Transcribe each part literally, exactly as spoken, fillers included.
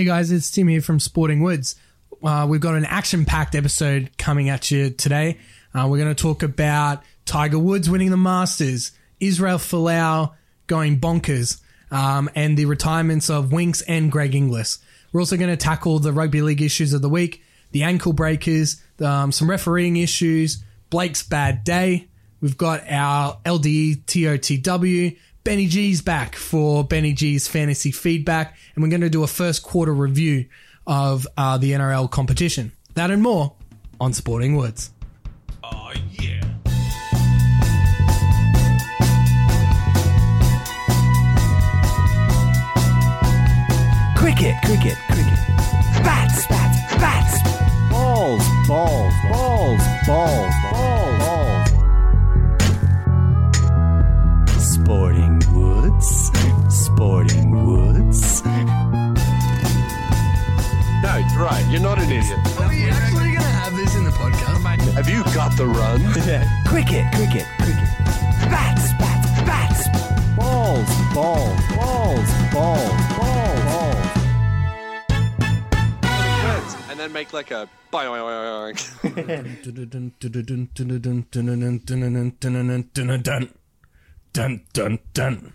Hey guys, it's Tim here from Sporting Woods. Uh, we've got an action-packed episode coming at you today. Uh, we're going to talk about Tiger Woods winning the Masters, Israel Folau going bonkers, um, and the retirements of Winx and Greg Inglis. We're also going to tackle the rugby league issues of the week, the ankle breakers, um, some refereeing issues, Blake's bad day. We've got our L D E T O T W. Benny G's back for Benny G's fantasy feedback, and we're going to do a first quarter review of uh, the N R L competition. That and more on Sporting Woods. Oh, yeah. Cricket, cricket, cricket. Bats, bats, bats. Balls, balls, balls, balls, balls, balls. Sporting Woods, Sporting Woods. No, it's right. You're not an idiot. Are we actually going to have this in the podcast? Have you got the run? Yeah. Cricket, cricket, cricket. Bats, bats, bats. Balls, balls, balls, balls, balls, balls. And then make like a... Dun dun dun,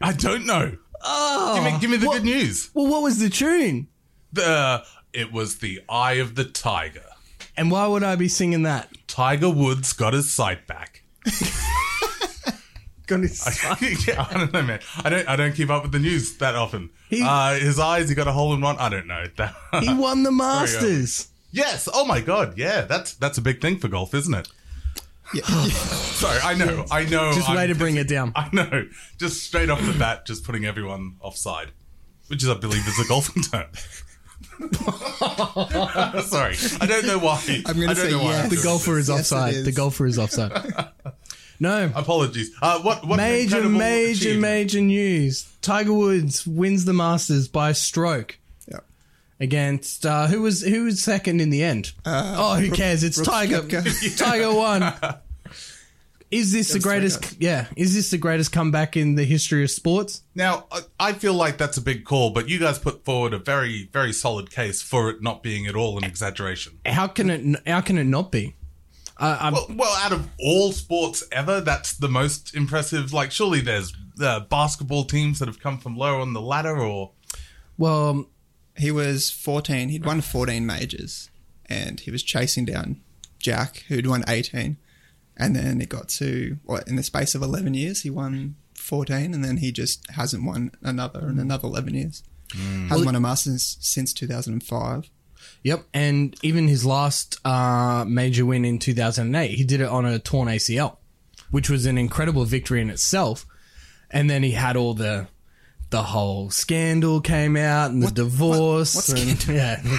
I don't know. Oh, give me, give me the what, good news. Well, what was the tune? The it was the Eye of the Tiger. And why would I be singing that? Tiger Woods got his sight back. Got his sight. I, yeah, I don't know, man. I don't. I don't keep up with the news that often. He, uh, his eyes. He got a hole in one. I don't know. He won the Masters. Yes. Oh my God. Yeah. That's that's a big thing for golf, isn't it? Yeah. Sorry, I know, I know. Just way I'm, to bring just, it down. I know. Just straight off the bat, just putting everyone offside, which is, I believe, is a golfing term. Sorry, I don't know why. I'm going to say yes. The golfer is offside. Yes, the golfer is offside. No. Apologies. Uh, what, what major, major, achievement. major news. Tiger Woods wins the Masters by a stroke. Against uh, who was who was second in the end? Uh, oh, who cares? It's Brooks Tiger. Koepka. Tiger won. Is this the greatest? Yeah, is this the greatest comeback in the history of sports? Now, I feel like that's a big call, but you guys put forward a very, very solid case for it not being at all an exaggeration. How can it? How can it not be? Uh, well, well, out of all sports ever, that's the most impressive. Like, surely there's uh, basketball teams that have come from lower on the ladder, or well. He was fourteen. He'd won fourteen majors, and he was chasing down Jack, who'd won eighteen. And then it got to, what, in the space of eleven years, he won fourteen, and then he just hasn't won another in another eleven years. Mm. Hasn't won a Masters since two thousand five. Yep, and even his last uh, major win in two thousand eight, he did it on a torn A C L, which was an incredible victory in itself. And then he had all the... The whole scandal came out and what, the divorce. What, what scandal? And, yeah.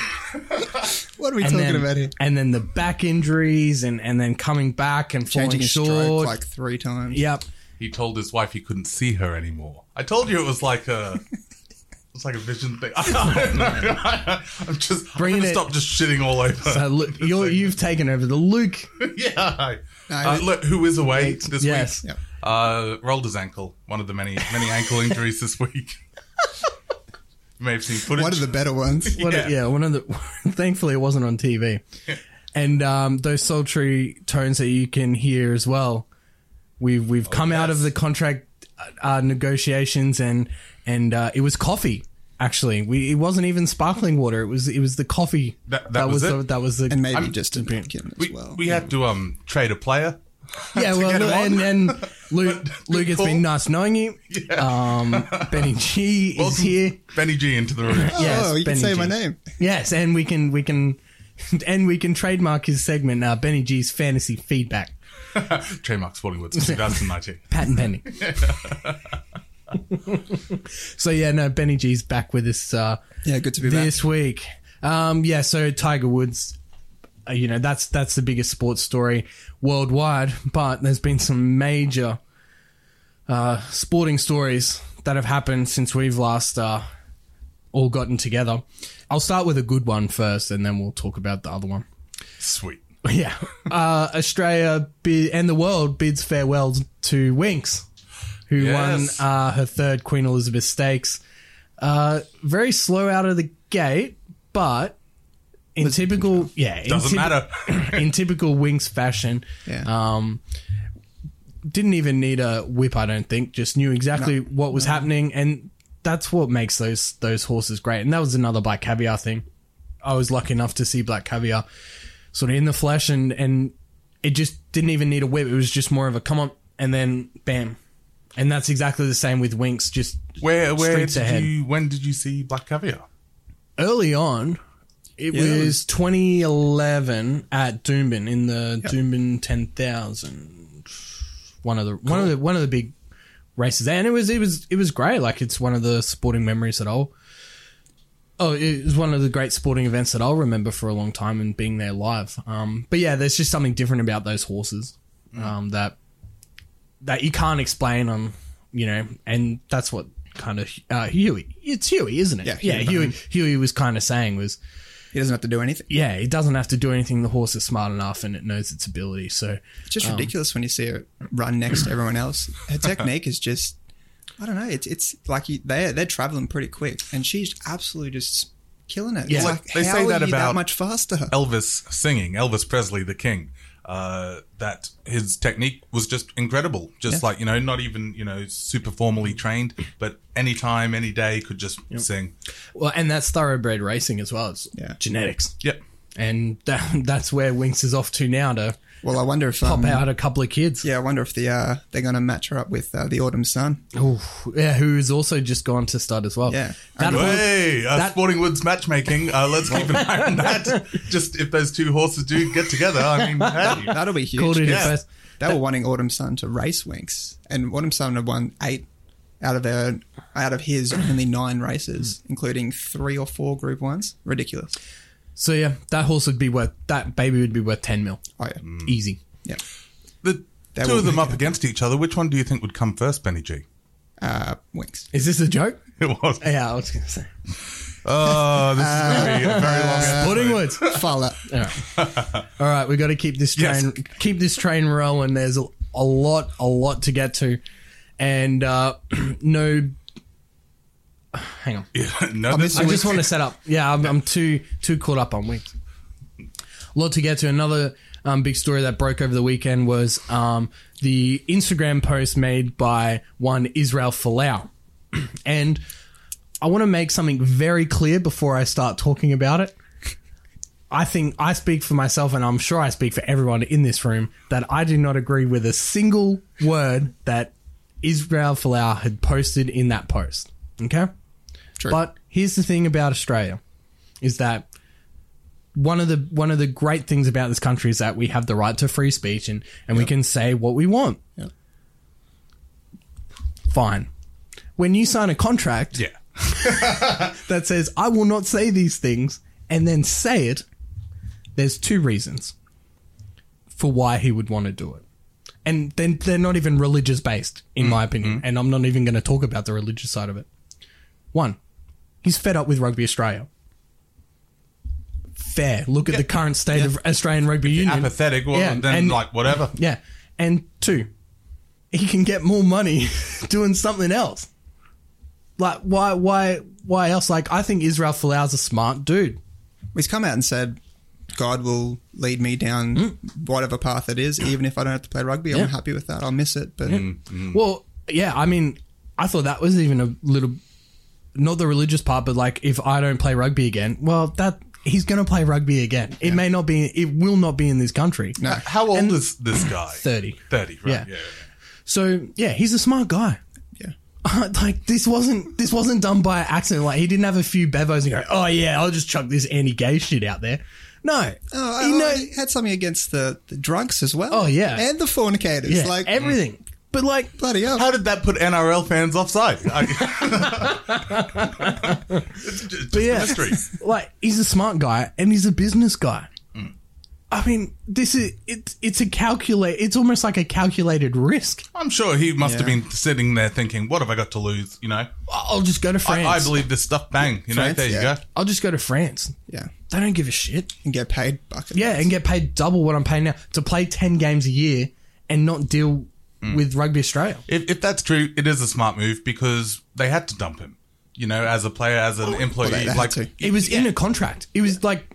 What are we and talking then, about here? And then the back injuries and, and then coming back and Changing falling his short. Stroke like three times. Yep. He told his wife he couldn't see her anymore. I told you it was like a... It's like a vision thing. I don't know. I'm just bringing it. Stop just shitting all over. So look, you're, you've taken over the Luke. Yeah. No, uh, look, who is away eight. this yes. week? Yes. Yep. Uh, rolled his ankle. One of the many, many ankle injuries this week. You may have seen footage. One of the better ones. Yeah. One of, yeah. One of the. Thankfully, it wasn't on T V. Yeah. And um, those sultry tones that you can hear as well. We've we've oh, come yes. out of the contract uh, negotiations and. And uh, it was coffee, actually. We it wasn't even sparkling water. It was it was the coffee that, that, that was, was it. The, that was the and maybe I'm, just in as well. We, we yeah. had to um, trade a player. Yeah, well, and, and Luke, Luke, it's been nice knowing you. Yeah. Um, Benny G is Welcome here. Benny G into the room. Yes, oh, you Benny can say G. my name. Yes, and we can we can and we can trademark his segment. Uh, Benny G's fantasy feedback. Trademark Sporting Woods twenty nineteen. Patent pending. So, yeah, no, Benny G's back with us uh, yeah, good to be this back. week. Um, yeah, so Tiger Woods, uh, you know, that's that's the biggest sports story worldwide, but there's been some major uh, sporting stories that have happened since we've last uh, all gotten together. I'll start with a good one first, and then we'll talk about the other one. Sweet. Yeah. Uh, Australia be- and the world bids farewell to Winx, who yes. won uh, her third Queen Elizabeth Stakes. Uh, very slow out of the gate, but in typical... yeah, Doesn't in typ- matter. in typical Winx fashion. Yeah. Um, didn't even need a whip, I don't think. Just knew exactly no. what was no. happening, and that's what makes those those horses great. And that was another Black Caviar thing. I was lucky enough to see Black Caviar sort of in the flesh, and, and it just didn't even need a whip. It was just more of a come on, and then bam. And that's exactly the same with Winx, just where, where did ahead. You, when did you see Black Caviar? Early on. It yeah, was, was twenty eleven at Doomben, in the yep. Doomben ten thousand. One of the cool. one of the one of the big races, and it was it was it was great. Like, it's one of the sporting memories that I'll. Oh, it was one of the great sporting events that I'll remember for a long time, and being there live. Um, but yeah, there's just something different about those horses um, that that you can't explain. Um, you know, and that's what kind of uh, Huey. It's Huey, isn't it? Yeah, yeah Huey. Huey was kind of saying was he doesn't have to do anything. Yeah, he doesn't have to do anything. The horse is smart enough, and it knows its ability. So it's just um, ridiculous when you see it run next to everyone else. Her technique is just. I don't know. It's it's like you, they're, they're traveling pretty quick, and she's absolutely just killing it. Yeah. It's like, they how say that about that much faster? Elvis singing, Elvis Presley, the king, uh, that his technique was just incredible. Just yeah. like, you know, not even, you know, super formally trained, but any time, any day could just yep. sing. Well, and that's thoroughbred racing as well. It's yeah. genetics. Yep. And that, that's where Winx is off to now to well, I wonder if, pop um, out a couple of kids. Yeah, I wonder if the, uh, they're going to match her up with uh, the Autumn Sun. Ooh, yeah, who's also just gone to stud as well. Yeah. That was, hey, uh, that- Sporting Woods matchmaking. Uh, let's keep an eye on that. Just if those two horses do get together, I mean, hey. That'll be huge. Called it yeah. first. They were wanting Autumn Sun to race Winx, and Autumn Sun had won eight out of their, out of his only nine races, including three or four Group Ones. Ridiculous. So, yeah, that horse would be worth, that baby would be worth ten mil. Oh, yeah. Mm. Easy. Yeah. The that two of them up against each other, which one do you think would come first, Benny G? Uh, Winx. Is this a joke? It was. Yeah, I was going to say. Oh, this uh, is going to be a very long episode. Sporting Woods. Folau. All right. All right, we've got to keep this train, yes. keep this train rolling. There's a, a lot, a lot to get to. And uh, no... Hang on. Yeah, no, I just Winx. want to set up. Yeah, I'm, I'm too too caught up on Winx. A lot to get to. Another um, big story that broke over the weekend was um, the Instagram post made by one Israel Folau. And I want to make something very clear before I start talking about it. I think I speak for myself, and I'm sure I speak for everyone in this room, that I do not agree with a single word that Israel Folau had posted in that post. Okay? True. But here's the thing about Australia, is that one of the one of the great things about this country is that we have the right to free speech, and, and yep. we can say what we want. Yep. Fine. When you sign a contract yeah. that says, I will not say these things, and then say it, there's two reasons for why he would want to do it. And then they're not even religious based, in mm-hmm. my opinion, and I'm not even going to talk about the religious side of it. One, he's fed up with Rugby Australia. Fair. Look at yeah. the current state yeah. of Australian Rugby Union. Apathetic. Well, yeah. then and, like whatever. Yeah. And two, he can get more money doing something else. Like why? Why? Why else? Like, I think Israel Folau's a smart dude. He's come out and said, God will lead me down mm. whatever path it is, even if I don't have to play rugby. Yeah. I'm happy with that. I'll miss it. But yeah. Mm. well, yeah. I mean, I thought that was even a little. Not the religious part, but like, if I don't play rugby again, well, that he's going to play rugby again. It yeah. may not be, it will not be in this country. No. How old and is this guy? thirty. thirty, right? Yeah. yeah. So, yeah, he's a smart guy. Yeah. Like, this wasn't this wasn't done by accident. Like, he didn't have a few bevos and go, oh, yeah, I'll just chuck this anti-gay shit out there. No. Oh, he, oh, know- he had something against the, the drunks as well. Oh, yeah. And the fornicators. Yeah, like everything. But like, bloody hell. How did that put N R L fans offside? It's just, just but yeah, mystery. Like, he's a smart guy and he's a business guy. Mm. I mean, this is it, it's a calculate. It's almost like a calculated risk. I'm sure he must yeah. have been sitting there thinking, "What have I got to lose?" You know, I'll just go to France. I, I believe this stuff. Bang, you France, know, there yeah. you go. I'll just go to France. Yeah, they don't give a shit and get paid. Bucket yeah, bucks. And get paid double what I'm paying now to play ten games a year and not deal. Mm. With Rugby Australia. If, if that's true, it is a smart move because they had to dump him, you know, as a player, as an employee. Well, they, they like it, it was yeah. in a contract. It was yeah. like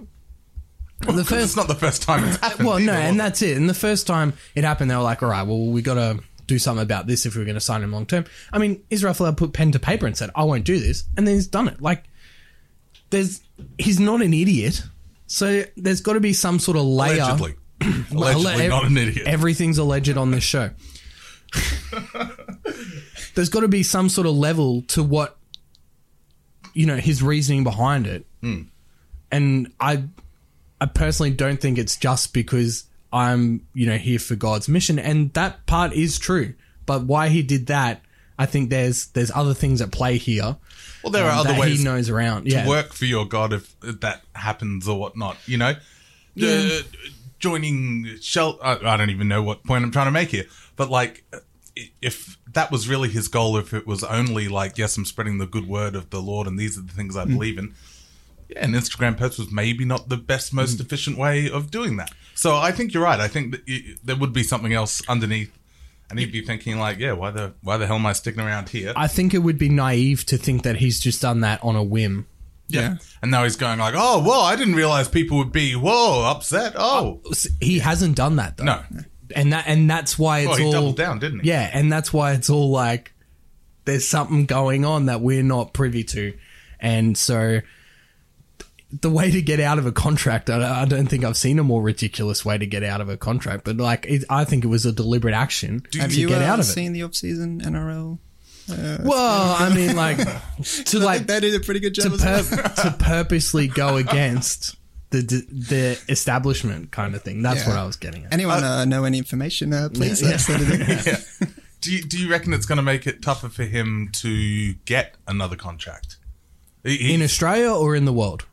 well, the first. It's not the first time it's happened. Well, no, and that's it. And the first time it happened, they were like, "All right, well, we got to do something about this if we we're going to sign him long term." I mean, Israel Folau put pen to paper and said, "I won't do this," and then he's done it. Like, there's he's not an idiot, so there's got to be some sort of layer. Allegedly, allegedly not an idiot. Everything's alleged on this show. There's got to be some sort of level to what, you know, his reasoning behind it. Mm. And I I personally don't think it's just because I'm, you know, here for God's mission. And that part is true. But why he did that, I think there's there's other things at play here. Well, there um, are other ways he knows around. Yeah. To work for your God if that happens or whatnot, you know. Yeah. Uh, joining shell... I don't even know what point I'm trying to make here. But, like, if that was really his goal, if it was only, like, yes, I'm spreading the good word of the Lord and these are the things I mm. believe in, yeah, an Instagram post was maybe not the best, most mm. efficient way of doing that. So I think you're right. I think that it, there would be something else underneath, and he'd be thinking, like, yeah, why the why the hell am I sticking around here? I think it would be naive to think that he's just done that on a whim. Yeah. yeah. And now he's going like, oh, whoa, I didn't realise people would be, whoa, upset. Oh. He yeah. hasn't done that, though. No. And that and that's why it's all... Well, he doubled down, didn't he? Yeah, and that's why it's all like there's something going on that we're not privy to. And so the way to get out of a contract, I, I don't think I've seen a more ridiculous way to get out of a contract, but like it, I think it was a deliberate action to get out of it. Have you ever seen the off-season N R L? Uh, well, I mean, like... to like they did a pretty good job. To, pur- to purposely go against... The, the establishment kind of thing. That's yeah. what I was getting at. Anyone uh, know any information? Uh, please. Yeah. yeah. Do you, do you reckon it's going to make it tougher for him to get another contract? He, in Australia or in the world?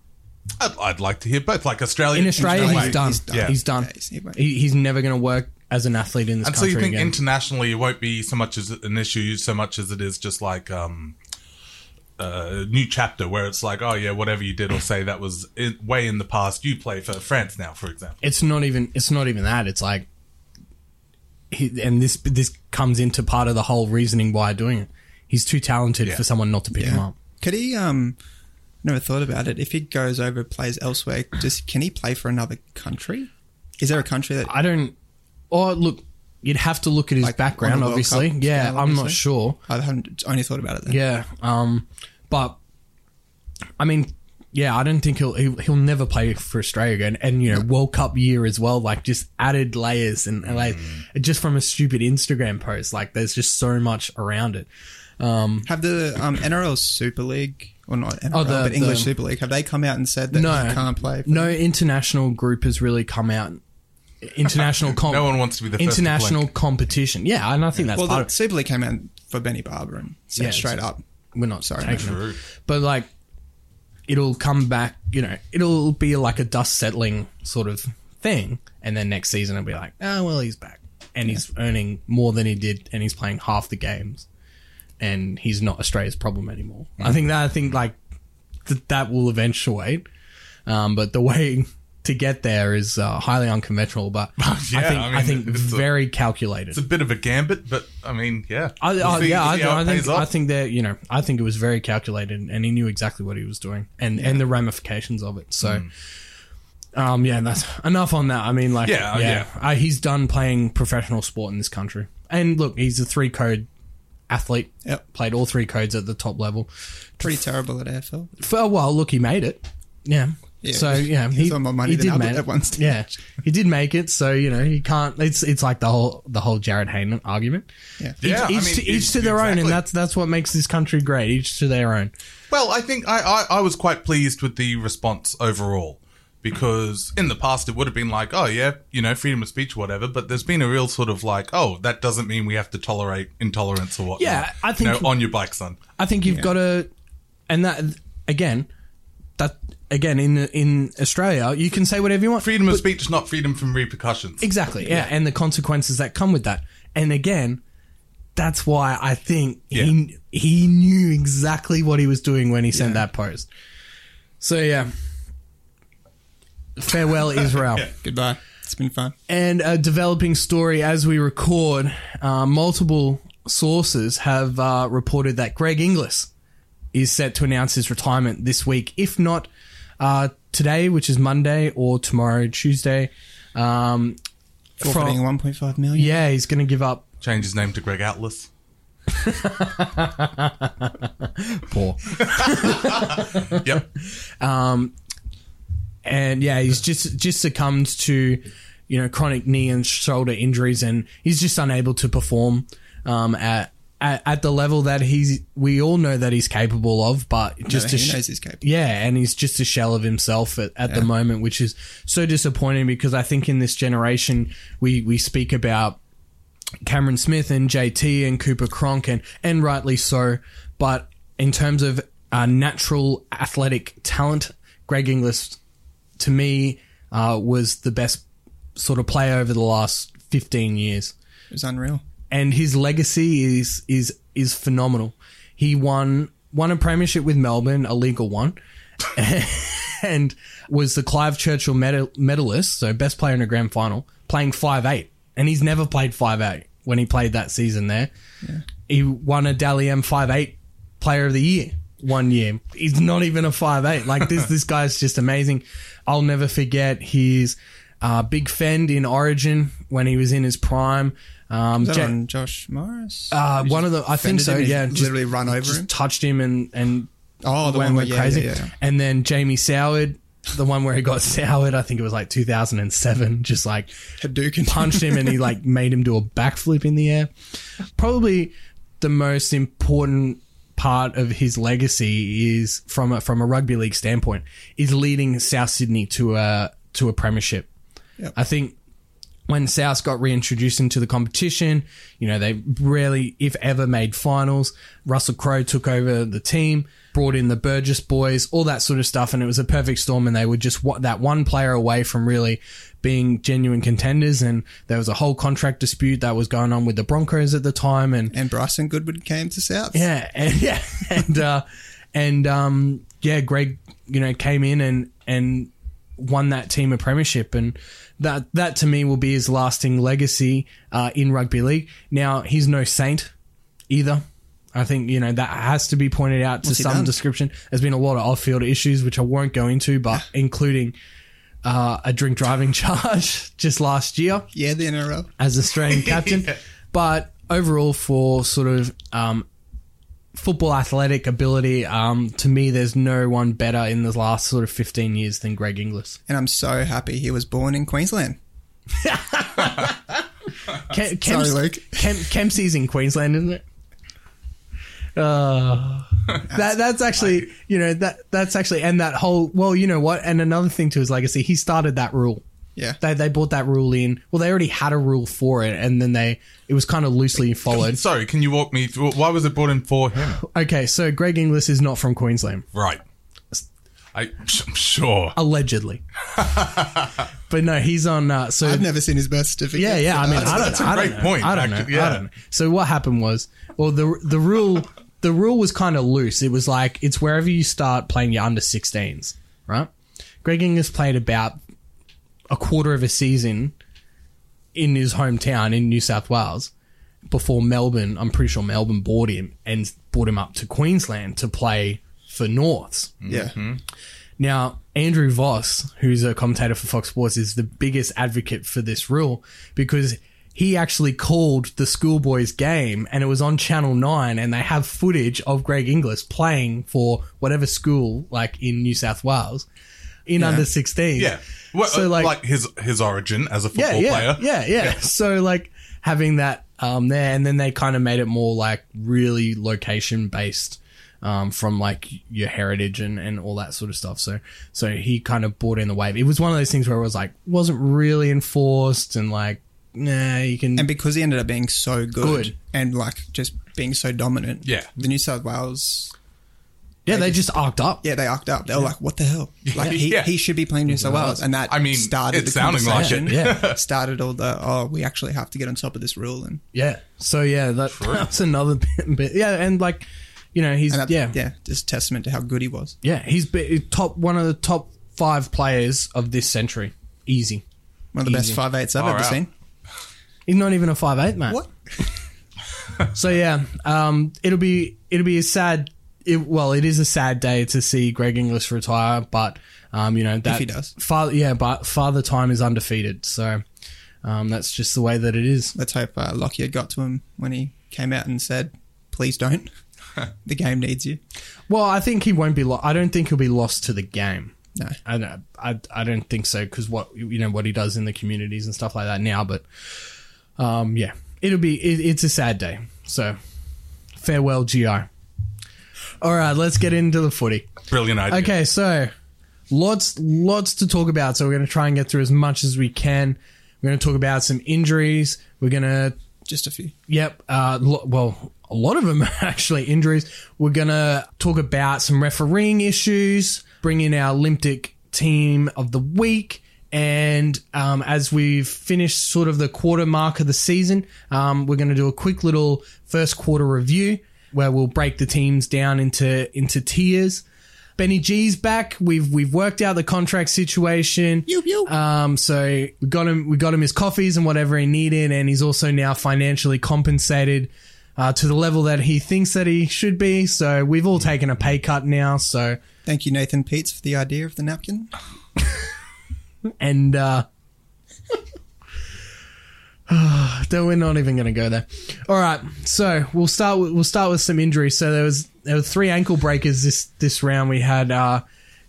I'd, I'd like to hear both. Like Australia. In Australia, he's, way, done. he's done. Yeah. He's done. Yeah, he's, he, he's never going to work as an athlete in this and country. And so you think again. Internationally it won't be so much as an issue so much as it is just like... um A uh, new chapter where it's like, oh yeah, whatever you did or say that was in, way in the past. You play for France now, for example. It's not even. It's not even that. It's like, he, and this this comes into part of the whole reasoning why doing it. He's too talented yeah. for someone not to pick yeah. him up. Could he? Um, never thought about it. If he goes over, plays elsewhere, just can he play for another country? Is there a country that I don't? Or look. You'd have to look at his like background, obviously. Cup, yeah, obviously. I'm not sure. I haven't only thought about it then. Yeah, um, but, I mean, yeah, I don't think he'll he'll never play for Australia again. And, you know, World Cup year as well, like, just added layers and, like, mm. just from a stupid Instagram post. Like, there's just so much around it. Um, have the um, N R L Super League, or not N R L, oh, the, but English the, Super League, have they come out and said that no, you can't play? For no, them? International group has really come out. International comp- no one wants to be the first international competition. Yeah, and I think yeah. that's well, part the of- Super League came out for Benny Barber and said yeah, straight up, we're not sorry. True. But like, it'll come back. You know, it'll be like a dust settling sort of thing, and then next season it'll be like, oh well, he's back and yeah. he's earning more than he did, and he's playing half the games, and he's not Australia's problem anymore. Mm-hmm. I think that I think like th- that will eventuate, um, but the way. To get there is uh, highly unconventional, but yeah, I think, I mean, I think very a, calculated. It's a bit of a gambit, but I mean, yeah, I, we'll I, see, yeah, see I, I think I think that you know, I think it was very calculated, and he knew exactly what he was doing, and, yeah. and the ramifications of it. So, mm. um, yeah, that's enough on that. I mean, like, yeah, yeah, yeah. Uh, he's done playing professional sport in this country, and look, he's a three code athlete. Yep. Played all three codes at the top level. Pretty F- terrible at A F L. For a while, look, he made it. Yeah. Yeah, so yeah, he, on my money he did make it. One stage. Yeah, he did make it. So you know, he can't. It's it's like the whole the whole Jared Hayden argument. Yeah, each, yeah, each, I mean, to, each, each to their exactly. own, and that's that's what makes this country great. Each to their own. Well, I think I, I, I was quite pleased with the response overall. Because in the past, it would have been like, oh, yeah, you know, freedom of speech, whatever. But there's been a real sort of like, oh, that doesn't mean we have to tolerate intolerance or whatnot. Yeah, I think... You know, on your bike, son. I think you've yeah. got to... And that, again, that... Again, in in Australia, you can say whatever you want. Freedom of speech is not freedom from repercussions. Exactly, yeah, yeah, and the consequences that come with that. And again, that's why I think yeah. he he knew exactly what he was doing when he sent yeah. that post. So, yeah. Farewell, Israel. yeah. Goodbye. It's been fun. And a developing story as we record, uh, multiple sources have uh, reported that Greg Inglis is set to announce his retirement this week, if not... Uh, today, which is Monday, or tomorrow, Tuesday. Um, Forfeiting one point five million dollars. Yeah, he's going to give up. Change his name to Greg Outlis. Poor. Yep. Um, and yeah, he's just just succumbed to, you know, chronic knee and shoulder injuries, and he's just unable to perform um, at. At, at the level that he's, we all know that he's capable of, but just no, he sh- knows he's capable. Yeah, and he's just a shell of himself at, at yeah. the moment, which is so disappointing because I think in this generation we, we speak about Cameron Smith and J T and Cooper Cronk, and, and rightly so, but in terms of uh, natural athletic talent, Greg Inglis, to me, uh, was the best sort of player over the last fifteen years. It was unreal. And his legacy is is is phenomenal. He won won a premiership with Melbourne, a legal one, and was the Clive Churchill medal, medalist, so best player in a grand final, playing five eight. And he's never played five eight when he played that season there. Yeah. He won a Dally M five eight player of the year one year. He's not even a five eight. Like, this this guy's just amazing. I'll never forget his uh, big fend in Origin when he was in his prime. Um, was that J- on Josh Morris? Uh, one of the, I think so, yeah. Just, literally run over just him? touched him and, and oh, the went, one where, went crazy. Yeah, yeah, yeah. And then Jamie Soward, the one where he got soured, I think it was like two thousand seven, just like Hadouken. Punched him and he like made him do a backflip in the air. Probably the most important part of his legacy is, from a, from a rugby league standpoint, is leading South Sydney to a, to a premiership. Yep. I think when South got reintroduced into the competition, you know, they rarely, if ever, made finals. Russell Crowe took over the team, brought in the Burgess boys, all that sort of stuff, and it was a perfect storm, and they were just that one player away from really being genuine contenders, and there was a whole contract dispute that was going on with the Broncos at the time. And, and Bryson Goodwin came to South. Yeah, and, yeah, and, uh, and um, yeah, Greg, you know, came in and, and won that team a premiership, and that that to me will be his lasting legacy uh, in rugby league. Now, he's no saint either. I think, you know, that has to be pointed out to What's some description. There's been a lot of off-field issues, which I won't go into, but including uh, a drink driving charge just last year. Yeah, the N R L. As Australian captain. yeah. But overall, for sort of um, football athletic ability, um, to me, there's no one better in the last sort of fifteen years than Greg Inglis. And I'm so happy he was born in Queensland. Kem- Kemp- Sorry, Luke. Kemp- Kempsey's in Queensland, isn't it? Uh, that that's actually, you know, that that's actually, and that whole, well, you know what, and another thing to his legacy, he started that rule. Yeah. They they brought that rule in. Well, they already had a rule for it, and then they it was kind of loosely followed. Sorry, can you walk me through? Why was it brought in for him? Okay, so Greg Inglis is not from Queensland. Right. I, I'm sure. Allegedly. But no, he's on... Uh, so I've never seen his birth certificate. Yeah, yeah. I mean, I don't, that's a I don't great know. point. I don't actually, know. Yeah. I don't know. So what happened was, well, the the rule the rule was kind of loose. It was like, it's wherever you start playing your under sixteens, right? Greg Inglis played about a quarter of a season in his hometown in New South Wales before Melbourne, I'm pretty sure Melbourne bought him and brought him up to Queensland to play for Norths. Yeah. Mm-hmm. Now, Andrew Voss, who's a commentator for Fox Sports, is the biggest advocate for this rule because he actually called the schoolboys game, and it was on Channel nine, and they have footage of Greg Inglis playing for whatever school, like in New South Wales, in yeah. under sixteen. Yeah. Well, so like, like his his origin as a football yeah, yeah, player. Yeah, yeah, yeah. So, like, having that um, there, and then they kind of made it more, like, really location-based um, from like your heritage and, and all that sort of stuff. So, so he kind of brought in the wave. It was one of those things where it was like, wasn't really enforced and like, nah, you can. And because he ended up being so good, good. and like just being so dominant. Yeah. The New South Wales. Yeah, they, they just, just arced up. Yeah, they arced up. They were yeah. like, what the hell? Like, he, yeah. he should be playing New South Wales. And that I mean, started the conversation. Like it. Yeah. Started all the, oh, we actually have to get on top of this rule. And yeah. So, yeah, that, that's another bit, bit. Yeah, and like, you know, he's, that, yeah. Yeah, just testament to how good he was. Yeah, he's be, top one of the top five players of this century. Easy. One of the Easy. best five eights I've all ever right. seen. He's not even a five eight, man. What? So, yeah, um, it'll be, it'll be a sad... It, well, it is a sad day to see Greg Inglis retire, but um, you know that if he does. Father, yeah, but Father Time is undefeated, so um, that's just the way that it is. Let's hope uh, Lockyer got to him when he came out and said, "Please don't, the game needs you." Well, I think he won't be. Lo- I don't think he'll be lost to the game. No, I don't. I, I don't think so because what you know what he does in the communities and stuff like that now. But um, yeah, it'll be. It, it's a sad day. So farewell, G I. All right, let's get into the footy. Brilliant idea. Okay, so lots lots to talk about. So we're going to try and get through as much as we can. We're going to talk about some injuries. We're going to... Just a few. Yep. Uh, lo- well, a lot of them are actually injuries. We're going to talk about some refereeing issues, bring in our Olympic team of the week, and um, as we've finished sort of the quarter mark of the season, um, we're going to do a quick little first quarter review, where we'll break the teams down into into tiers. Benny G's back. We've we've worked out the contract situation. Pew, pew. Um, so we got him we got him his coffees and whatever he needed, and he's also now financially compensated uh, to the level that he thinks that he should be. So we've all taken a pay cut now. So thank you, Nathan Peets, for the idea of the napkin. and uh, we're not even going to go there. All right, so we'll start. With, we'll start with some injuries. So there was there were three ankle breakers this this round. We had uh,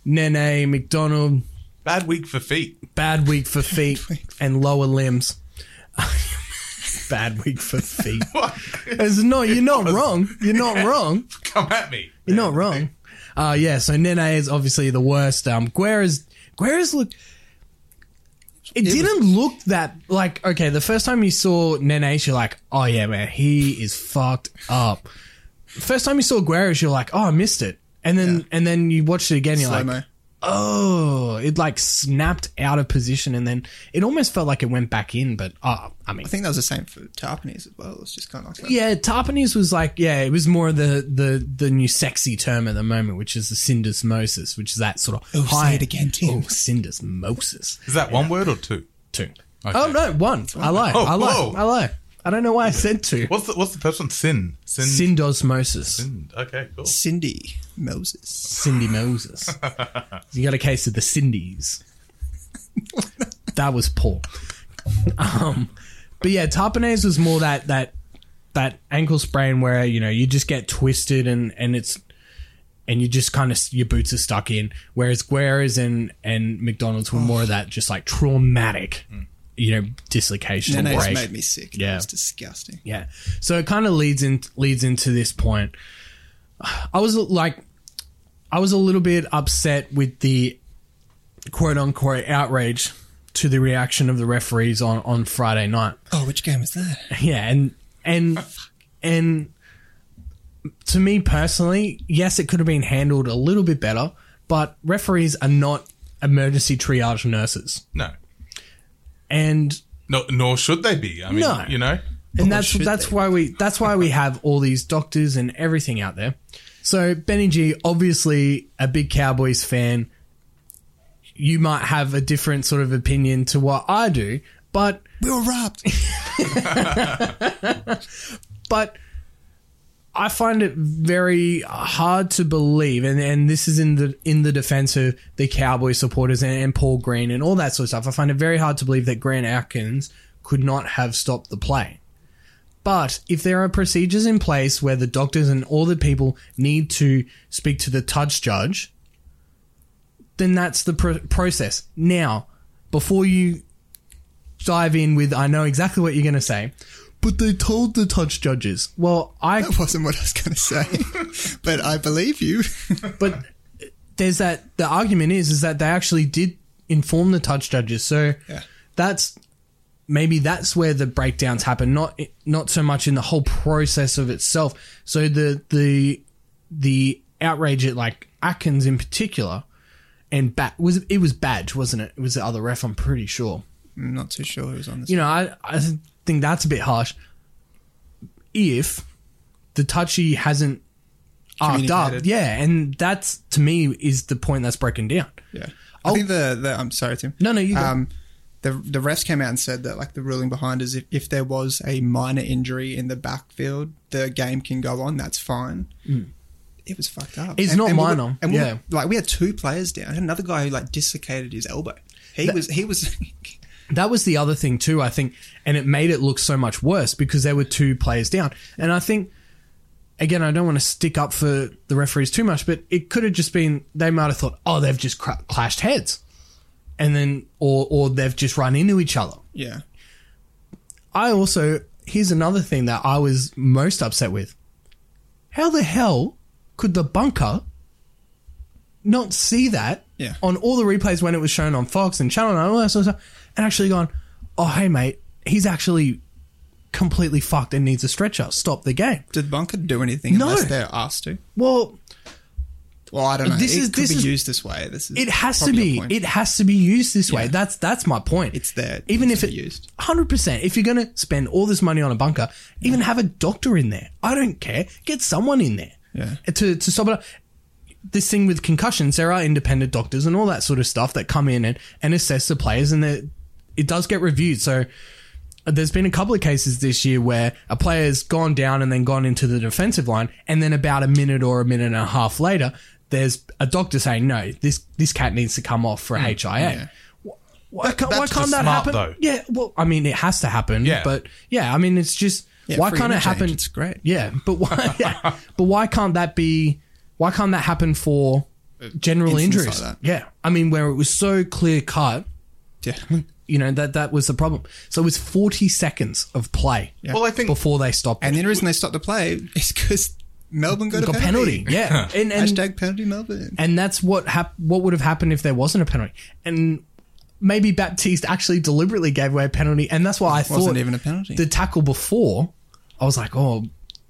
Nene McDonald. Bad week for feet. Bad week for feet and lower limbs. Bad week for feet. It's not. You're not wrong. You're not yeah. wrong. Come at me. You're not wrong. Uh, yeah. So Nene is obviously the worst. Um, Guerra's Guerra's look. It, it didn't was, look that, like, okay, the first time you saw Nene, you're like, oh, yeah, man, he is fucked up. First time you saw Guerrero, you're like, oh, I missed it. And then yeah. and then you watched it again, you're Slow-mo. like, oh, it, like, snapped out of position, and then it almost felt like it went back in, but, oh, I mean. I think that was the same for Tarpanese as well. It was just kind of like that. Yeah, Tarpanese was like, yeah, it was more the, the, the new sexy term at the moment, which is the syndesmosis, which is that sort of oh, high. Say it again, Tim. Oh, syndesmosis. Is that yeah. one word or two? Two. Okay. Oh, no, one. I lie. Oh, I lie. Whoa. I lie. I don't know why I said two. What's the, what's the first one? Sin. Sin- Syndesmosis. Sind. Okay, cool. Cindy Moses. Cindy Moses. You got a case of the Cindies. That was poor. Um, but yeah, Tarpanese was more that, that that ankle sprain where, you know, you just get twisted and, and it's and you just kind of, your boots are stuck in. Whereas Guerra's and, and McDonald's were oh. more of that just like traumatic. Mm. You know, dislocation. No, no, it made me sick. Yeah, it's disgusting. Yeah, so it kind of leads in leads into this point. I was like, I was a little bit upset with the quote unquote outrage to the reaction of the referees on, on Friday night. Oh, which game was that? Yeah, and and and to me personally, yes, it could have been handled a little bit better, but referees are not emergency triage nurses. No. And no, nor should they be. I mean, no. you know, and that's that's why we that's why we have all these doctors and everything out there. So Benny G, obviously a big Cowboys fan, you might have a different sort of opinion to what I do, but we were robbed. But I find it very hard to believe, and, and this is in the in the defense of the Cowboys supporters and, and Paul Green and all that sort of stuff. I find it very hard to believe that Grant Atkins could not have stopped the play. But if there are procedures in place where the doctors and all the people need to speak to the touch judge, then that's the pr- process. Now, before you dive in with, I know exactly what you're going to say, But they told the touch judges. Well, I... That wasn't what I was going to say, but I believe you. But there's that... The argument is, is that they actually did inform the touch judges. So yeah. that's... Maybe that's where the breakdowns happen, not not so much in the whole process of itself. So the the the outrage at like Atkins in particular, and bat was it was Badge, wasn't it? It was the other ref, I'm pretty sure. I'm not too sure who was on this. You know, I I think that's a bit harsh. If the touchy hasn't arced up, yeah, and that's to me is the point that's broken down. Yeah, I I'll, think the, the I'm sorry, Tim. No, no, you go. Um, The the refs came out and said that, like, the ruling behind is if, if there was a minor injury in the backfield, the game can go on. That's fine. Mm. It was fucked up. It's and, not and minor. We were, and yeah. we were, like, we had two players down. And another guy who, like, dislocated his elbow. He that, was... he was. That was the other thing, too, I think. And it made it look so much worse because there were two players down. And I think, again, I don't want to stick up for the referees too much, but it could have just been... They might have thought, oh, they've just cr- clashed heads. And then, or or they've just run into each other. Yeah. I also, here's another thing that I was most upset with. How the hell could the bunker not see that yeah. on all the replays when it was shown on Fox and Channel nine and all that sort of stuff, and actually gone, oh, hey, mate, he's actually completely fucked and needs a stretcher. Stop the game. Did the bunker do anything no. unless they're asked to? Well... Well, I don't know. This it is, could this be is, used this way. This is it has to be. It has to be used this yeah. way. That's that's my point. It's there. Even it's if it used one hundred percent. If you're going to spend all this money on a bunker, yeah. even have a doctor in there. I don't care. Get someone in there. Yeah. To to stop it up. This thing with concussions, there are independent doctors and all that sort of stuff that come in and, and assess the players, and it does get reviewed. So there's been a couple of cases this year where a player's gone down and then gone into the defensive line, and then about a minute or a minute and a half later, there's a doctor saying, no, this this cat needs to come off for a mm, H I A. Yeah. Why, that, can't, why can't that happen? Though. Yeah, well, I mean, it has to happen. Yeah. But, yeah, I mean, it's just, yeah, why can't it happen? It's great. Yeah, but why, yeah, but why can't that be, why can't that happen for general Instance injuries? Like that. Yeah. I mean, where it was so clear cut, yeah. you know, that that was the problem. So it was forty seconds of play yeah. well, I think, before they stopped. And it. the reason they stopped the play is because... Melbourne got, got a penalty. penalty. Yeah. and, and, Hashtag penalty Melbourne. And that's what hap- what would have happened if there wasn't a penalty. And maybe Baptiste actually deliberately gave away a penalty. And that's why I it thought wasn't even a penalty. The tackle before, I was like, oh,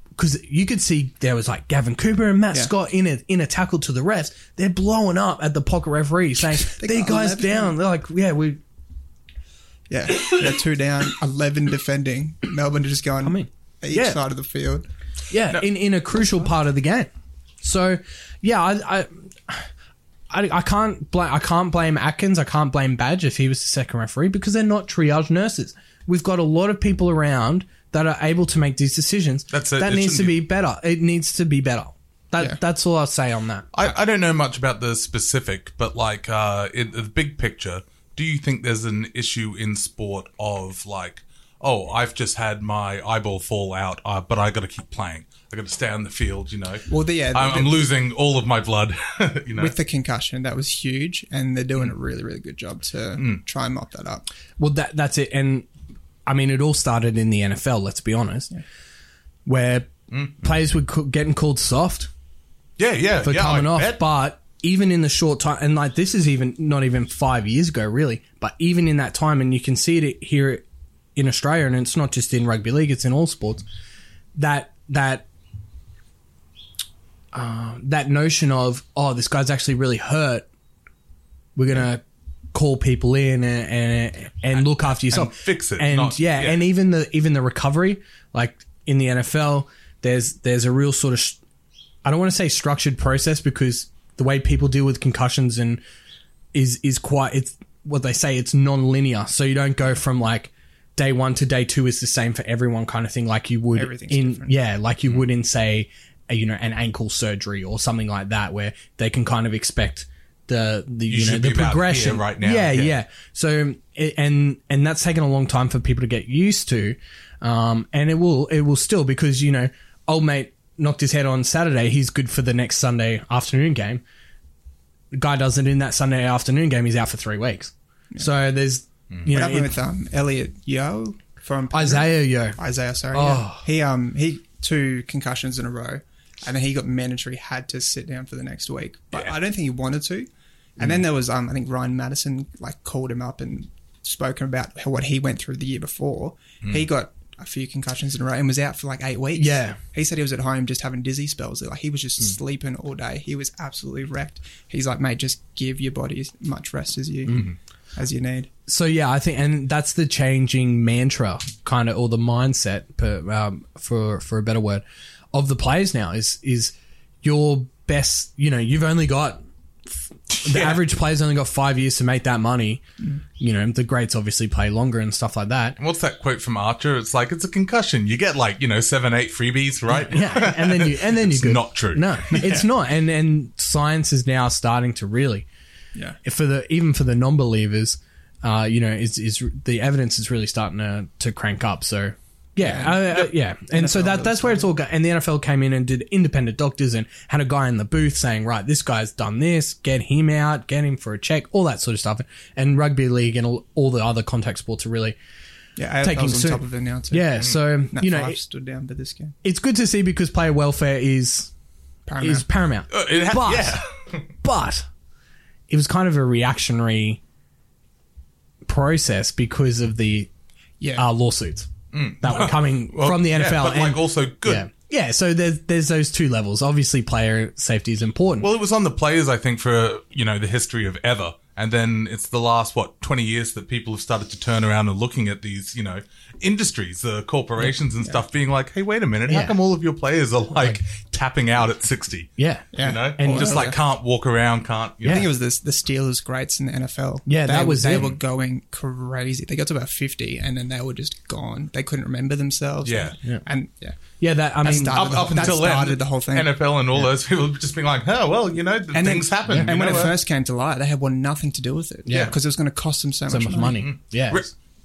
because you could see there was like Gavin Cooper and Matt yeah. Scott in a, in a tackle to the refs. They're blowing up at the pocket referee saying, they're guys down. They're like, yeah, we... Yeah, they're two down, eleven defending. Melbourne are just going I mean, each yeah. side of the field. Yeah, no. in, in a crucial part of the game. So, yeah, I, I, I, I can't blame I can't blame Atkins. I can't blame Badge if he was the second referee because they're not triage nurses. We've got a lot of people around that are able to make these decisions. That's it. That it needs to be better. It needs to be better. That yeah. that's all I'll say on that. I, I don't know much about the specific, but like uh, in the big picture, do you think there's an issue in sport of like? Oh, I've just had my eyeball fall out, uh, but I got to keep playing. I got to stay on the field, you know. Well, the, yeah, the, I'm, the, I'm losing all of my blood. you know, with the concussion, that was huge, and they're doing mm. a really, really good job to mm. try and mop that up. Well, that that's it, and I mean, it all started in the N F L. Let's be honest, yeah. where mm. players were co- getting called soft, yeah, yeah, for yeah, coming I off, bet. But. Even in the short time, and like this is even not even five years ago, really, but even in that time, and you can see it here at, in Australia, and it's not just in rugby league, it's in all sports, that that uh, that notion of, oh, this guy's actually really hurt, we're going to call people in and, and and look after yourself. And fix it. And, not, yeah, yeah, and even the even the recovery, like in the N F L, there's there's a real sort of, sh- I don't want to say structured process because the way people deal with concussions and is, is quite, it's what they say, it's non-linear. So you don't go from like, day one to day two is the same for everyone kind of thing like you would in different. yeah like you mm-hmm. would in say a, you know an ankle surgery or something like that where they can kind of expect the the you, you know the progression right now yeah yeah, yeah. so and and that's taken a long time for people to get used to um and it will it will still because you know old mate knocked his head on Saturday, he's good for the next Sunday afternoon game. The guy does it in that Sunday afternoon game, he's out for three weeks. yeah. So there's You what know, happened it, with um, Isaah Yeo? from Penrith. Isaah Yeo. Isaah, sorry. Oh. Yeah. He um he two concussions in a row, and then he got mandatory, had to sit down for the next week. But yeah. I don't think he wanted to. And mm. then there was um I think Ryan Madison like called him up and spoken about what he went through the year before. Mm. He got a few concussions in a row and was out for like eight weeks. Yeah. He said he was at home just having dizzy spells. Like he was just mm. sleeping all day. He was absolutely wrecked. He's like, mate, just give your body as much rest as you mm. as you need. So yeah, I think, and that's the changing mantra, kind of, or the mindset, per, um, for for a better word, of the players now is is your best. You know, you've only got. The yeah. average player's only got five years to make that money. Mm. You know, the greats obviously play longer and stuff like that. And what's that quote from Archer? It's like, it's a concussion. You get like, you know, seven, eight freebies, right? Yeah, and then you and then it's you're good. Not true. No, yeah. It's not. And and science is now starting to really, yeah, for the even for the non-believers, uh, you know, is is the evidence is really starting to, to crank up. So. Yeah, yeah. Uh, uh, yeah. And N F L so that that's where it's all go- and the N F L came in and did independent doctors and had a guy in the booth saying, right, this guy's done this, get him out, get him for a check, all that sort of stuff. And rugby league and all, all the other contact sports are really yeah, taking on top of it now too. Yeah, mm. so Nat you know, it, stood down for this game. It's good to see because player welfare is paramount. Is paramount. Uh, it has, but, yeah. but it was kind of a reactionary process because of the yeah. uh, lawsuits. Mm. That were coming well, from the N F L. Yeah, but like and, also good. Yeah. yeah, so there's there's those two levels. Obviously, player safety is important. Well, it was on the players, I think, for, you know, the history of ever. And then it's the last, what, twenty years that people have started to turn around and looking at these, you know, industries, the uh, corporations yeah. and yeah. stuff being like, hey, wait a minute, yeah. how come all of your players are like tapping out at sixty? Yeah. yeah. You know, and just yeah. like can't walk around, can't. You yeah. know? I think it was this, the Steelers greats in the N F L. Yeah, they, that was They them. were going crazy. They got to about fifty and then they were just gone. They couldn't remember themselves. Yeah. And yeah. And, yeah. Yeah, that I that mean, up, up until that started then, the whole thing. N F L and all yeah. those people just being like, oh, well, you know, the and things then, happen. Yeah. And when know, it first came to light, they had one nothing to do with it. Yeah. Because yeah, it was going to cost them so, so much, much money. money. Yeah.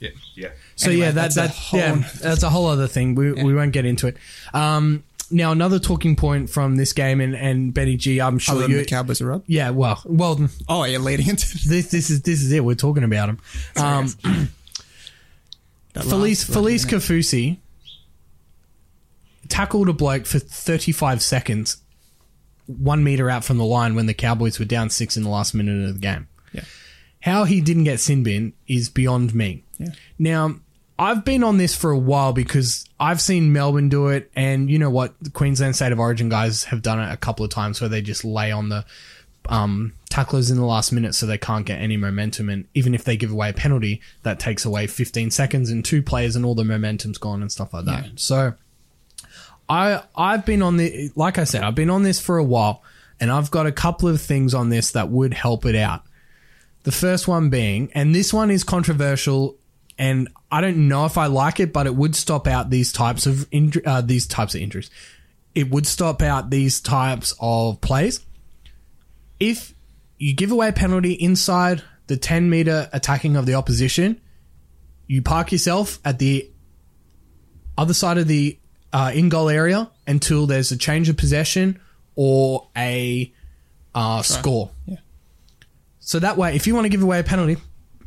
Yeah. yeah. So, anyway, yeah, that, that's, that, a whole, yeah, that's a whole other thing. We yeah. we won't get into it. Um, now, another talking point from this game, and, and Benny G, I'm sure Other you... the Cowboys are up? Yeah, well... well oh, you're leading into this. This is, this is it. We're talking about them. Um, Felise Kaufusi tackled a bloke for thirty-five seconds, one meter out from the line when the Cowboys were down six in the last minute of the game. Yeah. How he didn't get sin bin is beyond me. Yeah. Now, I've been on this for a while because I've seen Melbourne do it, and you know what? The Queensland State of Origin guys have done it a couple of times where they just lay on the um, tacklers in the last minute so they can't get any momentum, and even if they give away a penalty, that takes away fifteen seconds and two players and all the momentum's gone and stuff like that. Yeah. So... I, I've been on the, like I said, I've been on this for a while, and I've got a couple of things on this that would help it out. The first one being, and this one is controversial, and I don't know if I like it, but it would stop out these types of injury, uh, these types of injuries. It would stop out these types of plays. If you give away a penalty inside the ten meter attacking of the opposition, you park yourself at the other side of the Uh, in goal area until there's a change of possession or a uh, score. Yeah. So that way, if you want to give away a penalty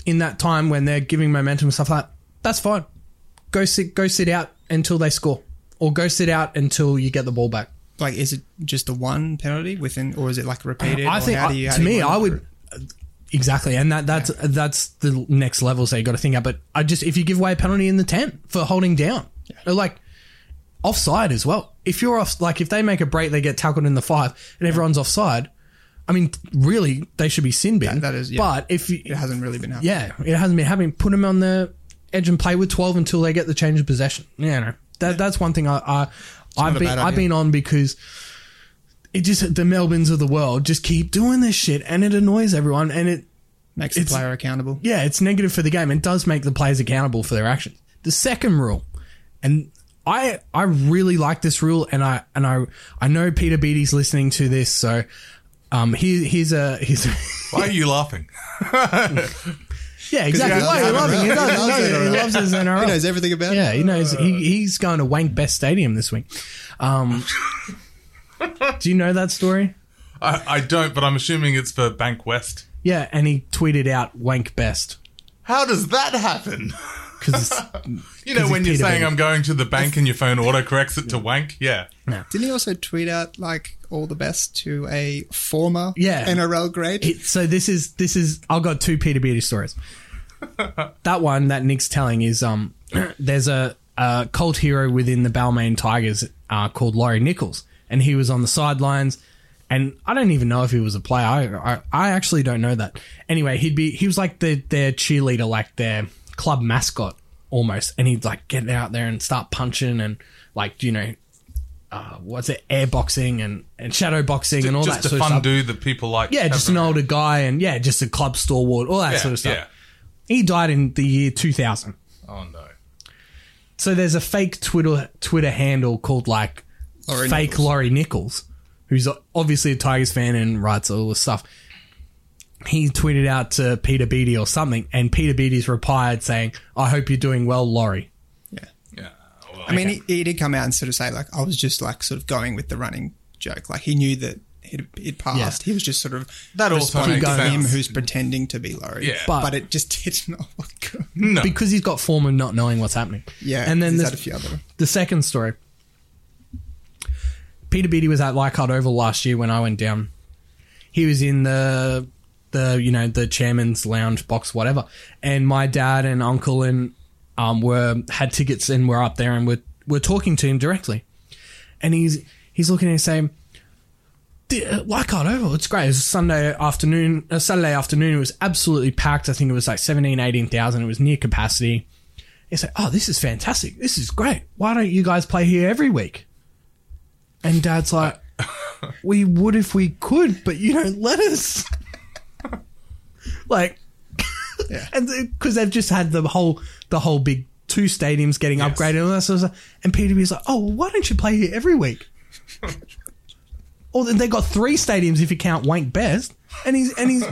in that time when they're giving momentum and stuff like that, that's fine. Go sit, go sit out until they score, or go sit out until you get the ball back. Like, is it just the one penalty within, or is it like repeated? Uh, I think I, you, to me, I would uh, exactly, and that that's yeah. that's the next level. So you got to think about. But I just if you give away a penalty in the ten for holding down, yeah. like. Offside as well. If you're off, like if they make a break, they get tackled in the five, and yeah. everyone's offside. I mean, really, they should be sin bin. That, that is, yeah. But if you, it hasn't really been happening, yeah, it hasn't been happening. Put them on the edge and play with twelve until they get the change of possession. Yeah, no, that yeah. that's one thing I, I I've been I've been on because it just the Melbournes of the world just keep doing this shit, and it annoys everyone, and it makes the player accountable. Yeah, it's negative for the game. It does make the players accountable for their actions. The second rule, and. I, I really like this rule, and I and I I know Peter Beattie's listening to this, so um here here's a here's a why are you laughing? Yeah, exactly. Why are you laughing? He loves his N R L. He knows everything about it. Yeah, he knows. He, he's going to Wank Best Stadium this week. Um, do you know that story? I, I don't, but I'm assuming it's for Bank West. Yeah, and he tweeted out Wank Best. How does that happen? Cause you know, cause when you're saying I'm going to the bank and your phone autocorrects it to wank? Yeah. No. Didn't he also tweet out, like, all the best to a former yeah. N R L great? It, so this is, this is, I've got two Peter Beattie stories. That one that Nick's telling is um, there's a, a cult hero within the Balmain Tigers uh, called Laurie Nichols, and he was on the sidelines. And I don't even know if he was a player. I, I, I actually don't know that. Anyway, he'd be he was like the, their cheerleader, like their club mascot almost. And he'd like get out there and start punching and like, you know, uh, what's it, air boxing and, and shadow boxing and all that sort of stuff. Just a fun dude that people like. Yeah, just an older guy and yeah, just a club stalwart, all that sort of stuff. Yeah. He died in the year two thousand. Oh, no. So there's a fake Twitter Twitter handle called like fake Laurie Nichols, who's obviously a Tigers fan and writes all this stuff. He tweeted out to Peter Beattie or something, and Peter Beattie's replied saying, I hope you're doing well, Laurie. Yeah. yeah well, I okay. mean, he, he did come out and sort of say, like, I was just, like, sort of going with the running joke. Like, he knew that it, it passed. Yeah. He was just sort of that also makes sense. Him who's pretending to be Laurie. Yeah. But, but it just did not look good. No. Because he's got form of not knowing what's happening. Yeah. And then there's a few other. The second story. Peter Beattie was at Leichhardt Oval last year when I went down. He was in the, the you know, the chairman's lounge box, whatever. And my dad and uncle and um were had tickets and were up there and were were talking to him directly. And he's he's looking at him saying, Leichhardt Oval, it's great. It was a Sunday afternoon, a Saturday afternoon. It was absolutely packed. I think it was like seventeen, eighteen thousand. It was near capacity. He's like, oh, this is fantastic. This is great. Why don't you guys play here every week? And Dad's like, we would if we could, but you don't let us. Like, yeah. And because they've just had the whole the whole big two stadiums getting yes. upgraded and all that sort of stuff. And Peter Beattie's like, oh, well, why don't you play here every week? Or they got three stadiums if you count Wank Best, and he's and he's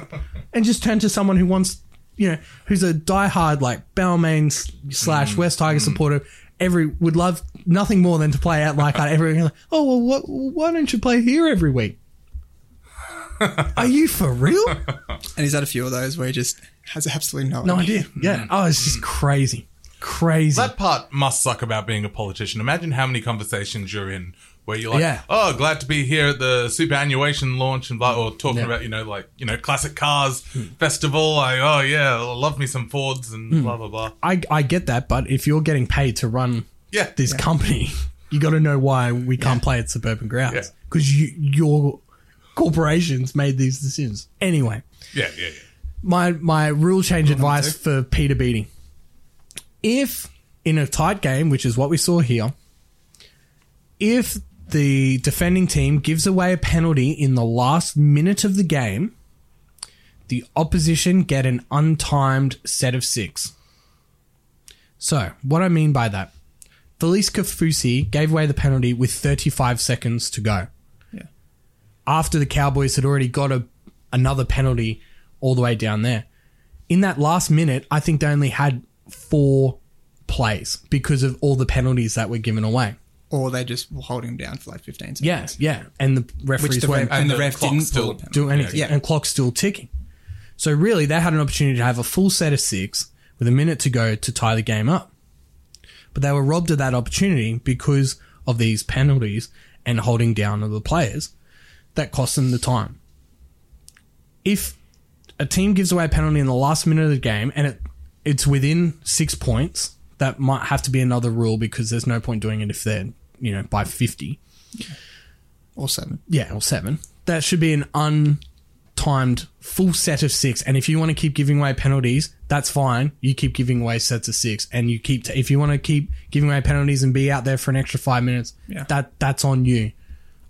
and just turn to someone who wants, you know, who's a diehard like Balmain slash West Tiger mm. supporter. Every would love nothing more than to play out like that. Every like, oh well, what, why don't you play here every week? Are you for real? And he's had a few of those where he just has absolutely no, no idea. idea. Yeah. Mm. Oh, it's just crazy, crazy. That part must suck about being a politician. Imagine how many conversations you're in where you're like, yeah. oh, glad to be here at the superannuation launch and blah, or talking yeah. about you know like you know classic cars mm. festival. Like, oh yeah, love me some Fords and mm. blah blah blah. I I get that, but if you're getting paid to run yeah. this yeah. company, you got to know why we can't yeah. play at suburban grounds because yeah. you your corporations made these decisions anyway. Yeah, yeah, yeah. My my rule change advice for Peter Beattie: if in a tight game, which is what we saw here, if the defending team gives away a penalty in the last minute of the game, the opposition get an untimed set of six. So, what I mean by that, Felise Kaufusi gave away the penalty with thirty-five seconds to go. Yeah. After the Cowboys had already got a, another penalty all the way down there. In that last minute, I think they only had four plays because of all the penalties that were given away. Or they just were holding him down for like fifteen seconds. Yeah, yeah. And the referees the went, ref, and, and the, the ref didn't still do anything. Yeah. And clock's still ticking. So really, they had an opportunity to have a full set of six with a minute to go to tie the game up. But they were robbed of that opportunity because of these penalties and holding down of the players that cost them the time. If a team gives away a penalty in the last minute of the game and it it's within six points... That might have to be another rule because there's no point doing it if they're, you know, by fifty. Yeah. Or seven. Yeah, or seven. That should be an untimed full set of six. And if you want to keep giving away penalties, that's fine. You keep giving away sets of six. And you keep, t- if you want to keep giving away penalties and be out there for an extra five minutes, yeah. that that's on you.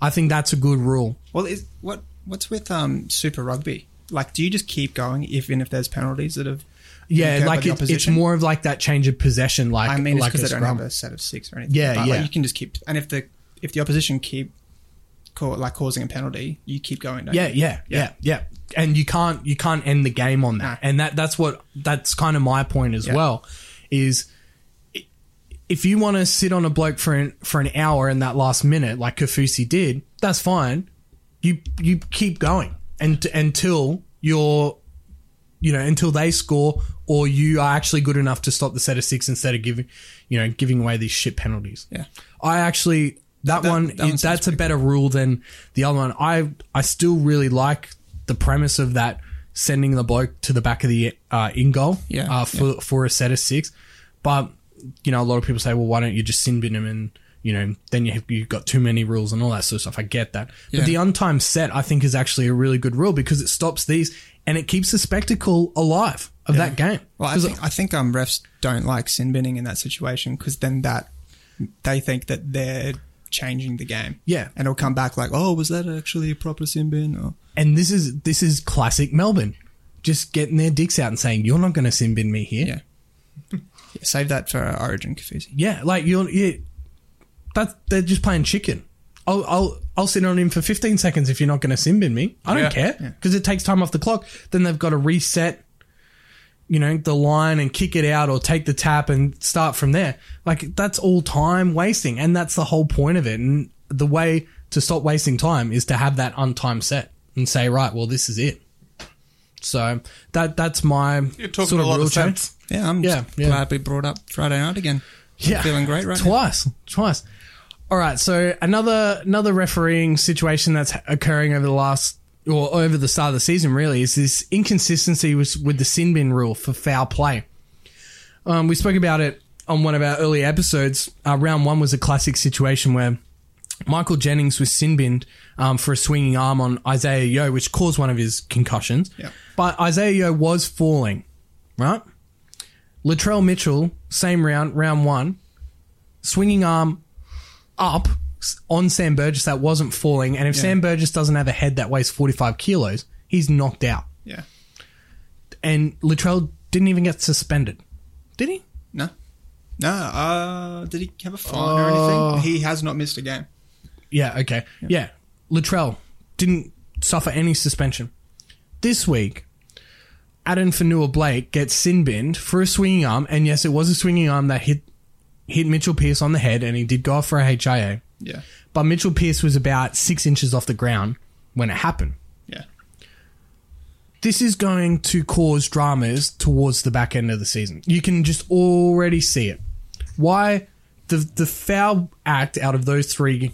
I think that's a good rule. Well, is, what what's with um, Super Rugby? Like, do you just keep going even if there's penalties that have... Yeah, like it, it's more of like that change of possession. Like I mean, it's because like they don't scrum. Have a set of six or anything. Yeah, but yeah. Like you can just keep, and if the if the opposition keep call, like causing a penalty, you keep going. Don't yeah, you? yeah, yeah, yeah, yeah. And you can't you can't end the game on that. Nah. And that that's what that's kind of my point as yeah. well. Is if you want to sit on a bloke for an, for an hour in that last minute, like Kaufusi did, that's fine. You you keep going and until you're. you know, until they score, or you are actually good enough to stop the set of six instead of giving, you know, giving away these shit penalties. Yeah. I actually, that, that one, that that's a better cool. rule than the other one. I, I still really like the premise of that, sending the bloke to the back of the uh, in goal yeah, uh, for, yeah. for a set of six. But, you know, a lot of people say, well, why don't you just sin bin him and, you know, then you have, you've got too many rules and all that sort of stuff. I get that. Yeah. But the untimed set, I think, is actually a really good rule because it stops these and it keeps the spectacle alive of yeah. that game. Well, I think, I think um, refs don't like sin binning in that situation because then that they think that they're changing the game. Yeah. And it'll come back like, oh, was that actually a proper sin bin? Or- and this is this is classic Melbourne, just getting their dicks out and saying, you're not going to sin bin me here. Yeah. yeah. Save that for uh, Origin, Kaufusi. Yeah, like you're... you're That's, they're just playing chicken. I'll I'll I'll sit on him for fifteen seconds if you're not going to sin bin me. I don't yeah. care because yeah. it takes time off the clock. Then they've got to reset, you know, the line and kick it out or take the tap and start from there. Like that's all time wasting, and that's the whole point of it. And the way to stop wasting time is to have that untimed set and say, right, well, this is it. So that that's my you're talking sort of a lot rule of sense. Change. Yeah, I'm yeah, just yeah. glad we brought up Friday night again. I'm yeah, feeling great right twice, now. Twice, twice. All right, so another another refereeing situation that's occurring over the last or over the start of the season really is this inconsistency with, with the sin bin rule for foul play. Um, we spoke about it on one of our earlier episodes. Uh, round one was a classic situation where Michael Jennings was sin binned um, for a swinging arm on Isaah Yeo, which caused one of his concussions. Yeah. But Isaah Yeo was falling, right? Latrell Mitchell, same round, round one, swinging arm up on Sam Burgess that wasn't falling, and if yeah. Sam Burgess doesn't have a head that weighs forty-five kilos, he's knocked out. Yeah. And Latrell didn't even get suspended. Did he? No. No. Uh, did he have a fine uh, or anything? He has not missed a game. Yeah, okay. Yeah. yeah. Latrell didn't suffer any suspension. This week, Adam Fanua-Blake gets sin binned for a swinging arm, and yes, it was a swinging arm that hit hit Mitchell Pearce on the head, and he did go off for a H I A. Yeah. But Mitchell Pearce was about six inches off the ground when it happened. Yeah. This is going to cause dramas towards the back end of the season. You can just already see it. Why the the foul act out of those three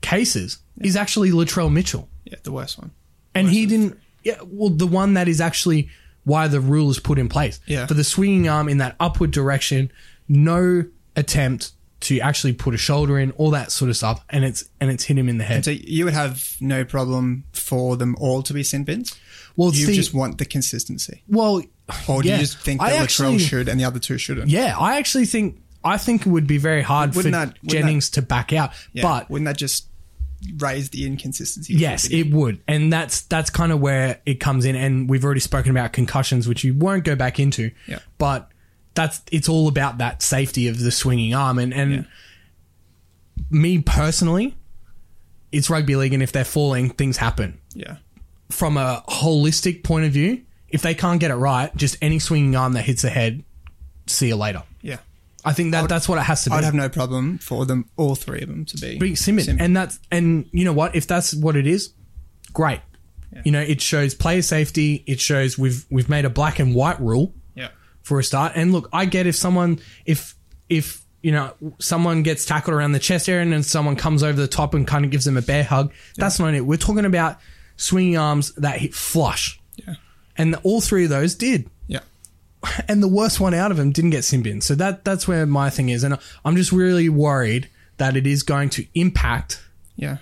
cases yeah. is actually Latrell Mitchell. Yeah, the worst one. The and worst he didn't... Yeah, well, the one that is actually why the rule is put in place. Yeah. For the swinging arm in that upward direction, no attempt to actually put a shoulder in, all that sort of stuff, and it's and it's hit him in the head. And so you would have no problem for them all to be sin bins? Well, you the, just want the consistency. Well, or do yeah. you just think that Latrell should and the other two shouldn't? Yeah, I actually think I think it would be very hard wouldn't for that, Jennings that, to back out. Yeah, but wouldn't that just raise the inconsistency? Yes, it would. And that's that's kind of where it comes in. And we've already spoken about concussions, which you won't go back into. Yeah. But that's it's all about that safety of the swinging arm. And, and yeah. me personally, it's rugby league, and if they're falling, things happen. Yeah. From a holistic point of view, if they can't get it right, just any swinging arm that hits the head, see you later. Yeah. I think that I would, that's what it has to be. I'd have no problem for them, all three of them, to be Big Simmons. Simmons. And that's and you know what? If that's what it is, great. Yeah. You know, it shows player safety. It shows we've we've made a black and white rule. Yeah. For a start. And look, I get if someone if if you know someone gets tackled around the chest area and then someone comes over the top and kind of gives them a bear hug. Yeah. That's not it. We're talking about swinging arms that hit flush. Yeah. And the, all three of those did. And the worst one out of them didn't get sin binned. So that, that's where my thing is. And I'm just really worried that it is going to impact yeah.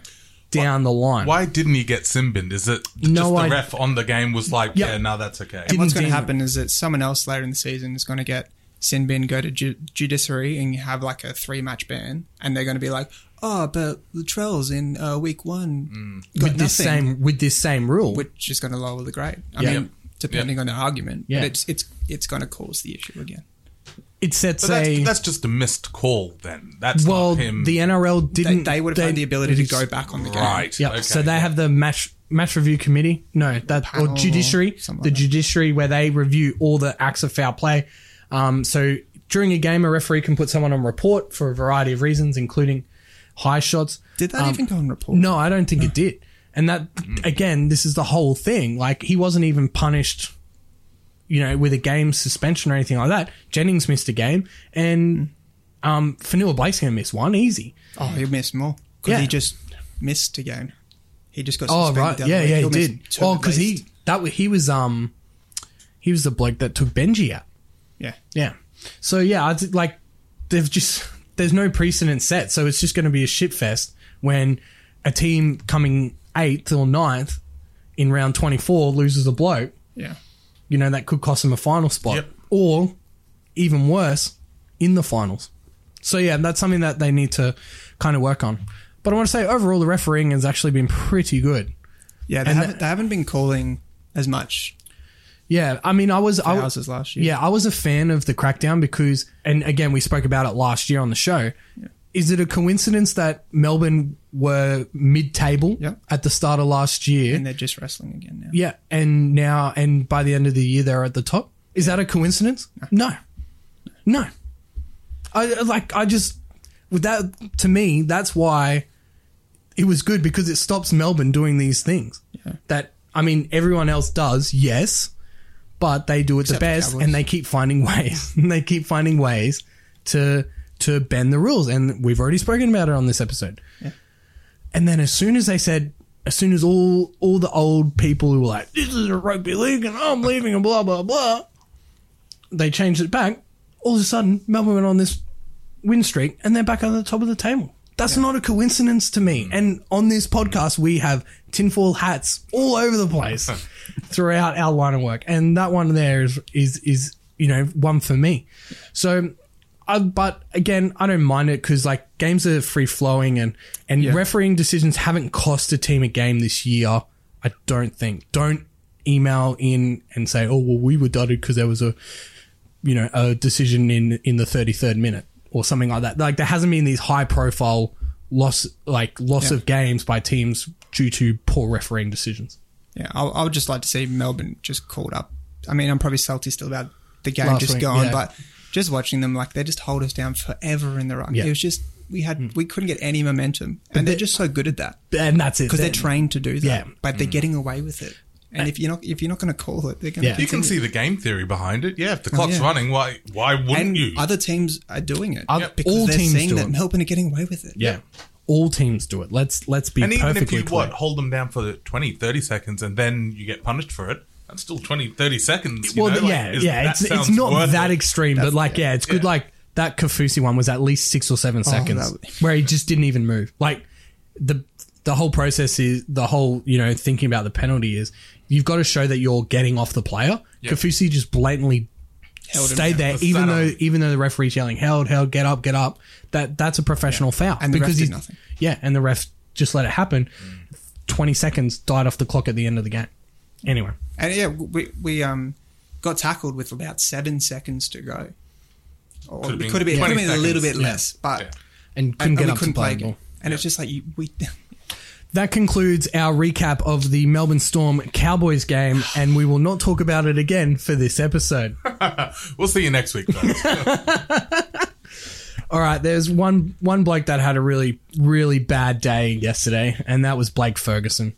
down well, the line. Why didn't he get sin binned? Is it just no, the I, ref on the game was like, yep. yeah, no, that's okay. And what's going to happen is that someone else later in the season is going to get sin binned, go to ju- judiciary and have like a three-match ban. And they're going to be like, oh, but Latrell's in uh, week one. Mm. Got with, this same, with this same rule. Which is going to lower the grade. I yeah. mean... Depending yeah. on the argument, yeah. but it's it's it's going to cause the issue again. It sets but that's, a that's just a missed call. Then that's well, not him. The N R L didn't. They, they would have they, had the ability to go back on the game, right? Yep. Okay. So they have the match match review committee, no, that Panel, or judiciary, or like the that. judiciary where they review all the acts of foul play. Um, so during a game, a referee can put someone on report for a variety of reasons, including high shots. Did that um, even go on report? No, I don't think no. it did. And that, again, this is the whole thing. Like, he wasn't even punished you know, with a game suspension or anything like that. Jennings missed a game, and um, Fanua Blake's going to miss one, easy. Oh, he'll miss more because yeah. he just missed a game. He just got suspended. Oh, right. The other yeah, week. yeah, he'll he did. Oh, because he, that, he was um, he was the bloke that took Benji out. Yeah. Yeah. So, yeah, I did, like, they've just... There's no precedent set, so it's just going to be a shit fest when a team coming eighth or ninth in round twenty-four loses a bloke. Yeah. You know, that could cost them a final spot. Yep. Or, even worse, in the finals. So, yeah, that's something that they need to kind of work on. But I want to say, overall, the refereeing has actually been pretty good. Yeah, they, haven't, they haven't been calling as much. Yeah, I mean, I was... I, last year. Yeah, I was a fan of the crackdown because, and again, we spoke about it last year on the show. Yeah. Is it a coincidence that Melbourne were mid-table yeah. at the start of last year? And they're just wrestling again now. Yeah, and now, and by the end of the year, they're at the top? Is yeah. that a coincidence? No. No. no. I Like, I just... with that, to me, that's why it was good, because it stops Melbourne doing these things. Yeah. That, I mean, everyone else does, yes, but they do it Except the best, the and they keep finding ways. And they keep finding ways to to bend the rules, and we've already spoken about it on this episode. Yeah. And then as soon as they said, as soon as all, all the old people who were like, this is a rugby league and I'm leaving and blah, blah, blah, they changed it back, all of a sudden Melbourne went on this win streak and they're back on the top of the table. That's yeah. not a coincidence to me. And on this podcast, we have tinfoil hats all over the place throughout our line of work. And that one there is, is, is you know, one for me. So, I, but again, I don't mind it because, like, games are free-flowing and, and yeah. refereeing decisions haven't cost a team a game this year, I don't think. Don't email in and say, oh, well, we were dudded because there was a, you know, a decision in, in the thirty-third minute. Or something like that. Like, there hasn't been these high-profile loss, like loss yeah. of games by teams due to poor refereeing decisions. Yeah, I, I would just like to see Melbourne just called up. I mean, I'm probably salty still about the game Last just week, gone, yeah. but just watching them, like, they just hold us down forever in the ruck. Yeah. It was just we had mm. we couldn't get any momentum, and they're, they're just so good at that. And that's it, because they're trained to do that. Yeah. But mm. they're getting away with it. And if you're not if you're not going to call it, they're going yeah. to. You can see the game theory behind it. Yeah, if the clock's oh, yeah. running, why why wouldn't and you? Other teams are doing it. Other, because all they're teams seeing do that it. Melbourne are getting away with it. Yeah. yeah, all teams do it. Let's let's be and perfectly clear. And even if you what, hold them down for twenty, thirty seconds, and then you get punished for it, that's still twenty, thirty seconds. You well, know? yeah, like, is, yeah, it's it's not that extreme, it. but like yeah, yeah it's yeah. good. Like that Kaufusi one was at least six or seven oh, seconds was- where he just didn't even move. Like the. The whole process is the whole, you know, thinking about the penalty is you've got to show that you're getting off the player. Yep. Kaufusi just blatantly held stayed there, even though on. even though the referee's yelling, "Held, held, get up, get up." That that's a professional yeah. foul, and because the ref did nothing. Yeah, and the ref just let it happen. Mm. Twenty seconds died off the clock at the end of the game. Anyway, and yeah, we we um got tackled with about seven seconds to go. Or could have been, could have been, yeah. could have been a little bit yeah. less, but yeah. and couldn't and, get and up couldn't to play again. And yeah. it's just like you, we. That concludes our recap of the Melbourne Storm Cowboys game, and we will not talk about it again for this episode. We'll see you next week, guys. All right, there's one one bloke that had a really, really bad day yesterday, and that was Blake Ferguson.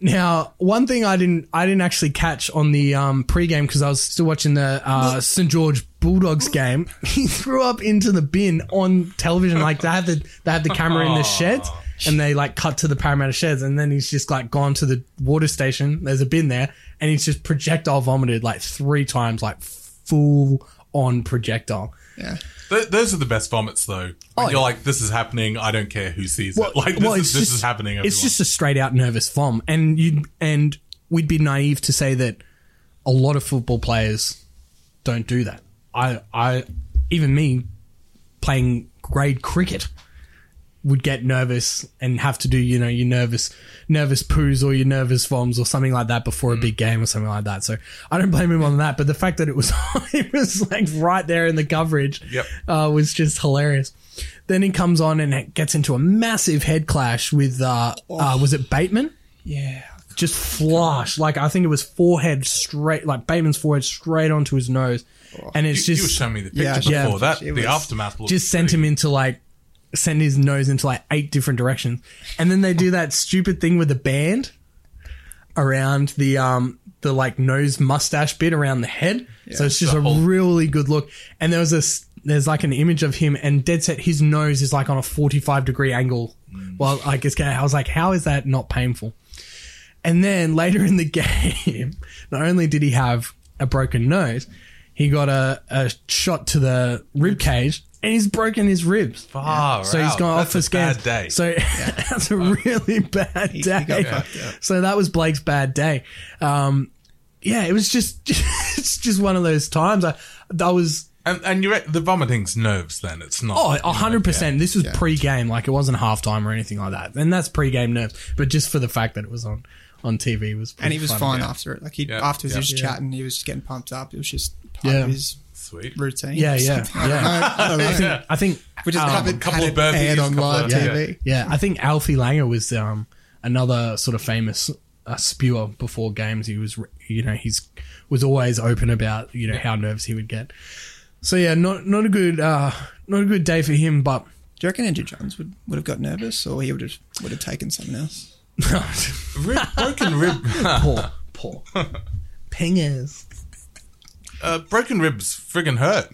Now, one thing I didn't I didn't actually catch on the um, pregame because I was still watching the uh, Saint George Bulldogs game, he threw up into the bin on television. Like, they had the, they had the camera in the shed, and they, like, cut to the Parramatta sheds, and then he's just, like, gone to the water station. There's a bin there, and he's just projectile vomited, like, three times, like, full-on projectile. Yeah. Th- those are the best vomits, though. Oh, you're yeah. like, this is happening. I don't care who sees well, it. Like, this, well, is, this just, is happening. Everyone. It's just a straight-out nervous vom. And you and we'd be naive to say that a lot of football players don't do that. I, I even me, playing grade cricket, would get nervous and have to do, you know, your nervous nervous poos or your nervous voms or something like that before a big game or something like that. So I don't blame him on that, but the fact that it was it was like right there in the coverage yep. uh, was just hilarious. Then he comes on and it gets into a massive head clash with uh, oh. uh was it Bateman? Yeah, just flash like I think it was forehead straight, like Bateman's forehead straight onto his nose, oh. and it's you, just you were showing me the picture yeah, before yeah, that the was, aftermath looked just sent him into like. Send his nose into like eight different directions. And then they do that stupid thing with the band around the um the like nose mustache bit around the head. Yeah, so it's just a whole- really good look. And there was this, there's like an image of him and dead set his nose is like on a forty-five degree angle. Mm. Well, I guess I was like, how is that not painful? And then later in the game, not only did he have a broken nose, he got a, a shot to the rib cage and he's broken his ribs. Oh, yeah. So he's gone that's off for scans. Bad day. So yeah. That's a really bad he, day. He got fucked up. So that was Blake's bad day. Um, yeah, it was just it's just one of those times. I that was and, and you're the vomiting's nerves. Then it's not. Oh, a hundred percent. This was yeah. pre-game, like it wasn't halftime or anything like that. And that's pre-game nerves, but just for the fact that it was on. On T V was and he was fine out. After it. Like he yep. afterwards, yep. he was just yep. chatting. He was just getting pumped up. It was just part yeah. of his sweet routine. Yeah, yeah, yeah. I, don't know. I, don't know. I think I think we just um, haven't couple had of it aired on live T V. Yeah. yeah, I think Alfie Langer was um, another sort of famous uh, spewer before games. He was, you know, he's was always open about you know how nervous he would get. So yeah, not not a good uh, not a good day for him. But do you reckon Andrew Jones would, would have got nervous, or he would have would have taken something else? rib, broken rib Poor Poor Pingers uh, Broken ribs friggin' hurt.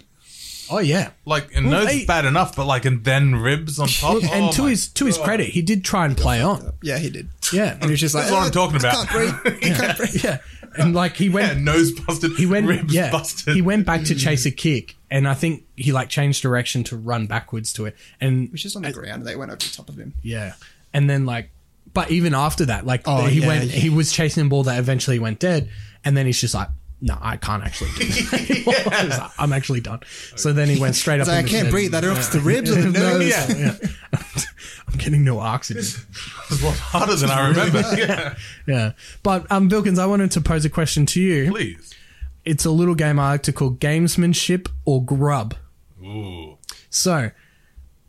Oh yeah. Like a well, nose is bad enough, but like and then ribs on top. And oh, to his to God. his credit, he did try and play on. Yeah, he did. Yeah. And he was just like, that's what I'm talking about. Can't breathe. He can't breathe. Yeah. And like he went yeah, nose busted, he went, ribs yeah, busted. He went back to chase a kick and I think he like changed direction to run backwards to it. And which is on the uh, ground. They went over the top of him. Yeah. And then like but even after that, like oh, he yeah, went, yeah. he was chasing a ball that eventually went dead, and then he's just like, "No, I can't actually do this. yeah. like, I'm actually done." Okay. So then he went straight up. Like, I can't dead. breathe. That yeah. off the ribs and the nose. Yeah. yeah. I'm getting no oxygen. It's a lot harder than I remember. yeah. yeah, but um, Vilkins, I wanted to pose a question to you. Please. It's a little game I like to call gamesmanship or grub. Ooh. So,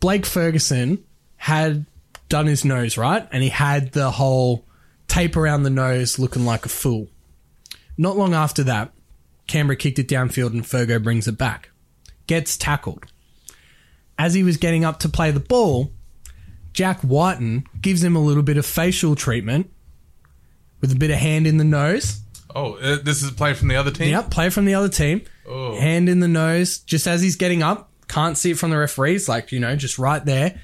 Blake Ferguson had. Done his nose, right? And he had the whole tape around the nose looking like a fool. Not long after that, Canberra kicked it downfield and Fergo brings it back. Gets tackled. As he was getting up to play the ball, Jack Whiten gives him a little bit of facial treatment with a bit of hand in the nose. Oh, uh, this is a play from the other team? Yep, play from the other team. Oh. Hand in the nose, just as he's getting up. Can't see it from the referees, like, you know, just right there.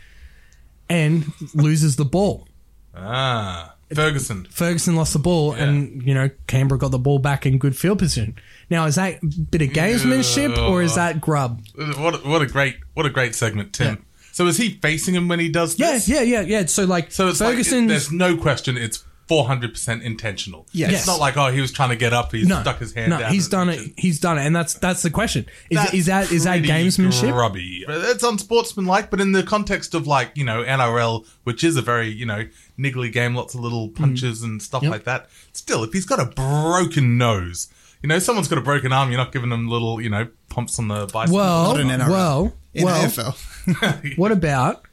And loses the ball. Ah, Ferguson. Ferguson lost the ball, yeah. and you know Canberra got the ball back in good field position. Now, is that a bit of gamesmanship yeah. or is that grub? What what a great what a great segment, Tim. Yeah. So is he facing him when he does this? Yeah, yeah, yeah, yeah. So like, so it's Ferguson. Like, there's no question. It's four hundred percent intentional. Yes. It's not like oh he was trying to get up. He no, stuck his hand. No, down he's done it. He's done it, and that's that's the question. Is that's is that is that gamesmanship? Grubby. That's unsportsmanlike, but in the context of like you know N R L, which is a very you know niggly game, lots of little punches mm. and stuff yep. like that. Still, if he's got a broken nose, you know someone's got a broken arm, you're not giving them little you know pumps on the bicep. Well, not in N R L. well, in well, N F L. What about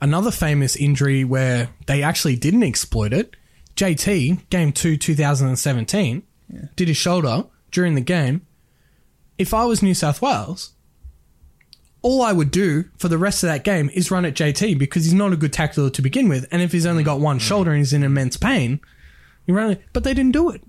another famous injury where they actually didn't exploit it? J T, game two, two thousand seventeen, yeah. did his shoulder during the game. If I was New South Wales, all I would do for the rest of that game is run at J T because he's not a good tackler to begin with. And if he's only got one mm-hmm. shoulder and he's in immense pain, you run it. But they didn't do it,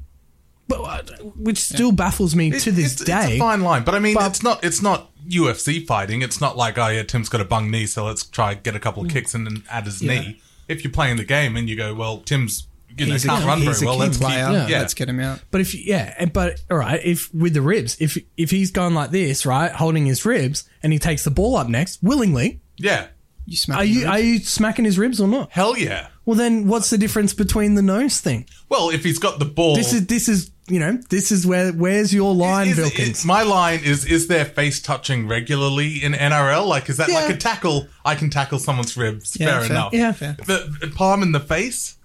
but, which still yeah. baffles me it, to this it's, day. It's a fine line. But, I mean, but, it's not it's not U F C fighting. It's not like, oh, yeah, Tim's got a bung knee, so let's try get a couple of kicks and then add his yeah. knee. If you're playing the game and you go, well, Tim's... You know, he's can't a, run he's very well. Let's, keep, yeah. Yeah. Let's get him out. But if yeah, but all right. If with the ribs, if if he's going like this, right, holding his ribs, and he takes the ball up next willingly, yeah, you smack. Are you are you smacking his ribs or not? Hell yeah. Well then, what's the difference between the nose thing? Well, if he's got the ball, this is this is you know this is where where's your line, is, Vilkins? Is, my line is is there face touching regularly in N R L? Like is that yeah. like a tackle? I can tackle someone's ribs. Yeah, fair, fair enough. Yeah, fair. The palm in the face.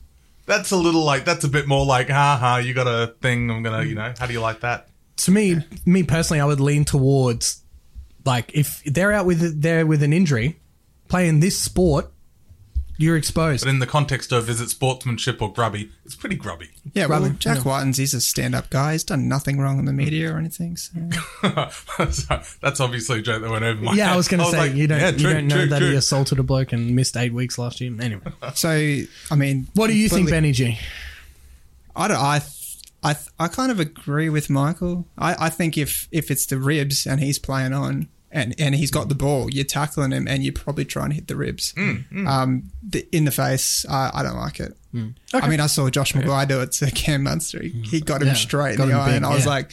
That's a little like, that's a bit more like, ha ha, you got a thing, I'm going to, you know, how do you like that? To me, yeah. me personally, I would lean towards, like, if they're out with they're with an injury, playing this sport, you're exposed. But in the context of, is it sportsmanship or grubby? It's pretty grubby. Yeah, grubby. Well, Jack yeah. Whiten's, he's a stand-up guy. He's done nothing wrong in the media or anything. So. That's obviously a joke that went over my head. Yeah, I was going to say, like, you don't, yeah, you true, don't know true, that true. He assaulted a bloke and missed eight weeks last year. Anyway. So, I mean... What do you think, Benny G? I, don't, I I th- I kind of agree with Michael. I, I think if, if it's the ribs and he's playing on and, and he's got the ball, you're tackling him and you're probably trying to hit the ribs. Mm, mm. Um, the, in the face, I, I don't like it. Mm. Okay. I mean, I saw Josh Maguire do it to Cam Munster. He, he got him yeah, straight got in the eye big, and I was yeah. like,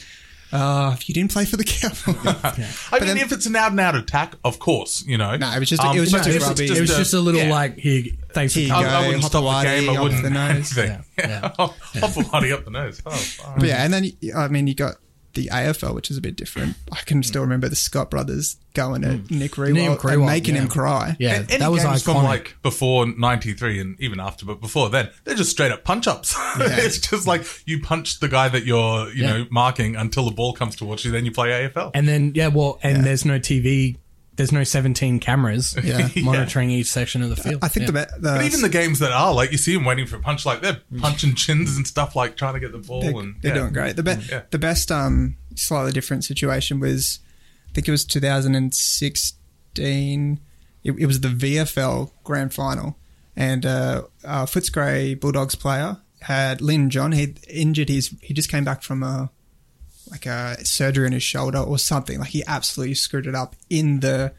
oh, if you didn't play for the Cowboys. yeah. I mean, then, if it's an out-and-out attack, of course, you know. No, it was just um, it was just no, a rugby. It was just a little yeah. like, here, thanks here for coming. I, I wouldn't stop the game. I wouldn't the nose. Yeah, yeah. yeah. Hoppalotty up the nose. Oh, but yeah, and then, I mean, you got the A F L, which is a bit different. I can still remember the Scott brothers going at mm. Nick Riewoldt and making yeah. him cry. Yeah, and, and that was iconic. Gone like before ninety-three and even after, but before then, they're just straight up punch-ups. Yeah. It's just like you punch the guy that you're, you yeah. know, marking until the ball comes towards you, then you play A F L. And then, yeah, well, and yeah. there's no T V, there's no seventeen cameras yeah. monitoring yeah. each section of the field. I think yeah. the, the... But even the games that are, like, you see them waiting for a punch, like, they're punching chins and stuff, like, trying to get the ball. They're, and, they're yeah. doing great. The, be- yeah. the best, um, slightly different situation was, I think it was two thousand sixteen, it, it was the V F L grand final, and uh, our Footscray Bulldogs player had, Lynn John, he injured his, he just came back from a... like a surgery on his shoulder or something. Like, he absolutely screwed it up in the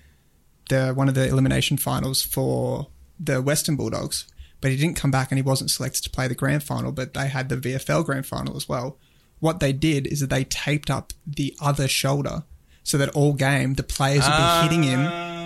the one of the elimination finals for the Western Bulldogs. But he didn't come back and he wasn't selected to play the grand final, but they had the V F L grand final as well. What they did is that they taped up the other shoulder so that all game the players would be hitting him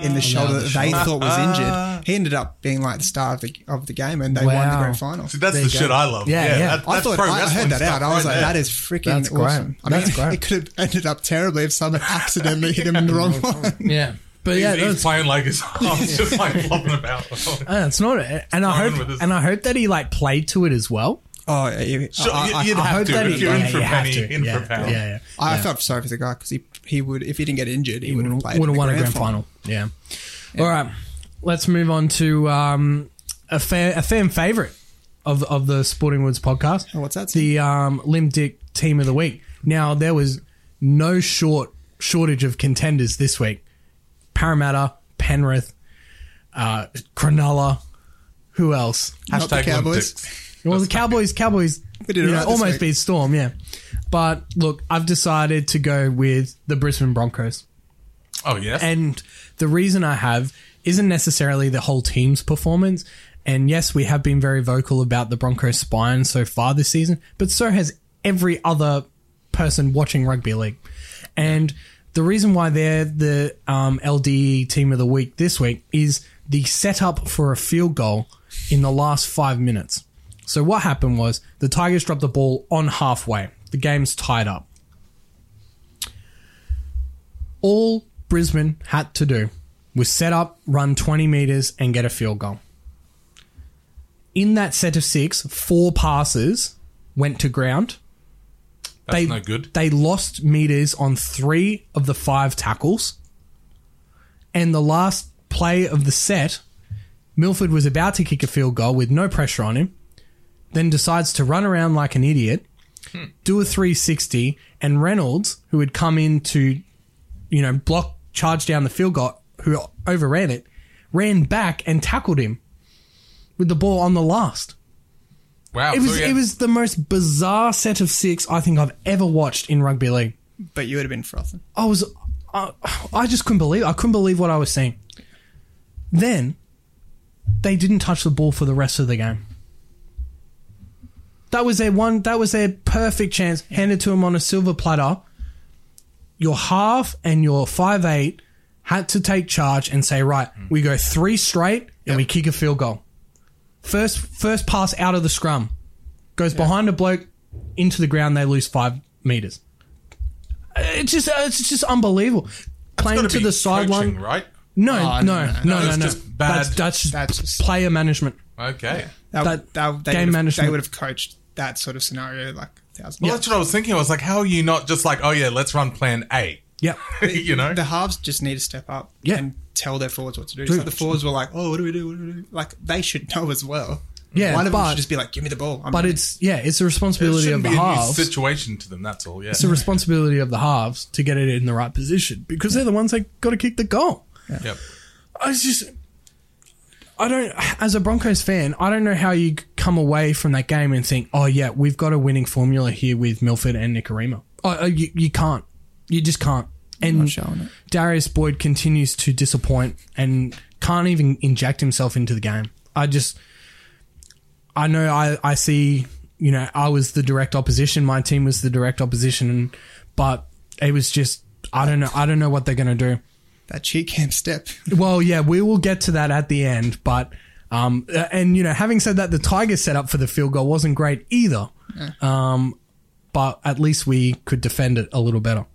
in the shoulder that they thought was injured. He ended up being like the star of the of the game, and they wow. won the grand final. See, that's there the shit go. I love. Yeah, yeah. yeah. That, I thought I heard that out. I was right like, there. That is freaking awesome. Great. I mean, that's great. It could have ended up terribly if someone accidentally yeah. hit him in the wrong one. Yeah, but yeah, he's, he's was... playing like his arms just like flopping about. uh, it's not, a, and I hope, his... and I hope that he like played to it as well. Oh, yeah. Sure, I, you'd I, have I to if you're yeah, in for you penny, to. in yeah, for pound. Yeah, yeah, yeah. I yeah. felt sorry for the guy because he, he would, if he didn't get injured, he, he would have played. Would have won a grand final. final. Yeah. yeah. All right, let's move on to um, a fan a fan favourite of of the Sporting Woods podcast. Oh, what's that? The um, Lim Dick Team of the Week. Now there was no short shortage of contenders this week. Parramatta, Penrith, uh, Cronulla. Who else? Not the Cowboys. Well, the Cowboys, Cowboys you know, almost beat Storm, yeah. But, look, I've decided to go with the Brisbane Broncos. Oh, yeah? And the reason I have isn't necessarily the whole team's performance. And, yes, we have been very vocal about the Broncos spine so far this season, but so has every other person watching Rugby League. And the reason why they're the um, L D E Team of the Week this week is the setup for a field goal in the last five minutes. So what happened was the Tigers dropped the ball on halfway. The game's tied up. All Brisbane had to do was set up, run twenty metres and get a field goal. In that set of six, four passes went to ground. That's they, no good. They lost metres on three of the five tackles. And the last play of the set, Milford was about to kick a field goal with no pressure on him. Then decides to run around like an idiot, hmm. do a three sixty, and Reynolds, who had come in to, you know, block, charge down the field goal, who overran it, ran back and tackled him with the ball on the last. Wow. It was, so yeah. it was the most bizarre set of six I think I've ever watched in rugby league. But you would have been frothing. I was, I, I just couldn't believe, I couldn't believe what I was seeing. Then, they didn't touch the ball for the rest of the game. That was their one. That was their perfect chance. Handed to him on a silver platter. Your half and your five eight had to take charge and say, right, we go three straight and yep. we kick a field goal. First, first pass out of the scrum goes yep. behind a bloke into the ground. They lose five meters. It's just, it's just unbelievable. That's playing to the sideline, right? No, oh, no, no, no, no. no, no, no. Just bad. That's, that's just that's just player management. Okay, yeah. that, that, that, game have, management. They would have coached that sort of scenario like a thousand. Well, yeah. that's what I was thinking. I was like, how are you not just like, oh, yeah, let's run plan A? Yeah. You know? The halves just need to step up yeah. and tell their forwards what to do. So the forwards were like, oh, what do we do? What do we do? Like, they should know as well. Yeah, One of but, them should just be like, give me the ball. I'm but ready. It's, yeah, it's a responsibility it of the be halves. It's a situation to them, that's all, yeah. It's a responsibility of the halves to get it in the right position because yeah. they're the ones that got to kick the goal. Yeah. Yep. I was just... I don't, as a Broncos fan, I don't know how you come away from that game and think, oh, yeah, we've got a winning formula here with Milford and Nicarima. Oh, you, you can't. You just can't. And Darius Boyd continues to disappoint and can't even inject himself into the game. I just, I know I, I see, you know, I was the direct opposition. My team was the direct opposition. And, but it was just, I don't know. I don't know what they're going to do. That cheat camp step. Well, yeah, we will get to that at the end. But, um, and, you know, having said that, the Tigers set up for the field goal wasn't great either. Yeah. Um, but at least we could defend it a little better.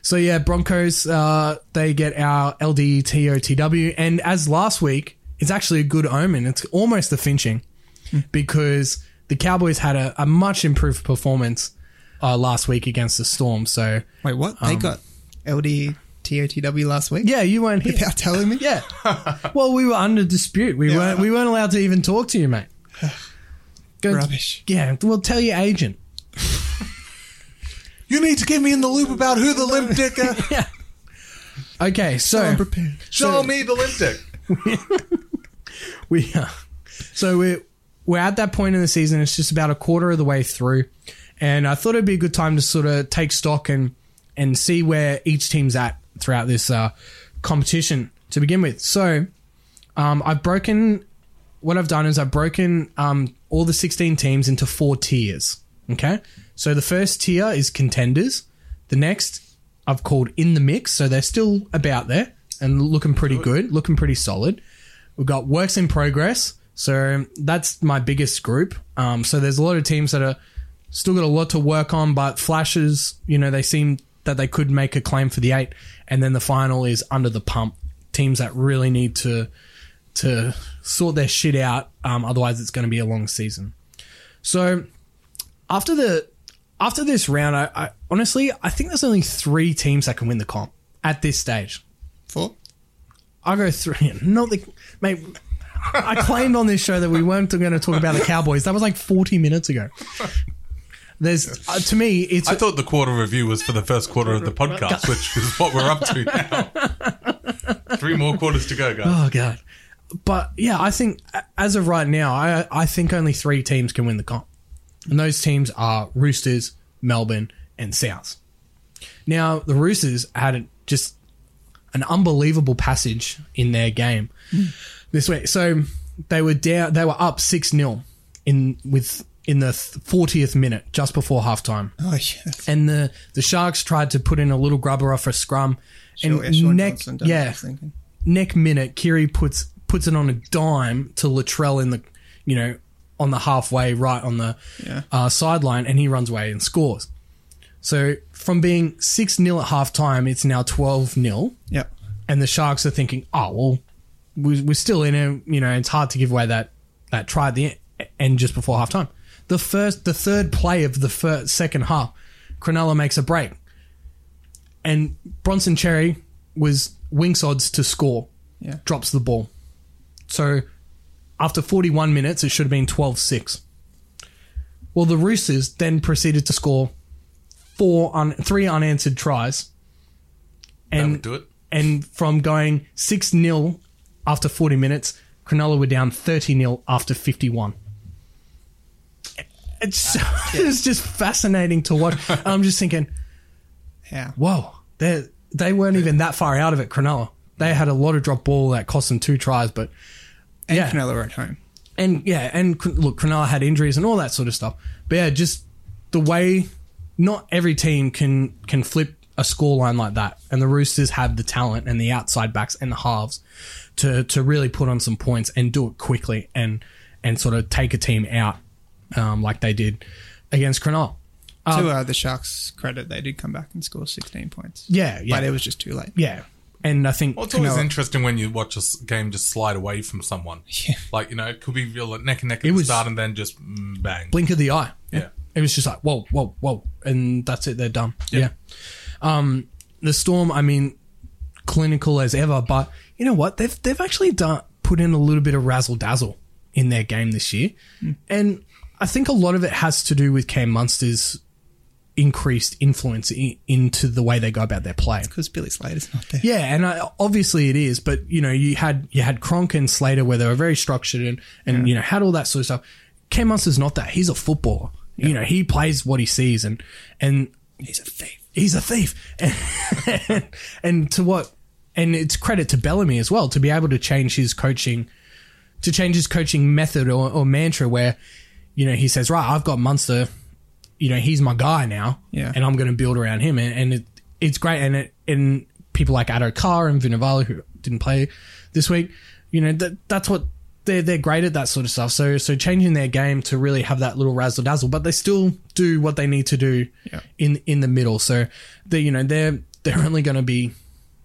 So, yeah, Broncos, uh, they get our L D T O T W. And as last week, it's actually a good omen. It's almost the finching mm. because the Cowboys had a, a much improved performance uh, last week against the Storm. So wait, what? Um, they got L D T O T W last week? Yeah, you weren't here. Without telling me? Yeah. Well, we were under dispute. We, yeah. weren't, we weren't allowed to even talk to you, mate. Go Rubbish. To, yeah, well, tell your agent. You need to get me in the loop about who the limp dicker. Yeah. Okay, so. I'm prepared. Show so, me the limp dick. we, uh, so we're, we're at that point in the season. It's just about a quarter of the way through. And I thought it'd be a good time to sort of take stock and, and see where each team's at throughout this uh, competition to begin with. So um, I've broken. What I've done is I've broken um, all the sixteen teams into four tiers. Okay. So the first tier is contenders. The next I've called in the mix. So they're still about there and looking pretty good, looking pretty solid. We've got works in progress. So that's my biggest group. Um, so there's a lot of teams that are still got a lot to work on, but flashes, you know, they seem that they could make a claim for the eight. And then the final is under the pump, teams that really need to, to sort their shit out. Um, otherwise it's going to be a long season. So after the after this round, I, I honestly I think there's only three teams that can win the comp at this stage. Four? I go three. Not the mate. I claimed on this show that we weren't going to talk about the Cowboys. That was like forty minutes ago. There's uh, to me, it's. I thought the quarter review was for the first quarter of the podcast, which is what we're up to now. Three more quarters to go, guys. Oh god. But yeah, I think as of right now, I I think only three teams can win the comp. And those teams are Roosters, Melbourne, and South. Now, the Roosters had a, just an unbelievable passage in their game mm. this week. So they were down, they were up six nil in with in the fortieth minute, just before halftime. Oh yes. And the, the Sharks tried to put in a little grubber off a scrum, sure, and yeah, neck Johnson, yeah neck minute, Kiri puts puts it on a dime to Latrell in the you know. on the halfway, right on the yeah. uh, sideline, and he runs away and scores. So from being six nil at halftime, it's now twelve nil. Yep. And the Sharks are thinking, oh, well, we're still in it. You know, it's hard to give away that, that try at the end just before halftime. The first, the third play of the first, second half, Cronulla makes a break. And Bronson Cherry was Winx odds to score. Yeah. Drops the ball. So after forty-one minutes, it should have been twelve six. Well, the Roosters then proceeded to score four, un- three unanswered tries. And, that would do it. And from going six nil after forty minutes, Cronulla were down thirty nil after fifty-one. It's, uh, yeah. It's just fascinating to watch. I'm just thinking, yeah. whoa, they they weren't even that far out of it, Cronulla. They had a lot of drop ball that cost them two tries, but... And yeah. Cronulla were at home. And, yeah, and look, Cronulla had injuries and all that sort of stuff. But, yeah, just the way not every team can, can flip a scoreline like that. And the Roosters have the talent and the outside backs and the halves to, to really put on some points and do it quickly and, and sort of take a team out um, like they did against Cronulla. Um, to uh, the Sharks' credit, they did come back and score sixteen points. Yeah, yeah. But it was just too late. Yeah. And I think well, it's always Cronulla, interesting when you watch a game just slide away from someone. Yeah. Like, you know, it could be real neck and neck at the start and then just bang. Blink of the eye. Yeah. It was just like, whoa, whoa, whoa. And that's it. They're done. Yeah. yeah. Um, the Storm, I mean, clinical as ever. But you know what? They've they've actually done, put in a little bit of razzle-dazzle in their game this year. Mm. And I think a lot of it has to do with Cam Munster's increased influence in, into the way they go about their play. It's because Billy Slater's not there. Yeah, and I, obviously it is, but, you know, you had you had Cronk and Slater where they were very structured and, and yeah. you know, had all that sort of stuff. Cam Munster's not that. He's a footballer. Yeah. You know, he plays what he sees, and and he's a thief. He's a thief. And, and, and to what? And it's credit to Bellamy as well to be able to change his coaching, to change his coaching method or, or mantra where, you know, he says, right, I've got Munster. You know, he's my guy now, yeah. and I'm going to build around him. And, and it, it's great. And it, and people like Ado Carr and Vunivalu, who didn't play this week, you know, that that's what they're, they're great at, that sort of stuff. So so changing their game to really have that little razzle dazzle, but they still do what they need to do yeah. in in the middle. So they, you know, they're they're only going to be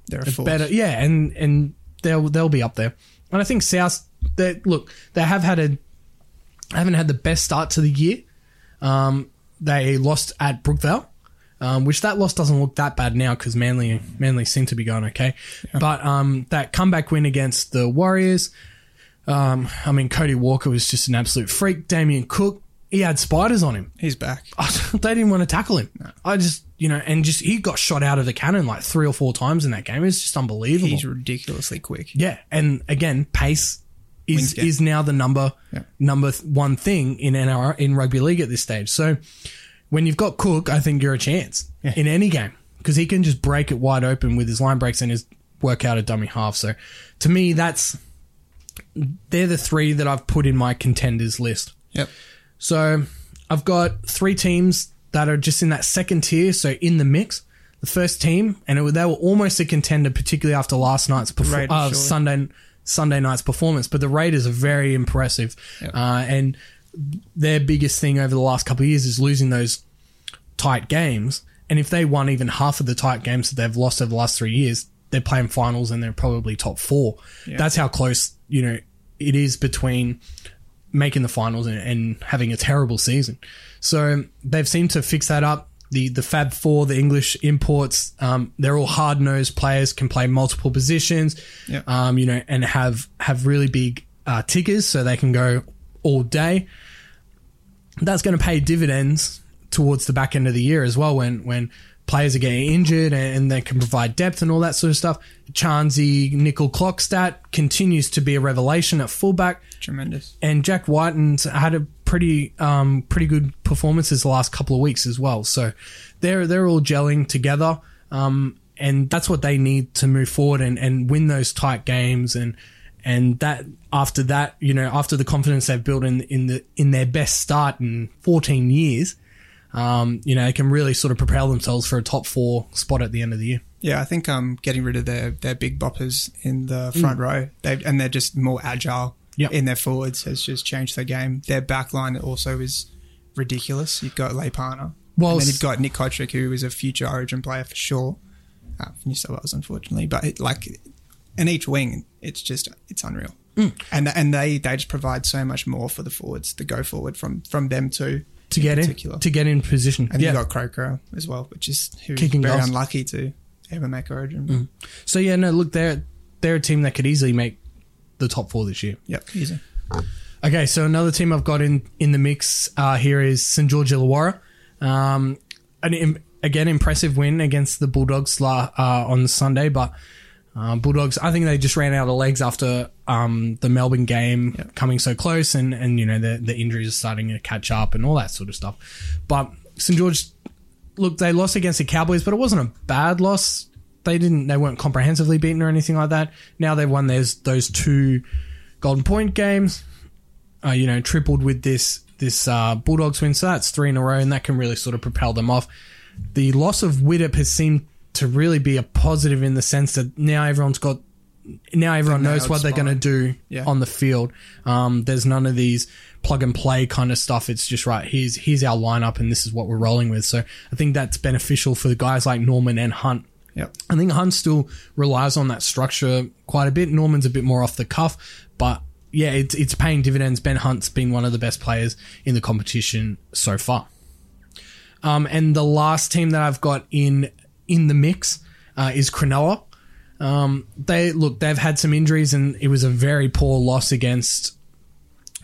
they're a better, yeah, and and they'll they'll be up there. And I think South, they look, they have had a haven't had the best start to the year. Um. They lost at Brookvale, um, which that loss doesn't look that bad now because Manly Manly seem to be going okay. Yeah. But um, that comeback win against the Warriors, um, I mean, Cody Walker was just an absolute freak. Damien Cook, he had spiders on him. He's back. They didn't want to tackle him. No. I just, you know, and just he got shot out of the cannon like three or four times in that game. It's just unbelievable. He's ridiculously quick. Yeah, and again, pace is is now the number yeah. number one thing in N R L, in rugby league at this stage. So when you've got Cook, I think you're a chance yeah. in any game because he can just break it wide open with his line breaks and his work out a dummy half. So to me, that's they're the three that I've put in my contenders list. Yep. So I've got three teams that are just in that second tier, so in the mix. The first team, and it, they were almost a contender, particularly after last night's performance, uh, Sunday. Sunday night's performance, but the Raiders are very impressive. Yep. Uh, and their biggest thing over the last couple of years is losing those tight games. And if they won even half of the tight games that they've lost over the last three years, they're playing finals and they're probably top four. Yep. That's how close, you know, it is between making the finals and, and having a terrible season. So they've seemed to fix that up. The the Fab Four, the English imports, um, they're all hard-nosed players, can play multiple positions, yep. um, you know, and have have really big uh, tickers, so they can go all day. That's going to pay dividends towards the back end of the year as well, when when players are getting injured and, and they can provide depth and all that sort of stuff. Chansey, Nickel Klockstadt continues to be a revelation at fullback. Tremendous. And Jack Whiten's had a pretty um pretty good performances the last couple of weeks as well. So they're they're all gelling together. Um and that's what they need to move forward and, and win those tight games and and that after that, you know, after the confidence they've built in in the in their best start in fourteen years, um, you know, they can really sort of propel themselves for a top four spot at the end of the year. Yeah, I think um getting rid of their their big boppers in the front mm. row, they and they're just more agile. Yep. In their forwards has just changed their game. Their back line also is ridiculous. You've got Leipana. Well, and then you've got Nick Kotrick, who is a future Origin player for sure. Uh, New South Wales, unfortunately. But, it, like, in each wing, it's just, it's unreal. Mm. And and they, they just provide so much more for the forwards, the go forward from, from them too. To in get particular. in. To get in position. And yeah. You've got Croker as well, which is who's Kicking very goals. unlucky to ever make Origin. Mm. So, yeah, no, look, they're they're a team that could easily make the top four this year. Yep. Easy. Okay, so another team I've got in, in the mix uh, here is Saint George Illawarra. Um, an, Im- again, impressive win against the Bulldogs la- uh, on Sunday, but uh, Bulldogs, I think they just ran out of legs after um, the Melbourne game yep. coming so close and, and you know, the, the injuries are starting to catch up and all that sort of stuff. But Saint George, look, they lost against the Cowboys, but it wasn't a bad loss. They didn't. They weren't comprehensively beaten or anything like that. Now they've won those those two Golden Point games. Uh, you know, tripled with this this uh, Bulldogs win. So that's three in a row, and that can really sort of propel them off. The loss of Widdop has seemed to really be a positive in the sense that now everyone's got now everyone knows what they're going to do yeah. on the field. Um, there's none of these plug and play kind of stuff. It's just right. Here's here's our lineup, and this is what we're rolling with. So I think that's beneficial for the guys like Norman and Hunt. Yep. I think Hunt still relies on that structure quite a bit. Norman's a bit more off the cuff, but yeah, it's it's paying dividends. Ben Hunt's been one of the best players in the competition so far. Um, and the last team that I've got in in the mix uh, is Cronulla. Um, they look, they've had some injuries, and it was a very poor loss against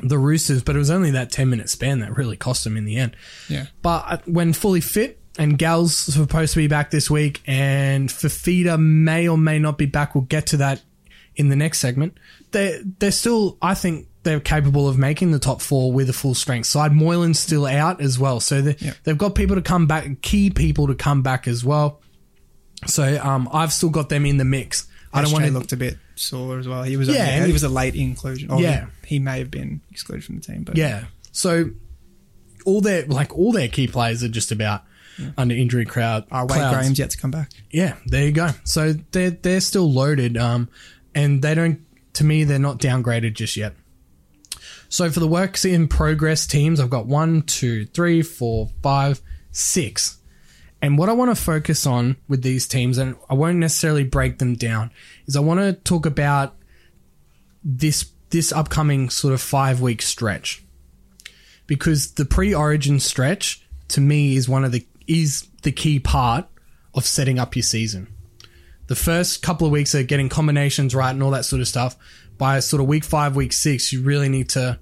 the Roosters, but it was only that ten minute span that really cost them in the end. Yeah, but when fully fit. And Gal's supposed to be back this week, and Fafita may or may not be back. We'll get to that in the next segment. They, they're still, I think, they're capable of making the top four with a full strength side. Moylan's still out as well. So they, yeah. they've got people to come back, key people to come back as well. So um, I've still got them in the mix. I don't want to looked a bit sore as well. He was yeah, only, he, he was a late inclusion. Or yeah, he, he may have been excluded from the team, but yeah. So all their like all their key players are just about yeah. under injury crowd. Our Wade clouds. Graham's yet to come back. Yeah, there you go. So they're they're still loaded, um, and they don't. To me, they're not downgraded just yet. So for the works in progress teams, I've got one, two, three, four, five, six. And what I want to focus on with these teams, and I won't necessarily break them down, is I want to talk about this this upcoming sort of five-week stretch. Because the pre-origin stretch, to me, is one of the is the key part of setting up your season. The first couple of weeks are getting combinations right and all that sort of stuff. By sort of week five, week six, you really need to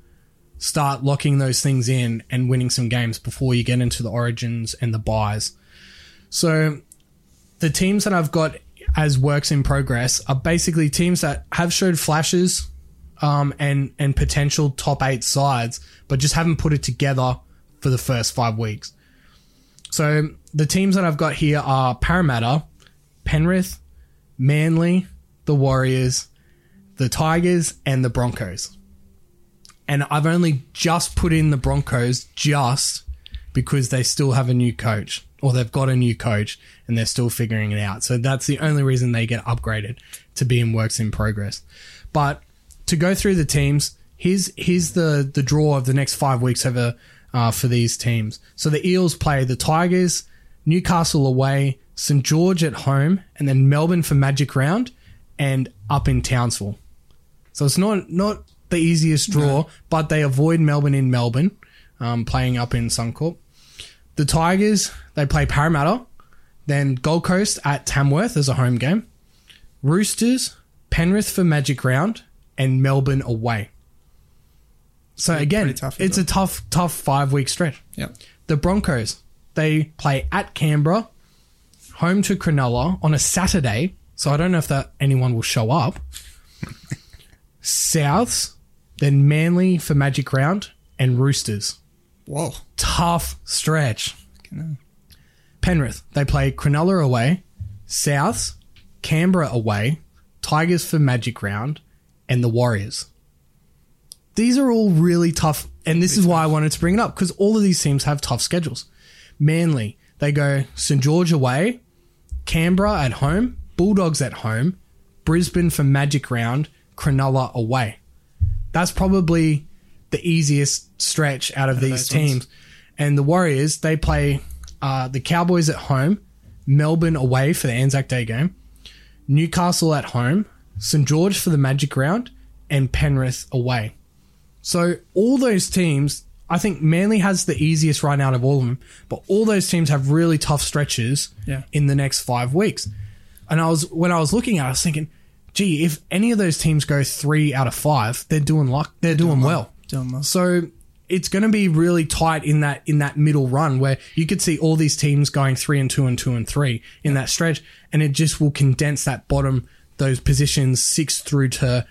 start locking those things in and winning some games before you get into the origins and the buys. So the teams that I've got as works in progress are basically teams that have showed flashes um, and, and potential top eight sides, but just haven't put it together for the first five weeks. So the teams that I've got here are Parramatta, Penrith, Manly, the Warriors, the Tigers, and the Broncos. And I've only just put in the Broncos just because they still have a new coach. Or they've got a new coach and they're still figuring it out. So that's the only reason they get upgraded to be in works in progress. But to go through the teams, here's, here's the, the draw of the next five weeks over uh, for these teams. So the Eels play the Tigers, Newcastle away, St George at home, and then Melbourne for Magic Round and up in Townsville. So it's not, not the easiest draw, no. but they avoid Melbourne in Melbourne, um, playing up in Suncorp. The Tigers, they play Parramatta, then Gold Coast at Tamworth as a home game, Roosters, Penrith for Magic Round, and Melbourne away. So, yeah, again, tough, it's a tough, tough five-week stretch. Yeah. The Broncos, they play at Canberra, home to Cronulla on a Saturday, so I don't know if that anyone will show up. Souths, then Manly for Magic Round, and Roosters. Whoa. Tough stretch. Penrith, they play Cronulla away, Souths, Canberra away, Tigers for Magic Round, and the Warriors. These are all really tough, and this is why I wanted to bring it up, because all of these teams have tough schedules. Manly, they go St George away, Canberra at home, Bulldogs at home, Brisbane for Magic Round, Cronulla away. That's probably the easiest stretch out of, out of these teams. Ones. And the Warriors, they play uh, the Cowboys at home, Melbourne away for the Anzac Day game, Newcastle at home, St George for the Magic Round, and Penrith away. So all those teams, I think Manly has the easiest run out of all of them, but all those teams have really tough stretches yeah. in the next five weeks. And I was when I was looking at it, I was thinking, gee, if any of those teams go three out of five, they're doing luck, they're, they're doing, doing well. well. So it's going to be really tight in that in that middle run where you could see all these teams going three and two and two and three in that stretch, and it just will condense that bottom, those positions six through to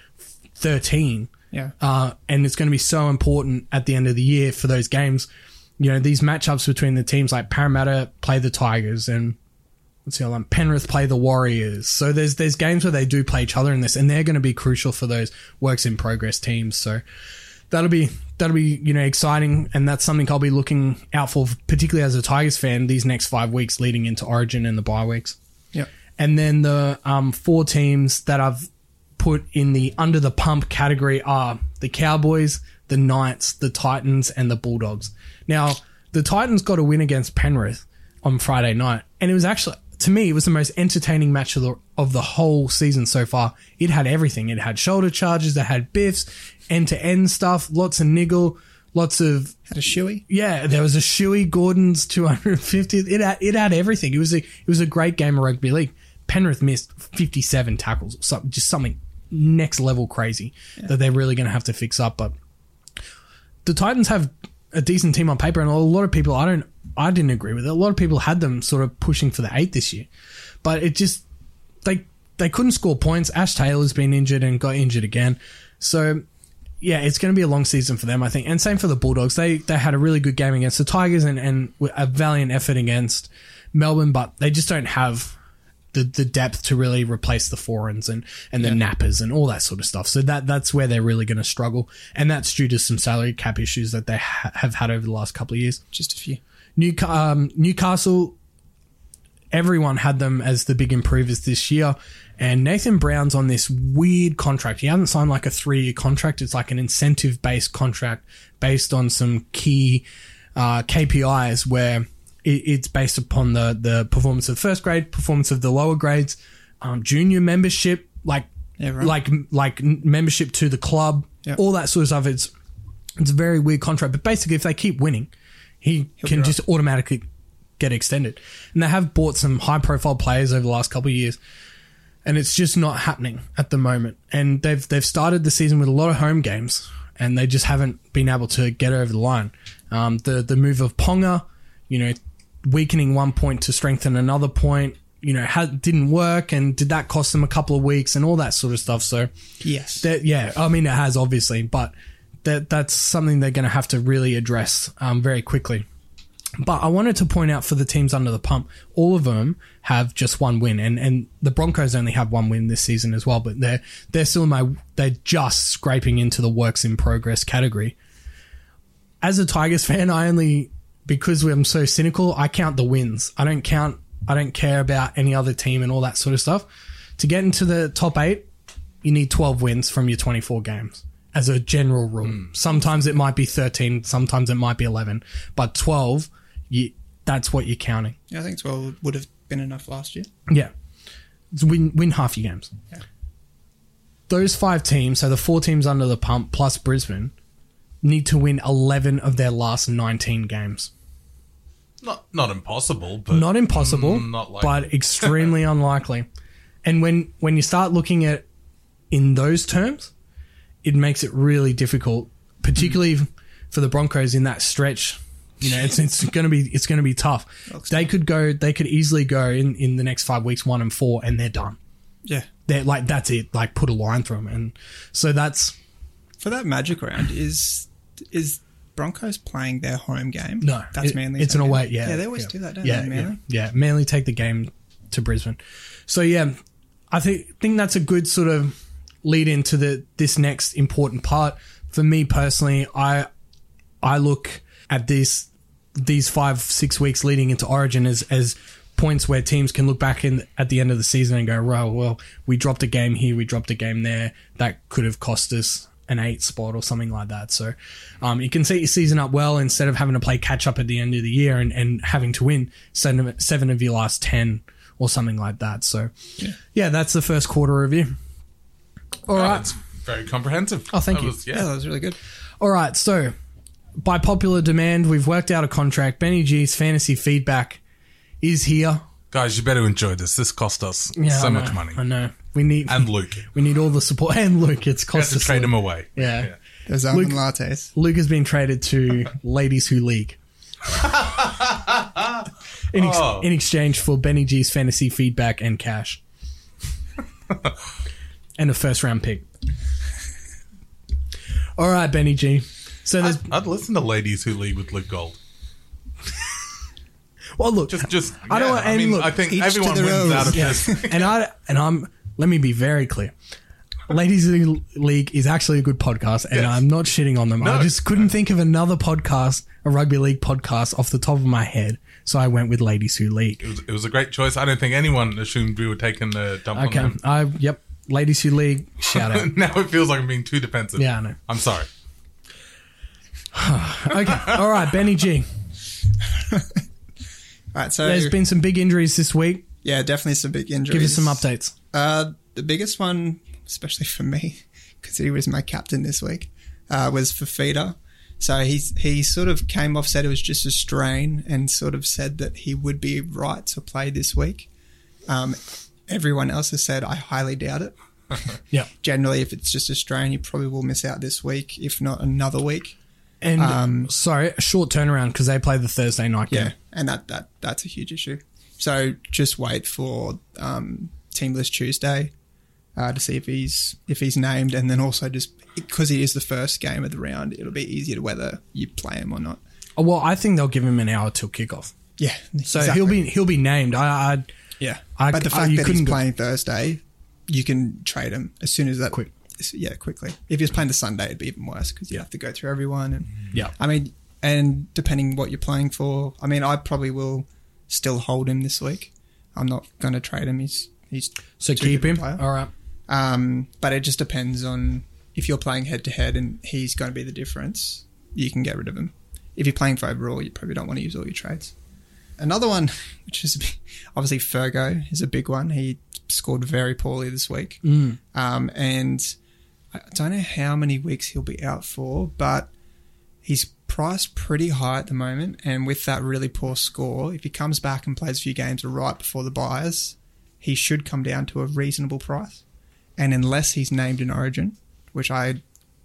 thirteen. Yeah, uh, and it's going to be so important at the end of the year for those games. You know, these matchups between the teams, like Parramatta play the Tigers and what's the other one? Penrith play the Warriors. So there's there's games where they do play each other in this, and they're going to be crucial for those works in progress teams. So. That'll be that'll be you know exciting, and that's something I'll be looking out for, particularly as a Tigers fan, these next five weeks leading into Origin and the bye weeks. Yeah, and then the um, four teams that I've put in the under the pump category are the Cowboys, the Knights, the Titans, and the Bulldogs. Now the Titans got a win against Penrith on Friday night, and it was actually to me it was the most entertaining match of the of the whole season so far. It had everything. It had shoulder charges. It had biffs. End-to-end stuff, lots of niggle, lots of... Had a shoey? Yeah, there was a shoey, Gordon's two hundred fiftieth. It had, it had everything. It was a it was a great game of rugby league. Penrith missed fifty-seven tackles, or something, just something next-level crazy yeah. that they're really going to have to fix up. But the Titans have a decent team on paper, and a lot of people, I don't, I didn't agree with it. A lot of people had them sort of pushing for the eight this year. But it just... They, they couldn't score points. Ash Taylor's been injured and got injured again. So... yeah, it's going to be a long season for them, I think. And same for the Bulldogs. They they had a really good game against the Tigers and, and a valiant effort against Melbourne, but they just don't have the, the depth to really replace the Forens and, and the yeah. Nappers and all that sort of stuff. So that that's where they're really going to struggle. And that's due to some salary cap issues that they ha- have had over the last couple of years. Just a few. New, um, Newcastle, everyone had them as the big improvers this year. And Nathan Brown's on this weird contract. He hasn't signed like a three-year contract. It's like an incentive-based contract based on some key uh, K P Is where it, it's based upon the, the performance of first grade, performance of the lower grades, um, junior membership, like yeah, right. like like membership to the club, yep. all that sort of stuff. It's, it's a very weird contract. But basically, if they keep winning, he He'll can just right. automatically get extended. And they have bought some high-profile players over the last couple of years. And it's just not happening at the moment. And they've they've started the season with a lot of home games, and they just haven't been able to get over the line. Um, the the move of Ponga, you know, weakening one point to strengthen another point, you know, ha- didn't work, and did that cost them a couple of weeks and all that sort of stuff? So yes, yeah, I mean it has obviously, but that that's something they're going to have to really address um, very quickly. But I wanted to point out for the teams under the pump, all of them have just one win, and, and the Broncos only have one win this season as well. But they're they're still in my they're just scraping into the works in progress category. As a Tigers fan, I only because I'm so cynical, I count the wins. I don't count. I don't care about any other team and all that sort of stuff. To get into the top eight, you need twelve wins from your twenty-four games. As a general rule, mm. sometimes it might be thirteen, sometimes it might be eleven, but twelve. You, that's what you're counting. Yeah, I think twelve would have been enough last year. Yeah. Win, win half your games. Yeah. Those five teams, so the four teams under the pump plus Brisbane, need to win eleven of their last nineteen games. Not not impossible. But not impossible, mm, not but extremely unlikely. And when, when you start looking at in those terms, it makes it really difficult, particularly mm. for the Broncos in that stretch. You know, it's it's gonna be it's gonna be tough. They could go. They could easily go in, in the next five weeks, one and four, and they're done. Yeah, they're like that's it. Like put a line through them, and so that's for that magic round. Is is Broncos playing their home game? No, that's it, Manly. It's an away. Yeah, yeah, they always yeah. do that, don't yeah, they? Manly. Yeah, yeah, Manly take the game to Brisbane. So yeah, I think think that's a good sort of lead into the this next important part for me personally. I I look. At these these five, six weeks leading into Origin as, as points where teams can look back in at the end of the season and go, well, well, we dropped a game here, we dropped a game there. That could have cost us an eight spot or something like that. So um, you can set your season up well instead of having to play catch-up at the end of the year and, and having to win seven of, seven of your last ten or something like that. So, yeah, yeah that's the first quarter review. All oh, right. That's very comprehensive. Oh, thank that you. Was, yeah. yeah, that was really good. All right, so... By popular demand, we've worked out a contract. Benny G's fantasy feedback is here. Guys, you better enjoy this. This cost us yeah, so much money. I know. We need and Luke. We need all the support. And Luke, it's cost us. We have to trade him away. Yeah. yeah. There's almond lattes. Luke has been traded to Ladies Who League. in, ex- oh. in exchange for Benny G's fantasy feedback and cash. and a first round pick. All right, Benny G. So I'd, I'd listen to Ladies Who League with Luke Gold. well, look, just, just I don't. Yeah, want, and I mean, look, I think everyone wins rows. out of yeah. this. and I and I'm. Let me be very clear. Ladies Who League is actually a good podcast, and yes. I'm not shitting on them. No, I just couldn't no. think of another podcast, a rugby league podcast, off the top of my head, so I went with Ladies Who League. It was, it was a great choice. I don't think anyone assumed we were taking the dump okay. on them. I yep, Ladies Who League. Shout out. Now it feels like I'm being too defensive. Yeah, I know. I'm sorry. okay, all right, Benny G. all right, so there's been some big injuries this week. Yeah, definitely some big injuries. Give us some updates. Uh, the biggest one, especially for me, because he was my captain this week, uh, was Fifita. So he he sort of came off, said it was just a strain, and sort of said that he would be right to play this week. Um, everyone else has said I highly doubt it. yeah. Generally, if it's just a strain, you probably will miss out this week, if not another week. And um, sorry, a short turnaround because they play the Thursday night game. Yeah, and that, that that's a huge issue. So just wait for um, Teamless Tuesday uh, to see if he's if he's named, and then also just because it is the first game of the round, it'll be easier to whether you play him or not. Oh, well, I think they'll give him an hour till kickoff. Yeah, so exactly. he'll be he'll be named. I, I yeah, I, but the fact I, that he's playing Thursday, you can trade him as soon as that quick. Yeah, quickly. If he was playing the Sunday, it'd be even worse because you'd have to go through everyone. And yeah, I mean, and depending what you're playing for, I mean, I probably will still hold him this week. I'm not going to trade him. He's he's so keep him. Player. All right, um, but it just depends on if you're playing head to head and he's going to be the difference. You can get rid of him. If you're playing for overall, you probably don't want to use all your trades. Another one, which is a big, obviously Fergo is a big one. He scored very poorly this week, mm. um, and I don't know how many weeks he'll be out for, but he's priced pretty high at the moment, and with that really poor score, if he comes back and plays a few games right before the buyers, he should come down to a reasonable price. And unless he's named in Origin, which I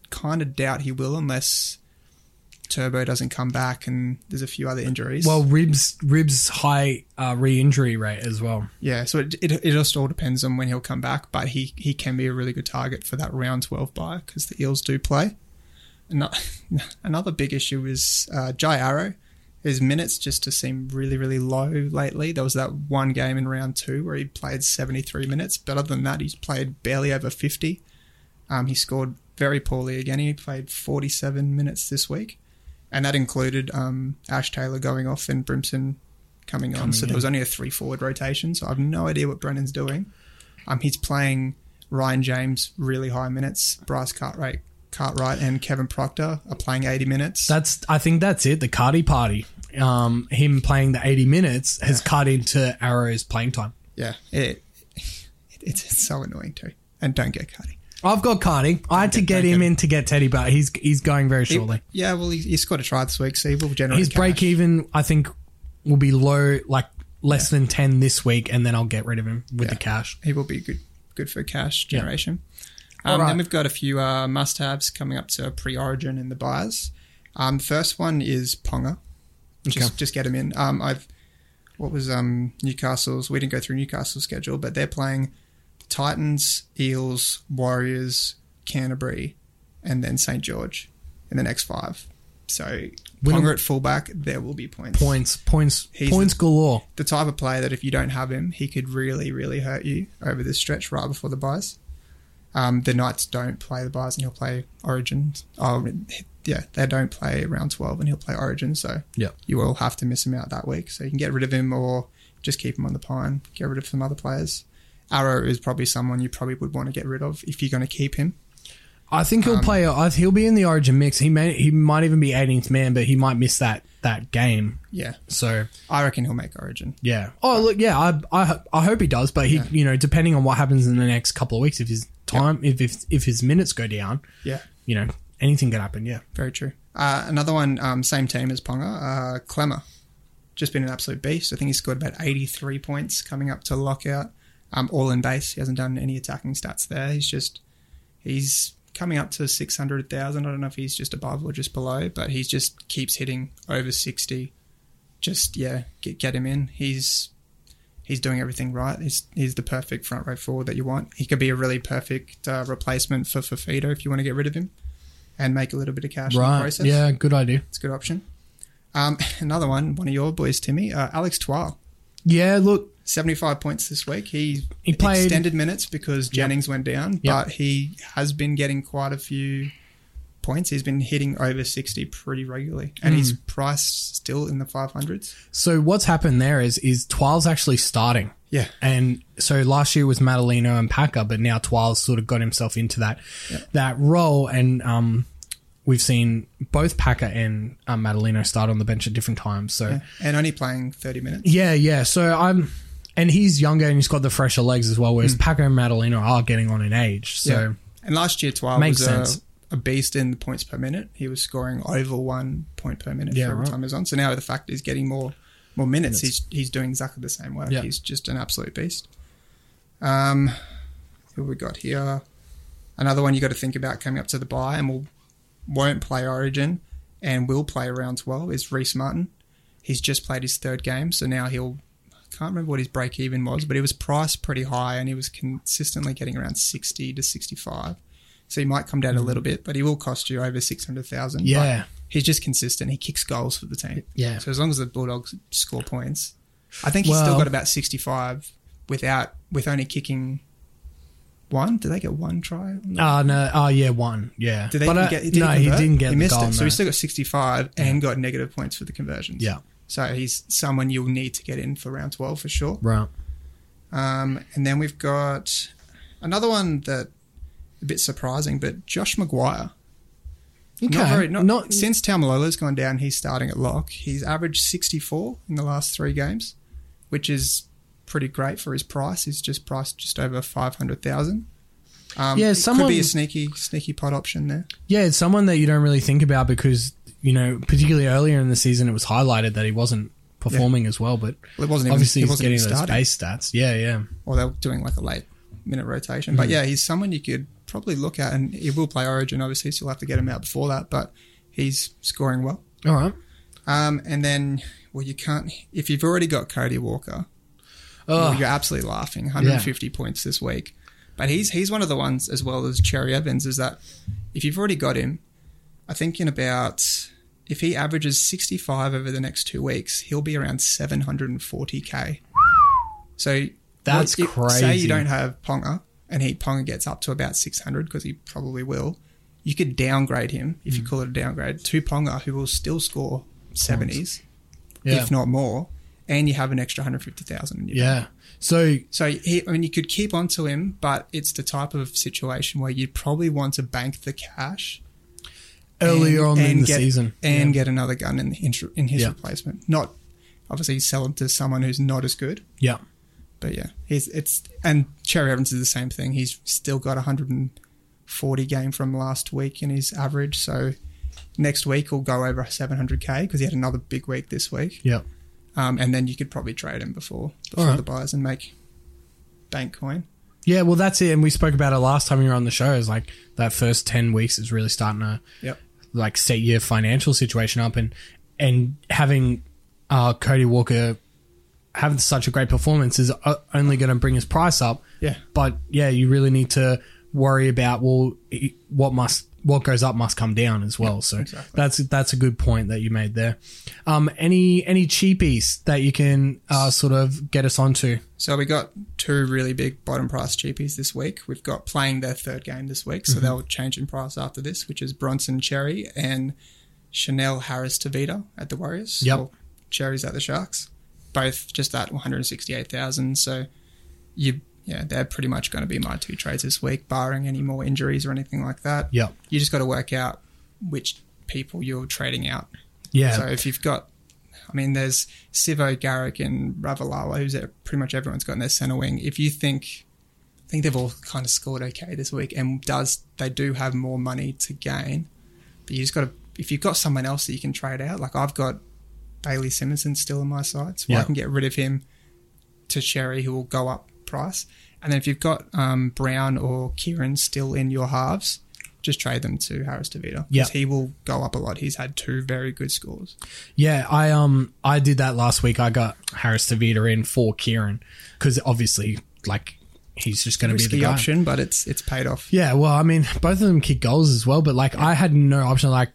kind of doubt he will unless Turbo doesn't come back and there's a few other injuries. Well, Ribs Ribs high uh, re-injury rate as well. Yeah, so it, it it just all depends on when he'll come back, but he, he can be a really good target for that round twelve bye because the Eels do play. Another big issue is uh, Jai Arrow. His minutes just to seem really, really low lately. There was that one game in round two where he played seventy-three minutes, but other than that, he's played barely over fifty. Um, he scored very poorly again. He played forty-seven minutes this week. And that included um, Ash Taylor going off and Brimson coming, coming on. So in. There was only a three-forward rotation. So I have no idea what Brennan's doing. Um, he's playing Ryan James really high minutes. Bryce Cartwright, Cartwright and Kevin Proctor are playing eighty minutes. That's I think that's it. The Cardi party. Um, him playing the eighty minutes has yeah. cut into Arrow's playing time. Yeah, it, it it's so annoying too. And don't get Cardi. I've got Carney. I had to get him in to get Teddy, but he's he's going very shortly. He, yeah, well, he's, he's got a try this week, so he will generate his cash. Break even, I think, will be low, like less yeah. than ten this week, and then I'll get rid of him with yeah. the cash. He will be good good for cash generation. Yeah. Um, right. Then we've got a few uh, must-haves coming up to pre-Origin and the buyers. Um, first one is Ponga. Just okay. just get him in. Um, I've what was um, Newcastle's? We didn't go through Newcastle's schedule, but they're playing Titans, Eels, Warriors, Canterbury, and then Saint George in the next five. So, Ponga at fullback, there will be points. Points, points, He's points the, galore. The type of player that if you don't have him, he could really, really hurt you over this stretch right before the buys. Um, the Knights don't play the buys and he'll play Origins. Oh, yeah, they don't play round twelve and he'll play Origin. So, yep. you will have to miss him out that week. So, you can get rid of him or just keep him on the pine, get rid of some other players. Arrow is probably someone you probably would want to get rid of if you're going to keep him. I think he'll um, play. He'll be in the Origin mix. He may. He might even be eighteenth man, but he might miss that that game. Yeah. So I reckon he'll make Origin. Yeah. Oh look, yeah. I I, I hope he does, but he, yeah. you know, depending on what happens in the next couple of weeks, if his time, yep. if, if if his minutes go down, yeah, you know, anything could happen. Yeah. Very true. Uh, another one, um, same team as Ponga, uh, Clemmer, just been an absolute beast. I think he scored about eighty-three points coming up to lockout. Um, all in base. He hasn't done any attacking stats there. He's just, he's coming up to six hundred thousand. I don't know if he's just above or just below, but he just keeps hitting over sixty. Just, yeah, get get him in. He's he's doing everything right. He's he's the perfect front row forward that you want. He could be a really perfect uh, replacement for Fafita if you want to get rid of him and make a little bit of cash right. in the process. Yeah, good idea. It's a good option. Um, another one, one of your boys, Timmy, uh, Alex Twal. Yeah, look. seventy-five points this week. He, he played extended minutes because Jennings yep. went down, yep. but he has been getting quite a few points. He's been hitting over sixty pretty regularly, and mm. he's priced still in the five hundreds. So what's happened there is is Twal's actually starting. Yeah. And so last year was Madalino and Packer, but now Twal's sort of got himself into that yep. that role, and um, we've seen both Packer and um, Madalino start on the bench at different times. So yeah. And only playing thirty minutes. Yeah, yeah. So I'm... And he's younger and he's got the fresher legs as well, whereas mm. Paco and Madalino are getting on in age. So yeah. And last year, Twal was a, a beast in the points per minute. He was scoring over one point per minute yeah, for every right. time he was on. So now the fact is getting more more minutes, minutes. He's he's doing exactly the same work. Yeah. He's just an absolute beast. Um, who we got here? Another one you got to think about coming up to the bye and will, won't play Origin and will play around twelve is Reece Martin. He's just played his third game, so now he'll... can't remember what his break even was, but he was priced pretty high and he was consistently getting around sixty to sixty-five. So he might come down a little bit, but he will cost you over six hundred thousand dollars. Yeah. But he's just consistent. He kicks goals for the team. Yeah. So as long as the Bulldogs score points, I think he's well, still got about sixty-five without with only kicking one. Did they get one try? No. Uh, no. Oh, yeah, one. Yeah. Did they but, uh, get, did no, he, he didn't get he the missed goal, it. No. So he still got sixty-five and got negative points for the conversions. Yeah. So he's someone you'll need to get in for round twelve for sure. Right. Um, and then we've got another one that a bit surprising, but Josh Maguire. Okay. Not very, not, not, since Taumalolo's gone down, he's starting at lock. He's averaged sixty-four in the last three games, which is pretty great for his price. He's just priced just over five hundred thousand dollars. Um, yeah, someone, it could be a sneaky, sneaky pot option there. Yeah, it's someone that you don't really think about because, you know, particularly earlier in the season, it was highlighted that he wasn't performing yeah. as well, but well, it wasn't obviously even, it wasn't he's getting those base stats. Yeah, yeah. Or they were doing like a late-minute rotation. Mm. But, yeah, he's someone you could probably look at, and he will play Origin obviously, so you'll have to get him out before that, but he's scoring well. All right. Um, and then, well, you can't, if you've already got Cody Walker, oh. well, you're absolutely laughing, one hundred fifty yeah. points this week. But he's he's one of the ones, as well as Cherry Evans, is that if you've already got him, I think in about, if he averages sixty-five over the next two weeks, he'll be around seven hundred forty thousand. So that's well, it, crazy. Say you don't have Ponga, and he Ponga gets up to about six hundred because he probably will, you could downgrade him, if mm. you call it a downgrade, to Ponga, who will still score seventies, yeah. if not more, and you have an extra one hundred fifty thousand in your yeah. bank. So, so he, I mean, you could keep on to him, but it's the type of situation where you'd probably want to bank the cash earlier and, on and in get, the season. And yeah. get another gun in, the, in his yeah. replacement. Not, obviously, sell him to someone who's not as good. Yeah. But yeah, he's it's and Cherry Evans is the same thing. He's still got one hundred forty game from last week in his average. So next week he'll go over seven hundred thousand because he had another big week this week. Yeah, um, and then you could probably trade him before before right. the buyers and make bank coin. Yeah, well that's it. And we spoke about it last time you were on the show. Is like that first ten weeks is really starting to yep. like set your financial situation up, and and having uh, Cody Walker having such a great performance is only going to bring his price up. Yeah. But, yeah, you really need to worry about, well, what must what goes up must come down as well. Yeah, so exactly. that's that's a good point that you made there. Um, any any cheapies that you can uh, sort of get us onto? So we got two really big bottom price cheapies this week. We've got playing their third game this week, so mm-hmm. they'll change in price after this, which is Bronson Cherry and Chanel Harris-Tavita at the Warriors. Yep. Or Cherry's at the Sharks. Both just that one hundred sixty-eight thousand. So, you yeah, they're pretty much going to be my two trades this week, barring any more injuries or anything like that. Yeah, you just got to work out which people you're trading out. Yeah. So if you've got, I mean, there's Sivo, Garrick, and Ravalawa, who's pretty much everyone's got in their centre wing. If you think, I think they've all kind of scored okay this week, and does they do have more money to gain, but you just got to if you've got someone else that you can trade out, like I've got Bailey Simonson still on my side, so yep. I can get rid of him to Cherry, who will go up price. And then if you've got um, Brown or Kieran still in your halves, just trade them to Harris-Tavita because yep. he will go up a lot. He's had two very good scores. Yeah, I um I did that last week. I got Harris-Tavita in for Kieran because obviously, like, he's just going to be the guy. Option, but it's it's paid off. Yeah, well, I mean, both of them kick goals as well, but like yeah. I had no option. Like,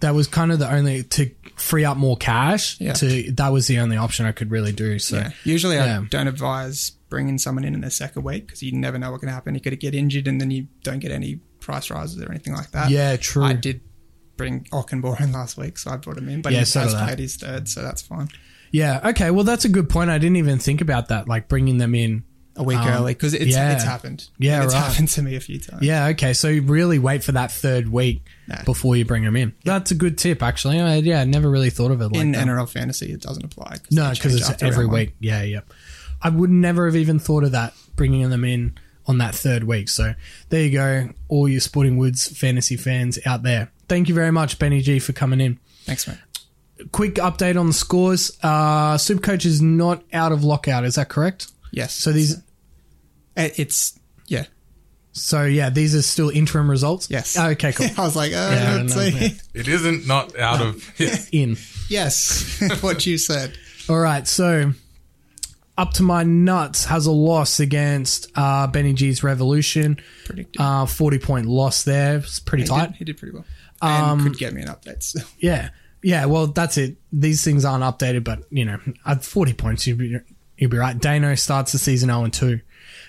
that was kind of the only to free up more cash. Yeah. To that was the only option I could really do. So yeah. usually yeah. I don't advise bringing someone in in their second week because you never know what can happen. You could get injured and then you don't get any price rises or anything like that. Yeah, true. I did bring Ockenborough in last week, so I brought him in, but yeah, he so has played his third, so that's fine. Yeah. Okay. Well, that's a good point. I didn't even think about that, like bringing them in a week um, early because it's yeah. it's happened. Yeah, it's right. happened to me a few times. Yeah, okay. So you really wait for that third week nah. before you bring them in. Yeah. That's a good tip, actually. I, yeah, I never really thought of it like in that. In N R L Fantasy, it doesn't apply. Cause no, because it's every week. One. Yeah, yeah. I would never have even thought of that, bringing them in on that third week. So there you go, all you Sporting Woods fantasy fans out there. Thank you very much, Benny G, for coming in. Thanks, mate. Quick update on the scores. Uh, Supercoach is not out of lockout. Is that correct? Yes. So these... It's, yeah. So, yeah, these are still interim results? Yes. Oh, okay, cool. I was like, oh, yeah, I don't know. Yeah. It isn't not out no. of... Yeah. In. Yes, what you said. All right, so Up to My Nuts has a loss against uh, Benny G's Revolution. Predicted. Uh, forty-point loss there. It's pretty he tight. Did, he did pretty well. Um, and could get me an update still. Yeah. Yeah, well, that's it. These things aren't updated, but, you know, at forty points, you'll be, you'll be right. Dano starts the season oh and two.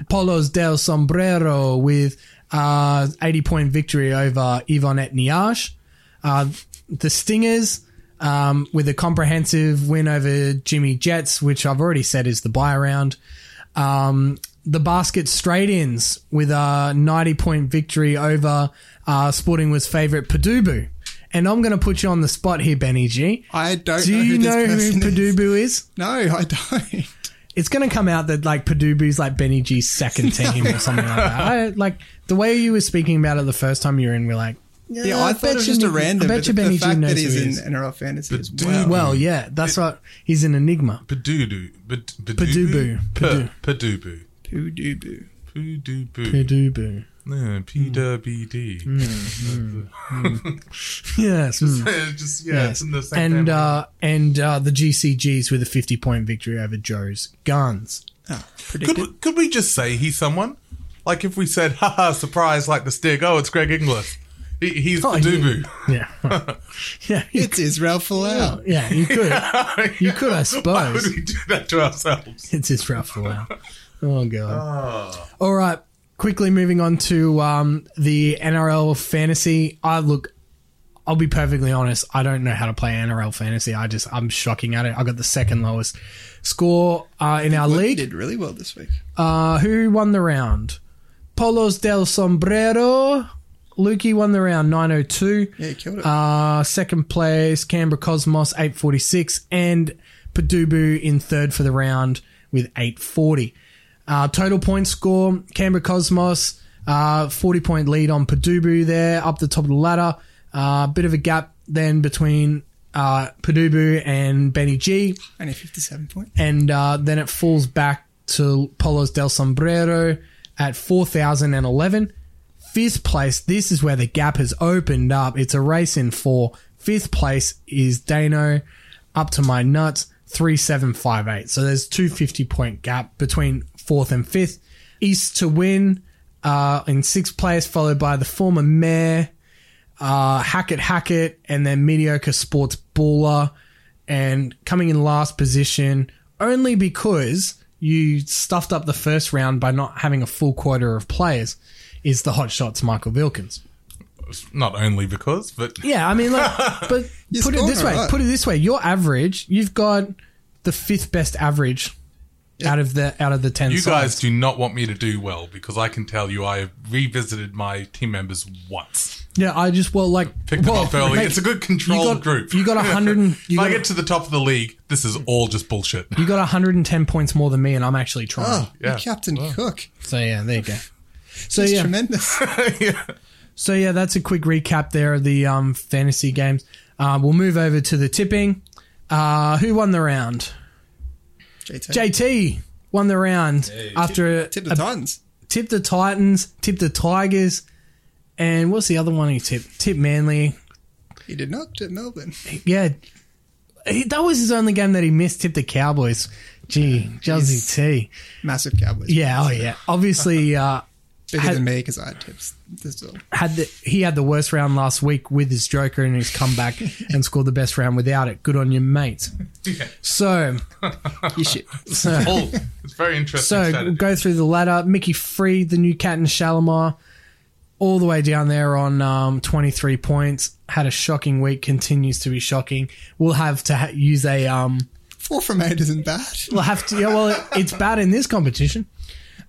Polos del Sombrero with uh, eighty-point victory over Yvonette Niage. Uh, the Stingers... Um, with a comprehensive win over Jimmy Jets, which I've already said is the buy round. Um, the Basket Straight-Ins with a ninety-point victory over uh, Sporting Woods' favourite Padubu. And I'm going to put you on the spot here, Benny G. I don't Do know you who know who Padubu is? is? No, I don't. It's going to come out that, like, Padubu's, like, Benny G's second team no. or something like that. I, like, the way you were speaking about it the first time you were in, we're like, Yeah, yeah, I, I thought it was just a random, I bet you but Benny the fact G knows that he's is. in N R L fantasy as well. Well, yeah, that's right. He's an enigma. Padubu. Padubu. Padubu. Padubu. Padubu. No, P W D. Mm. Mm. Yes. Just, yeah, yes. It's in the same and, uh, and uh, the G C Gs with a fifty-point victory over Joe's Guns. Oh, could, could we just say he's someone? Like if we said, haha, surprise, like the stick, oh, it's Greg Inglis. He's oh, Padubu. Yeah. Yeah. yeah it's could. Israel Folau. Yeah, you could. yeah. You could, I suppose. Why would we do that to ourselves? It's Israel Folau. Oh, God. Oh. All right. Quickly moving on to um, the N R L fantasy. I look, I'll be perfectly honest. I don't know how to play N R L fantasy. I just, I'm shocking at it. I got the second lowest score uh, in our Luke league. Did really well this week. Uh, who won the round? Polos del Sombrero. Lukey won the round nine oh two. Yeah, he killed it. Uh, second place, Canberra Cosmos, eight forty-six. And Padubu in third for the round with eight forty. Uh, total point score, Canberra Cosmos, uh, forty-point lead on Padubu there, up the top of the ladder. A uh, bit of a gap then between uh, Padubu and Benny G. Only fifty-seven points. And uh, then it falls back to Polos del Sombrero at four thousand eleven. Fifth place, this is where the gap has opened up. It's a race in four. Fifth place is Dano, Up To My Nuts, three seven five eight. So there's two fifty-point gap between fourth and fifth. East To Win uh, in sixth place, followed by the former mayor, uh, Hackett Hackett, and then Mediocre Sports Baller. And coming in last position, only because you stuffed up the first round by not having a full quota of players, is the Hot Shots Michael Vilkins. Not only because, but... Yeah, I mean, like, but put it this way. Right. Put it this way. Your average, you've got the fifth best average yeah. out of the out of the ten You sides. Guys do not want me to do well because I can tell you I have revisited my team members once. Yeah, I just, well, like... Pick them well, up early. Mate, it's a good controlled you got, group. You got one hundred... And, you if got, I get to the top of the league, this is all just bullshit. You got one hundred ten points more than me and I'm actually trying. Oh, yeah. Captain oh. Cook. So, yeah, there you go. So yeah. Tremendous. yeah. So yeah, that's a quick recap there of the um, fantasy games. Uh, we'll move over to the tipping. Uh, who won the round? J T. J T won the round hey, after tip, a, tip the Titans, a, tip the Titans, tip the Tigers, and what's the other one he tipped? Tip Manly. He did not tip Melbourne. Yeah, he, that was his only game that he missed. Tip the Cowboys. Gee, Jazzy T. Massive Cowboys. Yeah, fans. Oh yeah. Obviously. Uh, Bigger had, than me because I had tips. Had the, he had the worst round last week with his joker and he's come back and scored the best round without it. Good on you, mate. Yeah. So, you shit. So, oh, it's very interesting. So, strategy. We'll go through the ladder. Mickey Free, the new cat in Shalimar, all the way down there on um, twenty-three points. Had a shocking week, continues to be shocking. We'll have to ha- use a... Um, Four from eight isn't bad. We'll have to... Yeah, well, it, it's bad in this competition.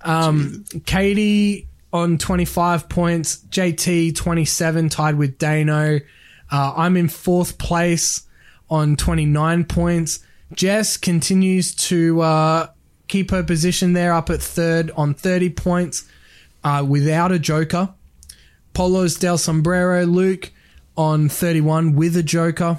Um, Katie... on twenty-five points, J T twenty-seven, tied with Dano. Uh, I'm in fourth place on twenty-nine points. Jess continues to uh, keep her position there, up at third on thirty points uh, without a joker. Polos del Sombrero, Luke, on thirty-one with a joker.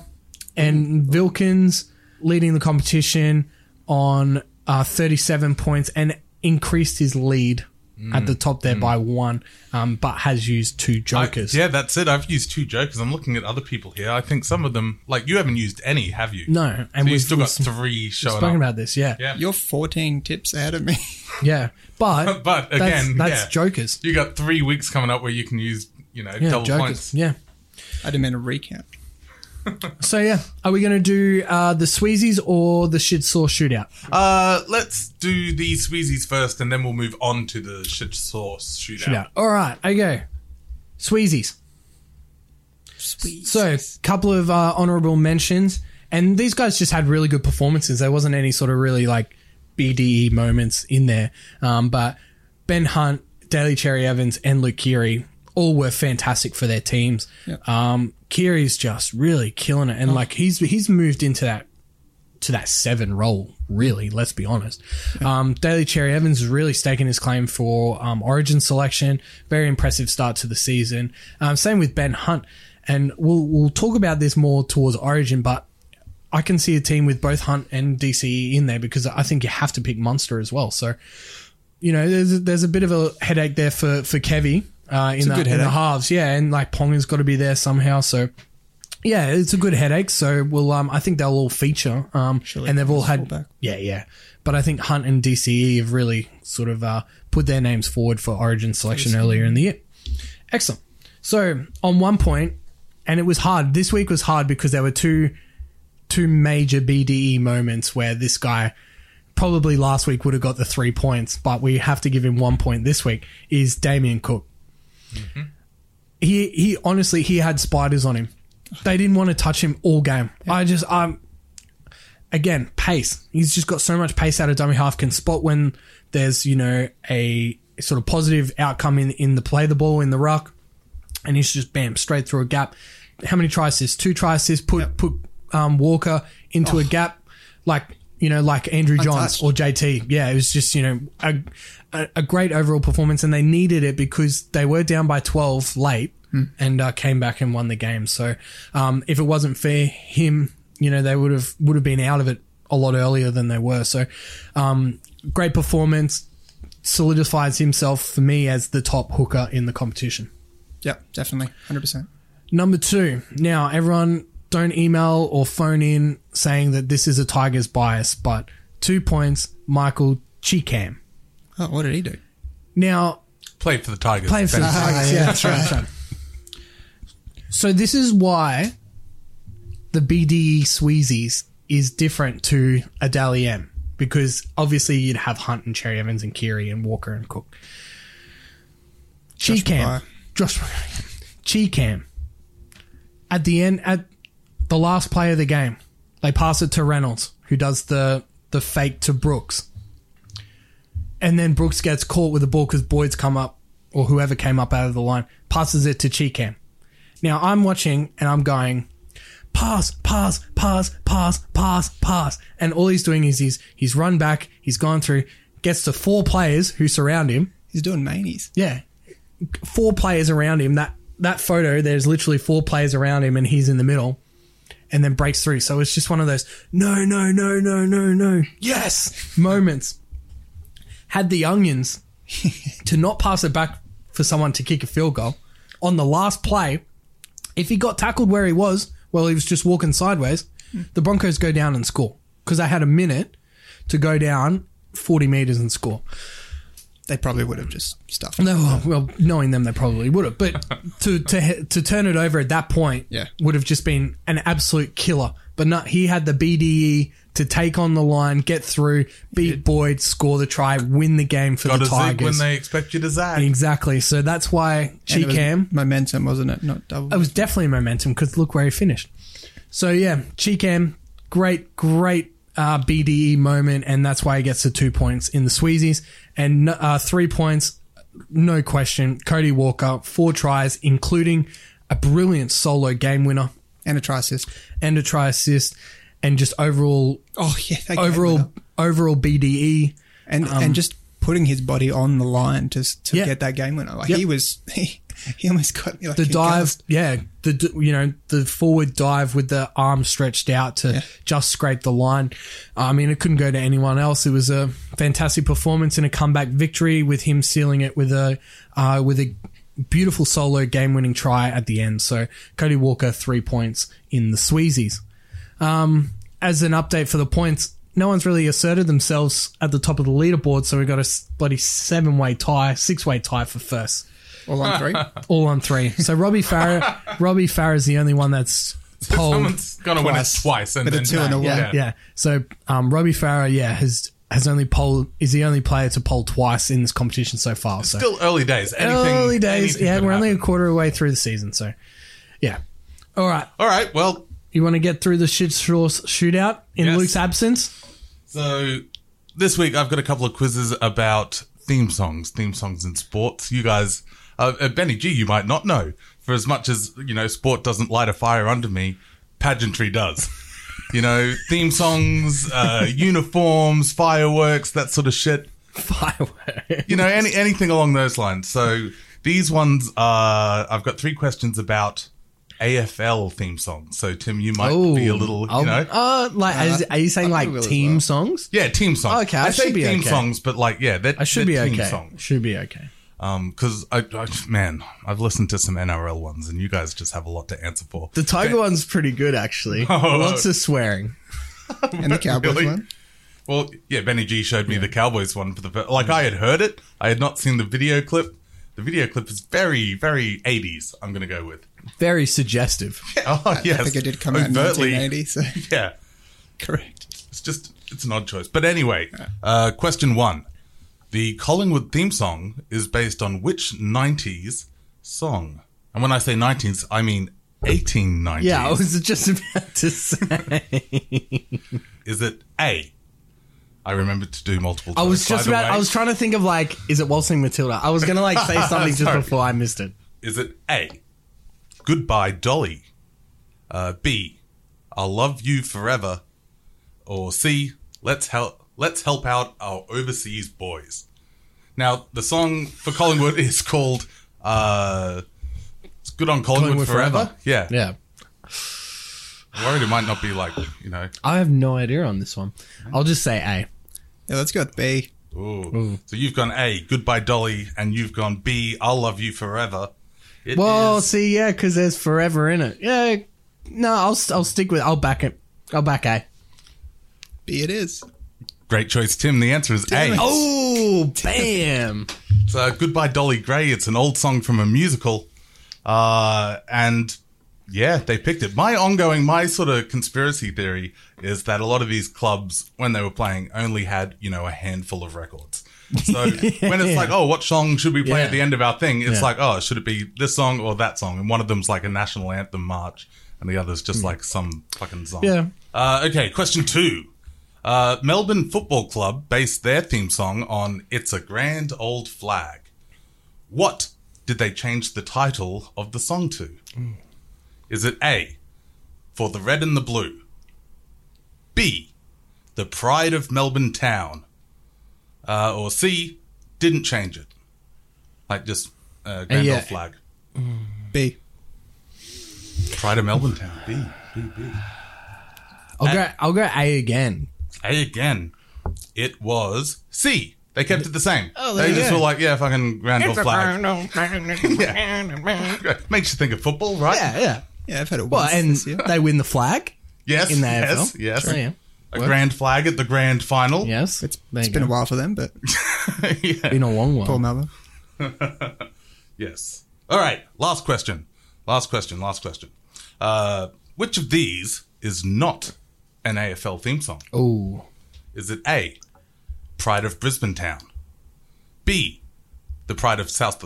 And Vilkins leading the competition on uh, thirty-seven points and increased his lead mm. at the top there mm. by one, um, but has used two jokers. I, yeah, that's it. I've used two jokers. I'm looking at other people here. I think some of them, like, you haven't used any, have you? No. And so we've still got three showing up. We've spoken about this, yeah. yeah. You're fourteen tips out of me. Yeah, but, but again, that's, that's yeah. jokers. You got three weeks coming up where you can use, you know, yeah, double jokers. Points. Yeah. I didn't mean a recount. So, yeah, are we going to do uh, the Sweezies or the Shit Sauce Shootout? Uh, let's do the Sweezies first and then we'll move on to the Shit Sauce Shootout. shootout. All right, I go. Sweezies. Sweezies. So, couple of uh, honourable mentions. And these guys just had really good performances. There wasn't any sort of really, like, B D E moments in there. Um, but Ben Hunt, Daly Cherry Evans and Luke Keary all were fantastic for their teams. Yep. Um, Keary's just really killing it. And, oh. like, he's he's moved into that to that seven role, really, let's be honest. Okay. Um, Daly Cherry Evans has really staking his claim for um, origin selection. Very impressive start to the season. Um, same with Ben Hunt. And we'll we'll talk about this more towards origin, but I can see a team with both Hunt and D C E in there because I think you have to pick Munster as well. So, you know, there's, there's a bit of a headache there for, for Kevy. Uh, in, the, in the halves, yeah, and like Pong has got to be there somehow. So, yeah, it's a good headache. So we'll, um, I think they'll all feature, um, Surely and they've all had, back. yeah, yeah. But I think Hunt and D C E have really sort of uh, put their names forward for Origin selection earlier in the year. Excellent. So on one point, and it was hard. This week was hard because there were two, two major B D E moments where this guy. Probably last week would have got the three points, but we have to give him one point this week. Is Damien Cook? Mm-hmm. He he honestly he had spiders on him. They didn't want to touch him all game. Yeah. I just um again pace. He's just got so much pace out of dummy half. Can spot when there's you know a sort of positive outcome in in the play the ball in the ruck, and he's just bam straight through a gap. How many try assists? Two try assists. Put yep. put um, Walker into oh. a gap like. You know, like Andrew Johns or J T. Yeah, it was just, you know, a, a, a great overall performance and they needed it because they were down by twelve late mm. and uh, came back and won the game. So, um, if it wasn't for him, you know, they would have would have been out of it a lot earlier than they were. So, um, great performance, solidifies himself for me as the top hooker in the competition. Yep, definitely, one hundred percent. Number two. Now, everyone... Don't email or phone in saying that this is a Tigers bias, but two points, Michael Cheekham. Oh, what did he do? Now... Played for the Tigers. Played for the Tigers, yeah, that's right. That's right. So this is why the B D E Sweezies is different to a Daly M, because obviously you'd have Hunt and Cherry Evans and Keary and Walker and Cook. Cheekham. Josh Cheekham. At the end... at the last play of the game, they pass it to Reynolds, who does the, the fake to Brooks. And then Brooks gets caught with the ball because Boyd's come up, or whoever came up out of the line, passes it to Cheekham. Now, I'm watching, and I'm going, pass, pass, pass, pass, pass, pass. And all he's doing is he's, he's run back, he's gone through, gets to four players who surround him. He's doing manies. Yeah. Four players around him. That, that photo, there's literally four players around him, and he's in the middle. And then breaks through. So it's just one of those, no, no, no, no, no, no, yes, moments. Had the onions to not pass it back for someone to kick a field goal. On the last play, if he got tackled where he was, well, he was just walking sideways, the Broncos go down and score. Because they had a minute to go down forty metres and score. They probably would have just stuffed it. No, well, knowing them, they probably would have. But to to to turn it over at that point yeah. would have just been an absolute killer. But not, he had the B D E to take on the line, get through, beat Boyd, score the try, win the game for Got the Tigers. Got to zig when they expect you to zag. Exactly. So that's why Cheekham... Was momentum, wasn't it? Not double. It was definitely momentum because look where he finished. So, yeah, Cheekham, great, great. Uh, B D E moment, and that's why he gets the two points in the Sweezies. And uh, three points, no question. Cody Walker, four tries, including a brilliant solo game winner. And a try assist. And a try assist. And just overall... Oh, yeah. Overall, overall B D E. And um, and just putting his body on the line to to yeah. get that game winner. Like yep. he was, he, he almost got like the dive. Gust. Yeah, the you know the forward dive with the arm stretched out to yeah. just scrape the line. I mean, it couldn't go to anyone else. It was a fantastic performance and a comeback victory with him sealing it with a uh, with a. beautiful solo game-winning try at the end. So Cody Walker, three points in the Sweezies. Um, as an update for the points, no one's really asserted themselves at the top of the leaderboard, so we've got a bloody seven-way tie, six-way tie for first. All on three? All on three. So Robbie Farah Robbie Farah is the only one that's polled. Someone's going to win it twice. And then two in a row. Yeah, yeah. So um, Robbie Farah, yeah, has... Has only polled, is the only player to poll twice in this competition so far. It's so. Still early days. Anything, early days. Yeah, we're only happen. a quarter of the way through the season. So, yeah. All right. All right. Well, you want to get through the shit sauce shootout in yes. Luke's absence? So, this week I've got a couple of quizzes about theme songs, theme songs in sports. You guys, uh, Benny G, you might not know. For as much as, you know, sport doesn't light a fire under me, pageantry does. You know, theme songs, uh, uniforms, fireworks, that sort of shit. Fireworks. You know, any anything along those lines. So these ones are, I've got three questions about A F L theme songs. So, Tim, you might Ooh, be a little, I'll, you know. Uh, like, uh, is, are you saying like team well. songs? Yeah, team songs. Oh, okay, I, I should say be theme okay. songs, but like, yeah, they're, I should they're be team okay. songs. Should be okay. Because, um, I, I, man, I've listened to some N R L ones and you guys just have a lot to answer for. The Tiger but, one's pretty good, actually. Oh, lots of swearing. And the Cowboys really? one? Well, yeah, Benny G showed me yeah. the Cowboys one for the Like, I had heard it. I had not seen the video clip. The video clip is very, very eighties, I'm going to go with. Very suggestive. Yeah, oh, I, yes. I think it did come Overtly, out in nineteen eighty, so... Yeah. Correct. It's just, it's an odd choice. But anyway, uh, question one. The Collingwood theme song is based on which nineties song? And when I say nineties, I mean eighteen nineties. Yeah, I was just about to say. Is it A? I remembered to do multiple times. I was just about, way. I was trying to think of like, is it Waltzing Matilda? I was going to like say something just before I missed it. Is it A, Goodbye Dolly? Uh, B, I'll Love You Forever? Or C, Let's Help. Let's help out our overseas boys. Now, the song for Collingwood is called uh, It's Good on Collingwood, Collingwood Forever. Forever. Yeah. Yeah. I'm worried it might not be like, you know. I have no idea on this one. I'll just say A. Yeah, let's go with B. Ooh. Ooh. So you've gone A, Goodbye Dolly, and you've gone B, I'll Love You Forever. It well, is- see, yeah, because there's forever in it. Yeah. No, I'll I'll stick with I'll back it. I'll back A. B it is. Great choice, Tim. The answer is Damn A. It. Oh, bam. It's uh, Goodbye Dolly Gray. It's an old song from a musical. Uh, and, yeah, they picked it. My ongoing, my sort of conspiracy theory is that a lot of these clubs, when they were playing, only had, you know, a handful of records. So yeah. when it's like, oh, what song should we play yeah. at the end of our thing? It's yeah. like, oh, should it be this song or that song? And one of them's like a national anthem march and the other's just mm. like some fucking song. Yeah. Uh, okay, question two. Uh, Melbourne Football Club based their theme song on It's a Grand Old Flag. What did they change the title of the song to? Mm. Is it A, For the Red and the Blue? B, The Pride of Melbourne Town? Uh, or C, Didn't Change It? Like just uh, Grand uh, yeah. Old Flag. B. Pride of Melbourne Town. B, B, B. I'll, and- go, I'll go A again. A again. It was C. They kept it the same. Oh, they just go. were like, yeah, fucking grand old flag. yeah. Makes you think of football, right? Yeah, yeah. Yeah, I've had it once. Well, and they win the flag? Yes. In the yes, A F L. Yes. Sure, yeah. A Work. grand flag at the grand final. Yes. It's, it's been go. a while for them, but... It's yeah. been a long while. Poor Melbourne. Yes. All right. Last question. Last question. Last question. Uh, which of these is not... an A F L theme song? Oh. Is it A, Pride of Brisbane Town? B, The Pride of South...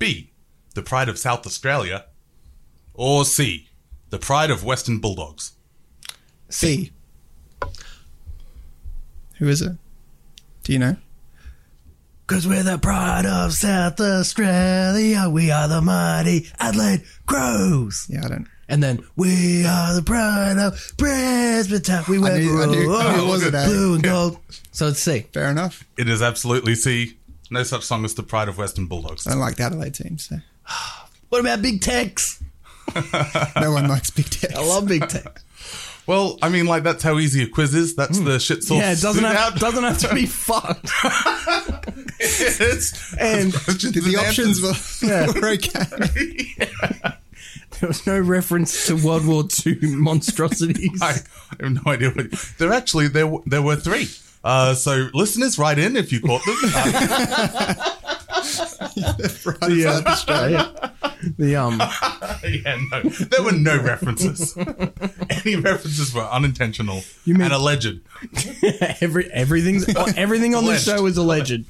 B, The Pride of South Australia? Or C, The Pride of Western Bulldogs? C. C. Who is it? Do you know? Because we're the pride of South Australia. We are the mighty Adelaide Crows. Yeah, I don't... And then, we are the pride of Brisbane. We went knew, blue, knew, oh, it blue and gold. Yeah. So it's C. Fair enough. It is absolutely C. No such song as the pride of Western Bulldogs. I don't like the Adelaide team, so. What about Big Tex? No one likes Big Tex. I love Big Tex. Well, I mean, like, that's how easy a quiz is. That's mm. the shit sauce. Yeah, it doesn't, have, doesn't have to be fucked. It is. And the, the, the options were, yeah. were okay. Yeah. There was no reference to World War Two monstrosities. I, I have no idea. What, there actually, there, there were three. Uh, so, listeners, write in if you caught them. Uh, the, uh, Australia. The um, yeah, no, there were no references. Any references were unintentional you mean, and alleged. Every everything's everything on the show is alleged.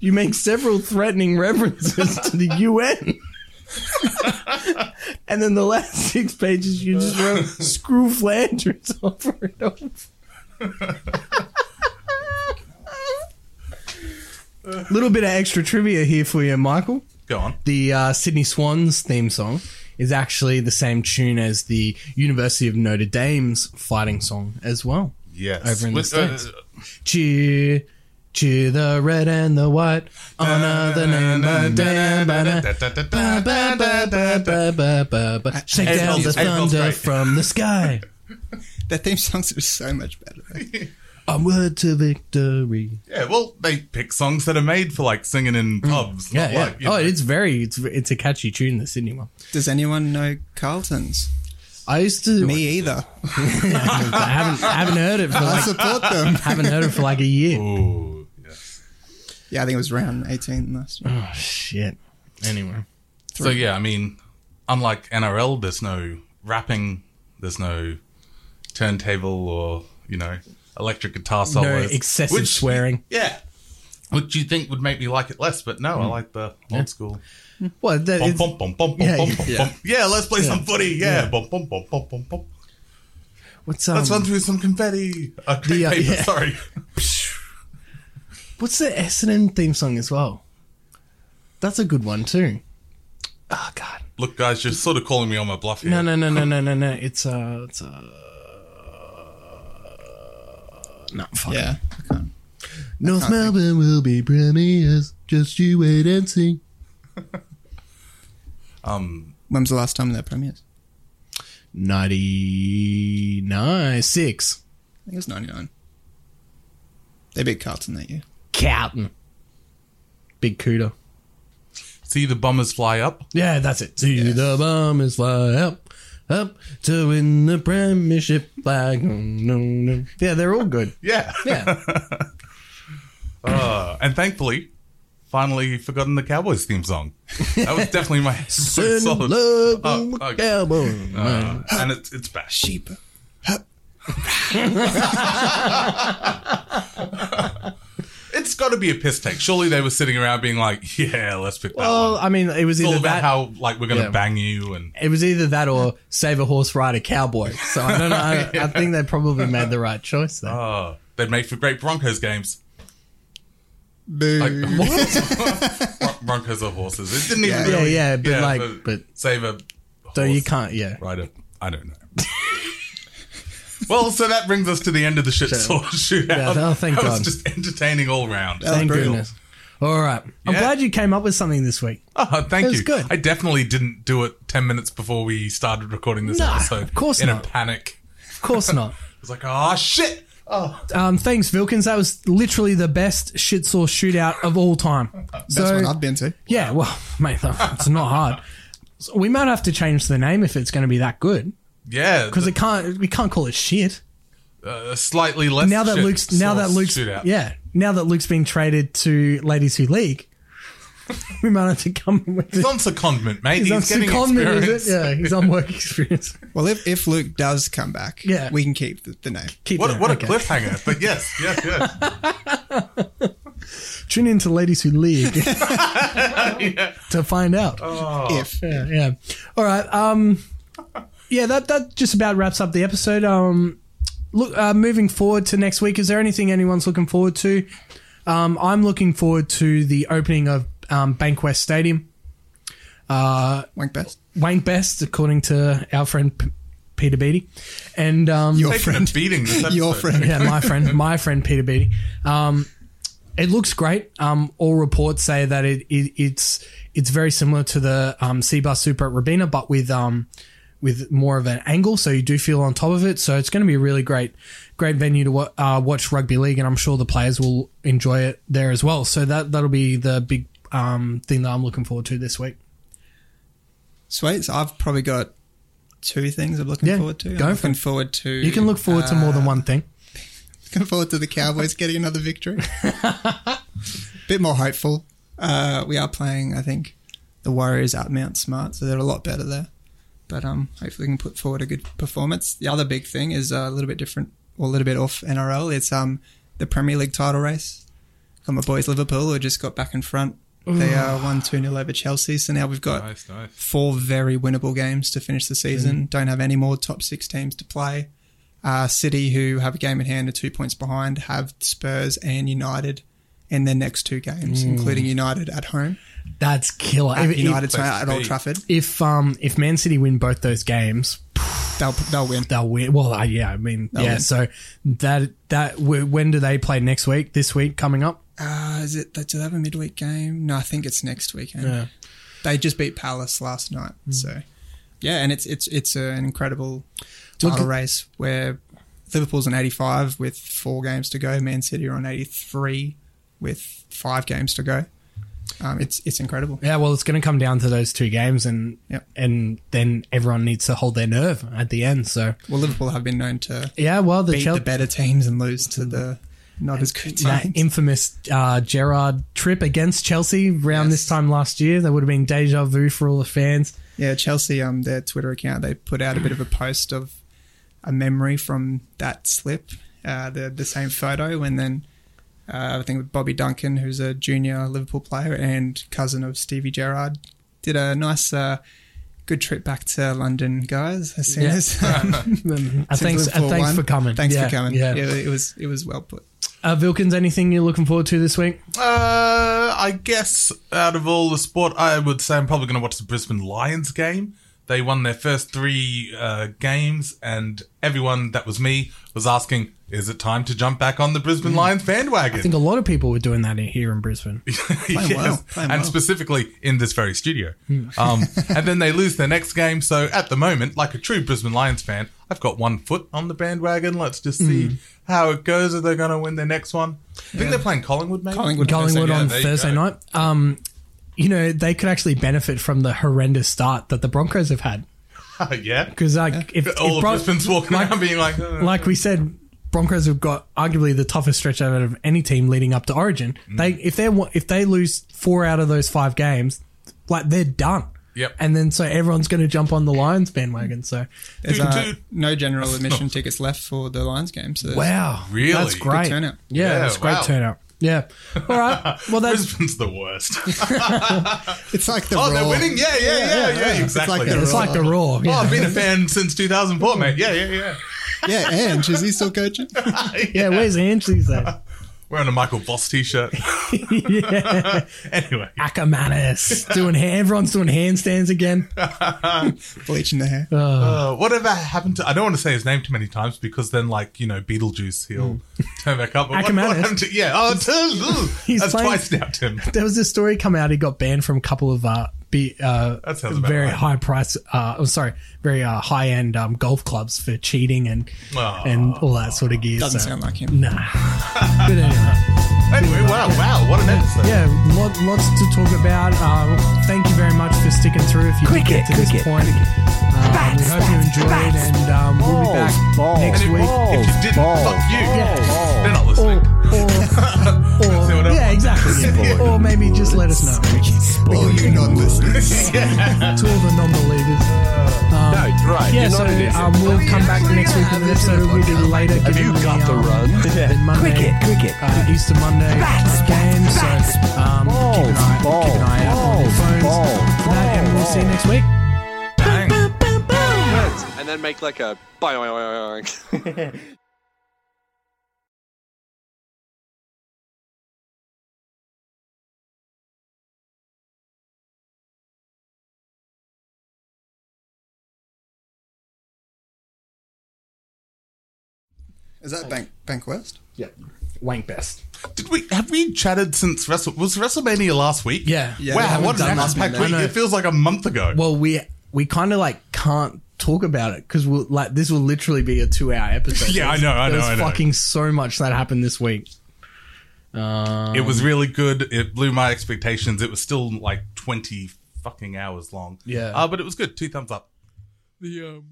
You make several threatening references to the U N. And then the last six pages, you just wrote "screw Flanders" over and over. Little bit of extra trivia here for you, Michael. Go on. The uh, Sydney Swans theme song is actually the same tune as the University of Notre Dame's fighting song as well. Yes. Over in With, the States. Uh, cheer, cheer the red and the white. Honor the name of Dan. Shake down the thunder from the sky. That theme song is so much better. Right? Onward to victory. Yeah, well, they pick songs that are made for, like, singing in pubs. Mm. Yeah, yeah. Like, oh, know. it's very, it's it's a catchy tune, the Sydney one. Does anyone know Carlton's? I used to. Me either. I haven't haven't heard it for like. I support them. Haven't heard it for like a year. Ooh, yes. Yeah, I think it was round eighteen last year. Oh, shit. Anyway. Three. So, yeah, I mean, unlike N R L, there's no rapping, there's no turntable or, you know. Electric guitar solos. No excessive which, swearing. Yeah. Which you think would make me like it less, but no, mm. I like the yeah. old school. Well, that bom, is... Bom, bom, bom, bom, yeah, bom, yeah. Bom, yeah. yeah, let's play yeah. some footy. Yeah. yeah. Bom, bom, bom, bom, bom, bom. What's, um, let's run through some confetti. Uh, the, uh, paper, yeah. Sorry. What's the Essendon theme song as well? That's a good one too. Oh, God. Look, guys, you're sort of calling me on my bluff here. No, no, no, no, no, no, no. It's, uh... It's, uh... No, fuck yeah. I can't. North I can't Melbourne think. Will be premiers. Just you wait and see. um, when was the last time they're premiers? ninety-nine six. I think it was ninety-nine. They beat Carlton that year. Carlton. Big cooter. See the Bombers fly up. Yeah, that's it. See yeah. the Bombers fly up. Up to win the premiership flag. No, no. Yeah, they're all good. Yeah. Yeah. uh, and thankfully, finally forgotten the Cowboys theme song. That was definitely my solid. Love oh, okay. Cowboys. Uh, and it's, it's back. Sheep. It's got to be a piss take. Surely they were sitting around being like, yeah, let's pick that well, one. Well, I mean, it was either all about that, how, like, we're going to yeah. bang you. And it was either that or save a horse, ride a cowboy. So I don't know. I, yeah. I think they probably made the right choice there. Oh, they'd make for great Broncos games. Boo. Like, what? Broncos are horses. It didn't even yeah, really. Yeah, yeah, but yeah, like. But, but save a horse. So you can't, yeah. Ride a, I don't know. Well, so that brings us to the end of the shit sauce shootout. Yeah, oh, thank that God. It's just entertaining all round. Thank goodness. All right. I'm yeah. glad you came up with something this week. Oh, thank it you. It was good. I definitely didn't do it ten minutes before we started recording this no, episode. Of course in not. In a panic. Of course not. I was like, oh, shit. Oh. Um, thanks, Vilkins. That was literally the best shit sauce shootout of all time. Best so, one I've been to. Yeah, well, mate, it's not hard. So we might have to change the name if it's going to be that good. Yeah, because it can't. We can't call it shit. Uh, slightly less. Now that shit Luke's now that Luke's shootout. yeah. Now that Luke's being traded to Ladies Who League, we might have to come with. He's it. on secondment, mate. He's, he's on getting secondment, experience. Is it? Yeah, he's on work experience. Well, if, if Luke does come back, yeah. we can keep the, the name. Keep what the name. what okay. a cliffhanger! But yes, yes, yes. Tune in to Ladies Who League yeah. to find out oh. if. Yeah, yeah. All right. Um. Yeah, that, that just about wraps up the episode. Um, look, uh, moving forward to next week, is there anything anyone's looking forward to? Um, I'm looking forward to the opening of um, Bankwest Stadium. Uh, Wank best. Wank best, according to our friend P- Peter Beattie. And, um, your friend. Beating your friend. Yeah, my friend. My friend Peter Beattie. Um, it looks great. Um, all reports say that it, it it's it's very similar to the um, C-Bus Super at Robina, but with um with more of an angle, so you do feel on top of it. So it's going to be a really great great venue to w- uh, watch rugby league, and I'm sure the players will enjoy it there as well. So that that'll be the big um thing that I'm looking forward to this week. Sweet. So I've probably got two things I'm looking yeah, forward to. Go I'm looking forward to. You can look forward uh, to more than one thing. Looking forward to the Cowboys getting another victory. Bit more hopeful. Uh, we are playing, I think, the Warriors at Mount Smart, so they're a lot better there. But um, hopefully we can put forward a good performance. The other big thing is a little bit different, or a little bit off N R L. It's um the Premier League title race. Got my boys Liverpool, who just got back in front. Ooh. They are one two nil over Chelsea. So now we've got nice, nice. four very winnable games to finish the season. Mm. Don't have any more top six teams to play. Uh, City, who have a game in hand and two points behind, have Spurs and United in their next two games, mm. including United at home. That's killer. At if, United if, at Old Trafford. If um if Man City win both those games, they'll they'll win. They'll win. Well, uh, yeah, I mean, they'll yeah. Win. So that that when do they play next week? This week coming up? Uh, is it? Do they have a midweek game? No, I think it's next weekend. Yeah. They just beat Palace last night, mm. so yeah, and it's it's it's an incredible. Title race where Liverpool's on eighty-five with four games to go. Man City are on eighty-three with five games to go. Um, it's it's incredible. Yeah, well, it's going to come down to those two games, and yep. and then everyone needs to hold their nerve at the end. So, well, Liverpool have been known to yeah, well, the beat Chelsea- the better teams and lose to the not and as good teams. That infamous uh, Gerrard trip against Chelsea around yes. this time last year. That would have been deja vu for all the fans. Yeah, Chelsea. Um, their Twitter account, they put out a bit of a post of. A memory from that slip, uh, the the same photo, and then uh, I think with Bobby Duncan, who's a junior Liverpool player and cousin of Stevie Gerrard, did a nice, uh, good trip back to London, guys. As soon yeah. as, um, I thanks, uh, thanks for coming. Thanks yeah, for coming. Yeah. yeah, it was it was well put. Uh, Vilkins, anything you're looking forward to this week? Uh, I guess out of all the sport, I would say I'm probably going to watch the Brisbane Lions game. They won their first three uh, games, and everyone that was me was asking, is it time to jump back on the Brisbane mm. Lions bandwagon? I think a lot of people were doing that here in Brisbane. Playing yes. well. Playing and well. Specifically in this very studio. Mm. Um, and then they lose their next game. So at the moment, like a true Brisbane Lions fan, I've got one foot on the bandwagon. Let's just see mm. how it goes. Are they going to win their next one? I think yeah. they're playing Collingwood, maybe? Collingwood, Collingwood on yeah, Thursday night. Um You know, they could actually benefit from the horrendous start that the Broncos have had. Uh, yeah. Because like, yeah. if, if all Bron- of Brisbane's walking like, around being like... Oh. Like we said, Broncos have got arguably the toughest stretch out of any team leading up to Origin. Mm. They If they if they lose four out of those five games, like they're done. Yep. And then so everyone's going to jump on the Lions bandwagon. So There's uh, no general admission oh. tickets left for the Lions game. So wow. Really? That's great. Good turnout. Yeah, yeah that's wow. great turnout. Yeah. All right. Well, that's... Brisbane's the worst. It's like the oh, Raw. Oh, they're winning? Yeah, yeah, yeah, yeah, yeah, yeah. exactly. It's like the it's Raw. Like the Raw yeah. Oh, I've been a fan since two thousand four, mate. Yeah, yeah, yeah. Yeah, Ange, is he still coaching? yeah. yeah, where's Ange these days? Wearing a Michael Voss t-shirt. yeah. Anyway. Ackermanis. Doing hair. Everyone's doing handstands again. Bleaching the hair. Oh. Uh, whatever happened to... I don't want to say his name too many times because then, like, you know, Beetlejuice, he'll mm. turn back up. But Ackermanis. What, what happened to... Yeah. Oh, he's that's playing, twice now, Tim. There was this story come out. He got banned from a couple of... Uh, Be uh, very right. high price. Uh, I'm sorry, very uh, high end um, golf clubs for cheating and oh, and all that sort of gear. Doesn't so. sound like him. Nah. But anyway, anyway, wow, yeah. wow, what an episode. Yeah, lot, lots to talk about. Uh, thank you very much for sticking through. If you did get to cricket, this point, um, bats, we hope bats, you enjoyed bats. and um, we'll be back balls, next balls, week. Balls, if you didn't, balls, fuck you. Balls, yeah. balls. They're not listening. Or, or, or yeah, exactly. Yeah. Or maybe just let us know. Or you not listening. yeah. To all the non-believers. Um, no, right. Yeah, so um, we'll come back next week with an episode. We'll do it later. Have you got the, um, the run? Yeah. Monday, cricket, cricket. Uh, Easter Monday bats, game. Bats, bats, so um, balls, keep, an eye, balls, keep an eye out balls, on your phones. Balls, for that, and we'll balls. see you next week. Bang. Boom, boom, boom, boom. And then make like a... Bye. Is that Bank Bankwest? Yeah, Wankbest. Did we have we chatted since Wrestle? Was WrestleMania last week? Yeah. yeah wow, what an action-packed week! It feels like a month ago. Well, we we kind of like can't talk about it because we'll like this will literally be a two-hour episode. yeah, was, I know, I know, there was I know. Fucking so much that happened this week. Um, it was really good. It blew my expectations. It was still like twenty fucking hours long. Yeah. Uh, but it was good. Two thumbs up. The um.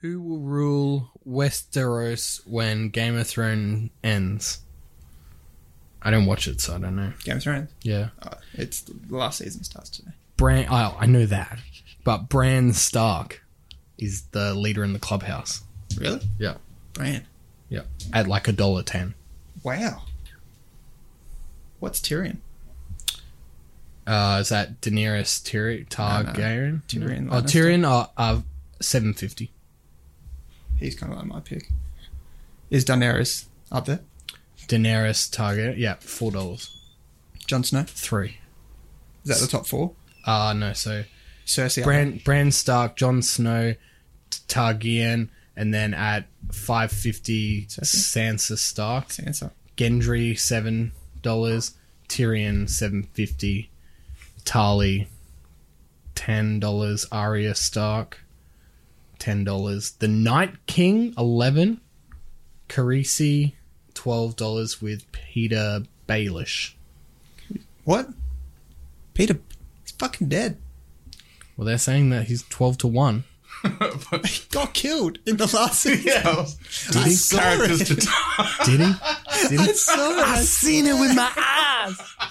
Who will rule Westeros when Game of Thrones ends? I don't watch it, so I don't know. Game of Thrones? Yeah. Oh, it's the last season starts today. Bran, oh, I know that. But Bran Stark is the leader in the clubhouse. Really? Yeah. Bran? Yeah. At like a dollar ten. Wow. What's Tyrion? Uh, is that Daenerys Tyrion? Targaryen? No, no. Tyrion. No. Oh, Tyrion are uh, seven dollars fifty. He's kind of like my pick. Is Daenerys up there? Daenerys Targaryen, yeah, four dollars. Jon Snow, three. Is that the top four? Ah, uh, no. So Cersei, Bran, Bran Stark, Jon Snow, Targaryen, and then at five fifty, Sansa Stark. Sansa. Gendry, seven dollars. Tyrion, seven fifty. Tarly, ten dollars. Arya Stark. Ten dollars. The Night King, eleven. Khaleesi, twelve dollars with Peter Baelish. What? Peter, he's fucking dead. Well, they're saying that he's twelve to one. He got killed in the last season. Yeah. Did I he? Saw it. Did he? Did he? I saw it. I seen it with my eyes.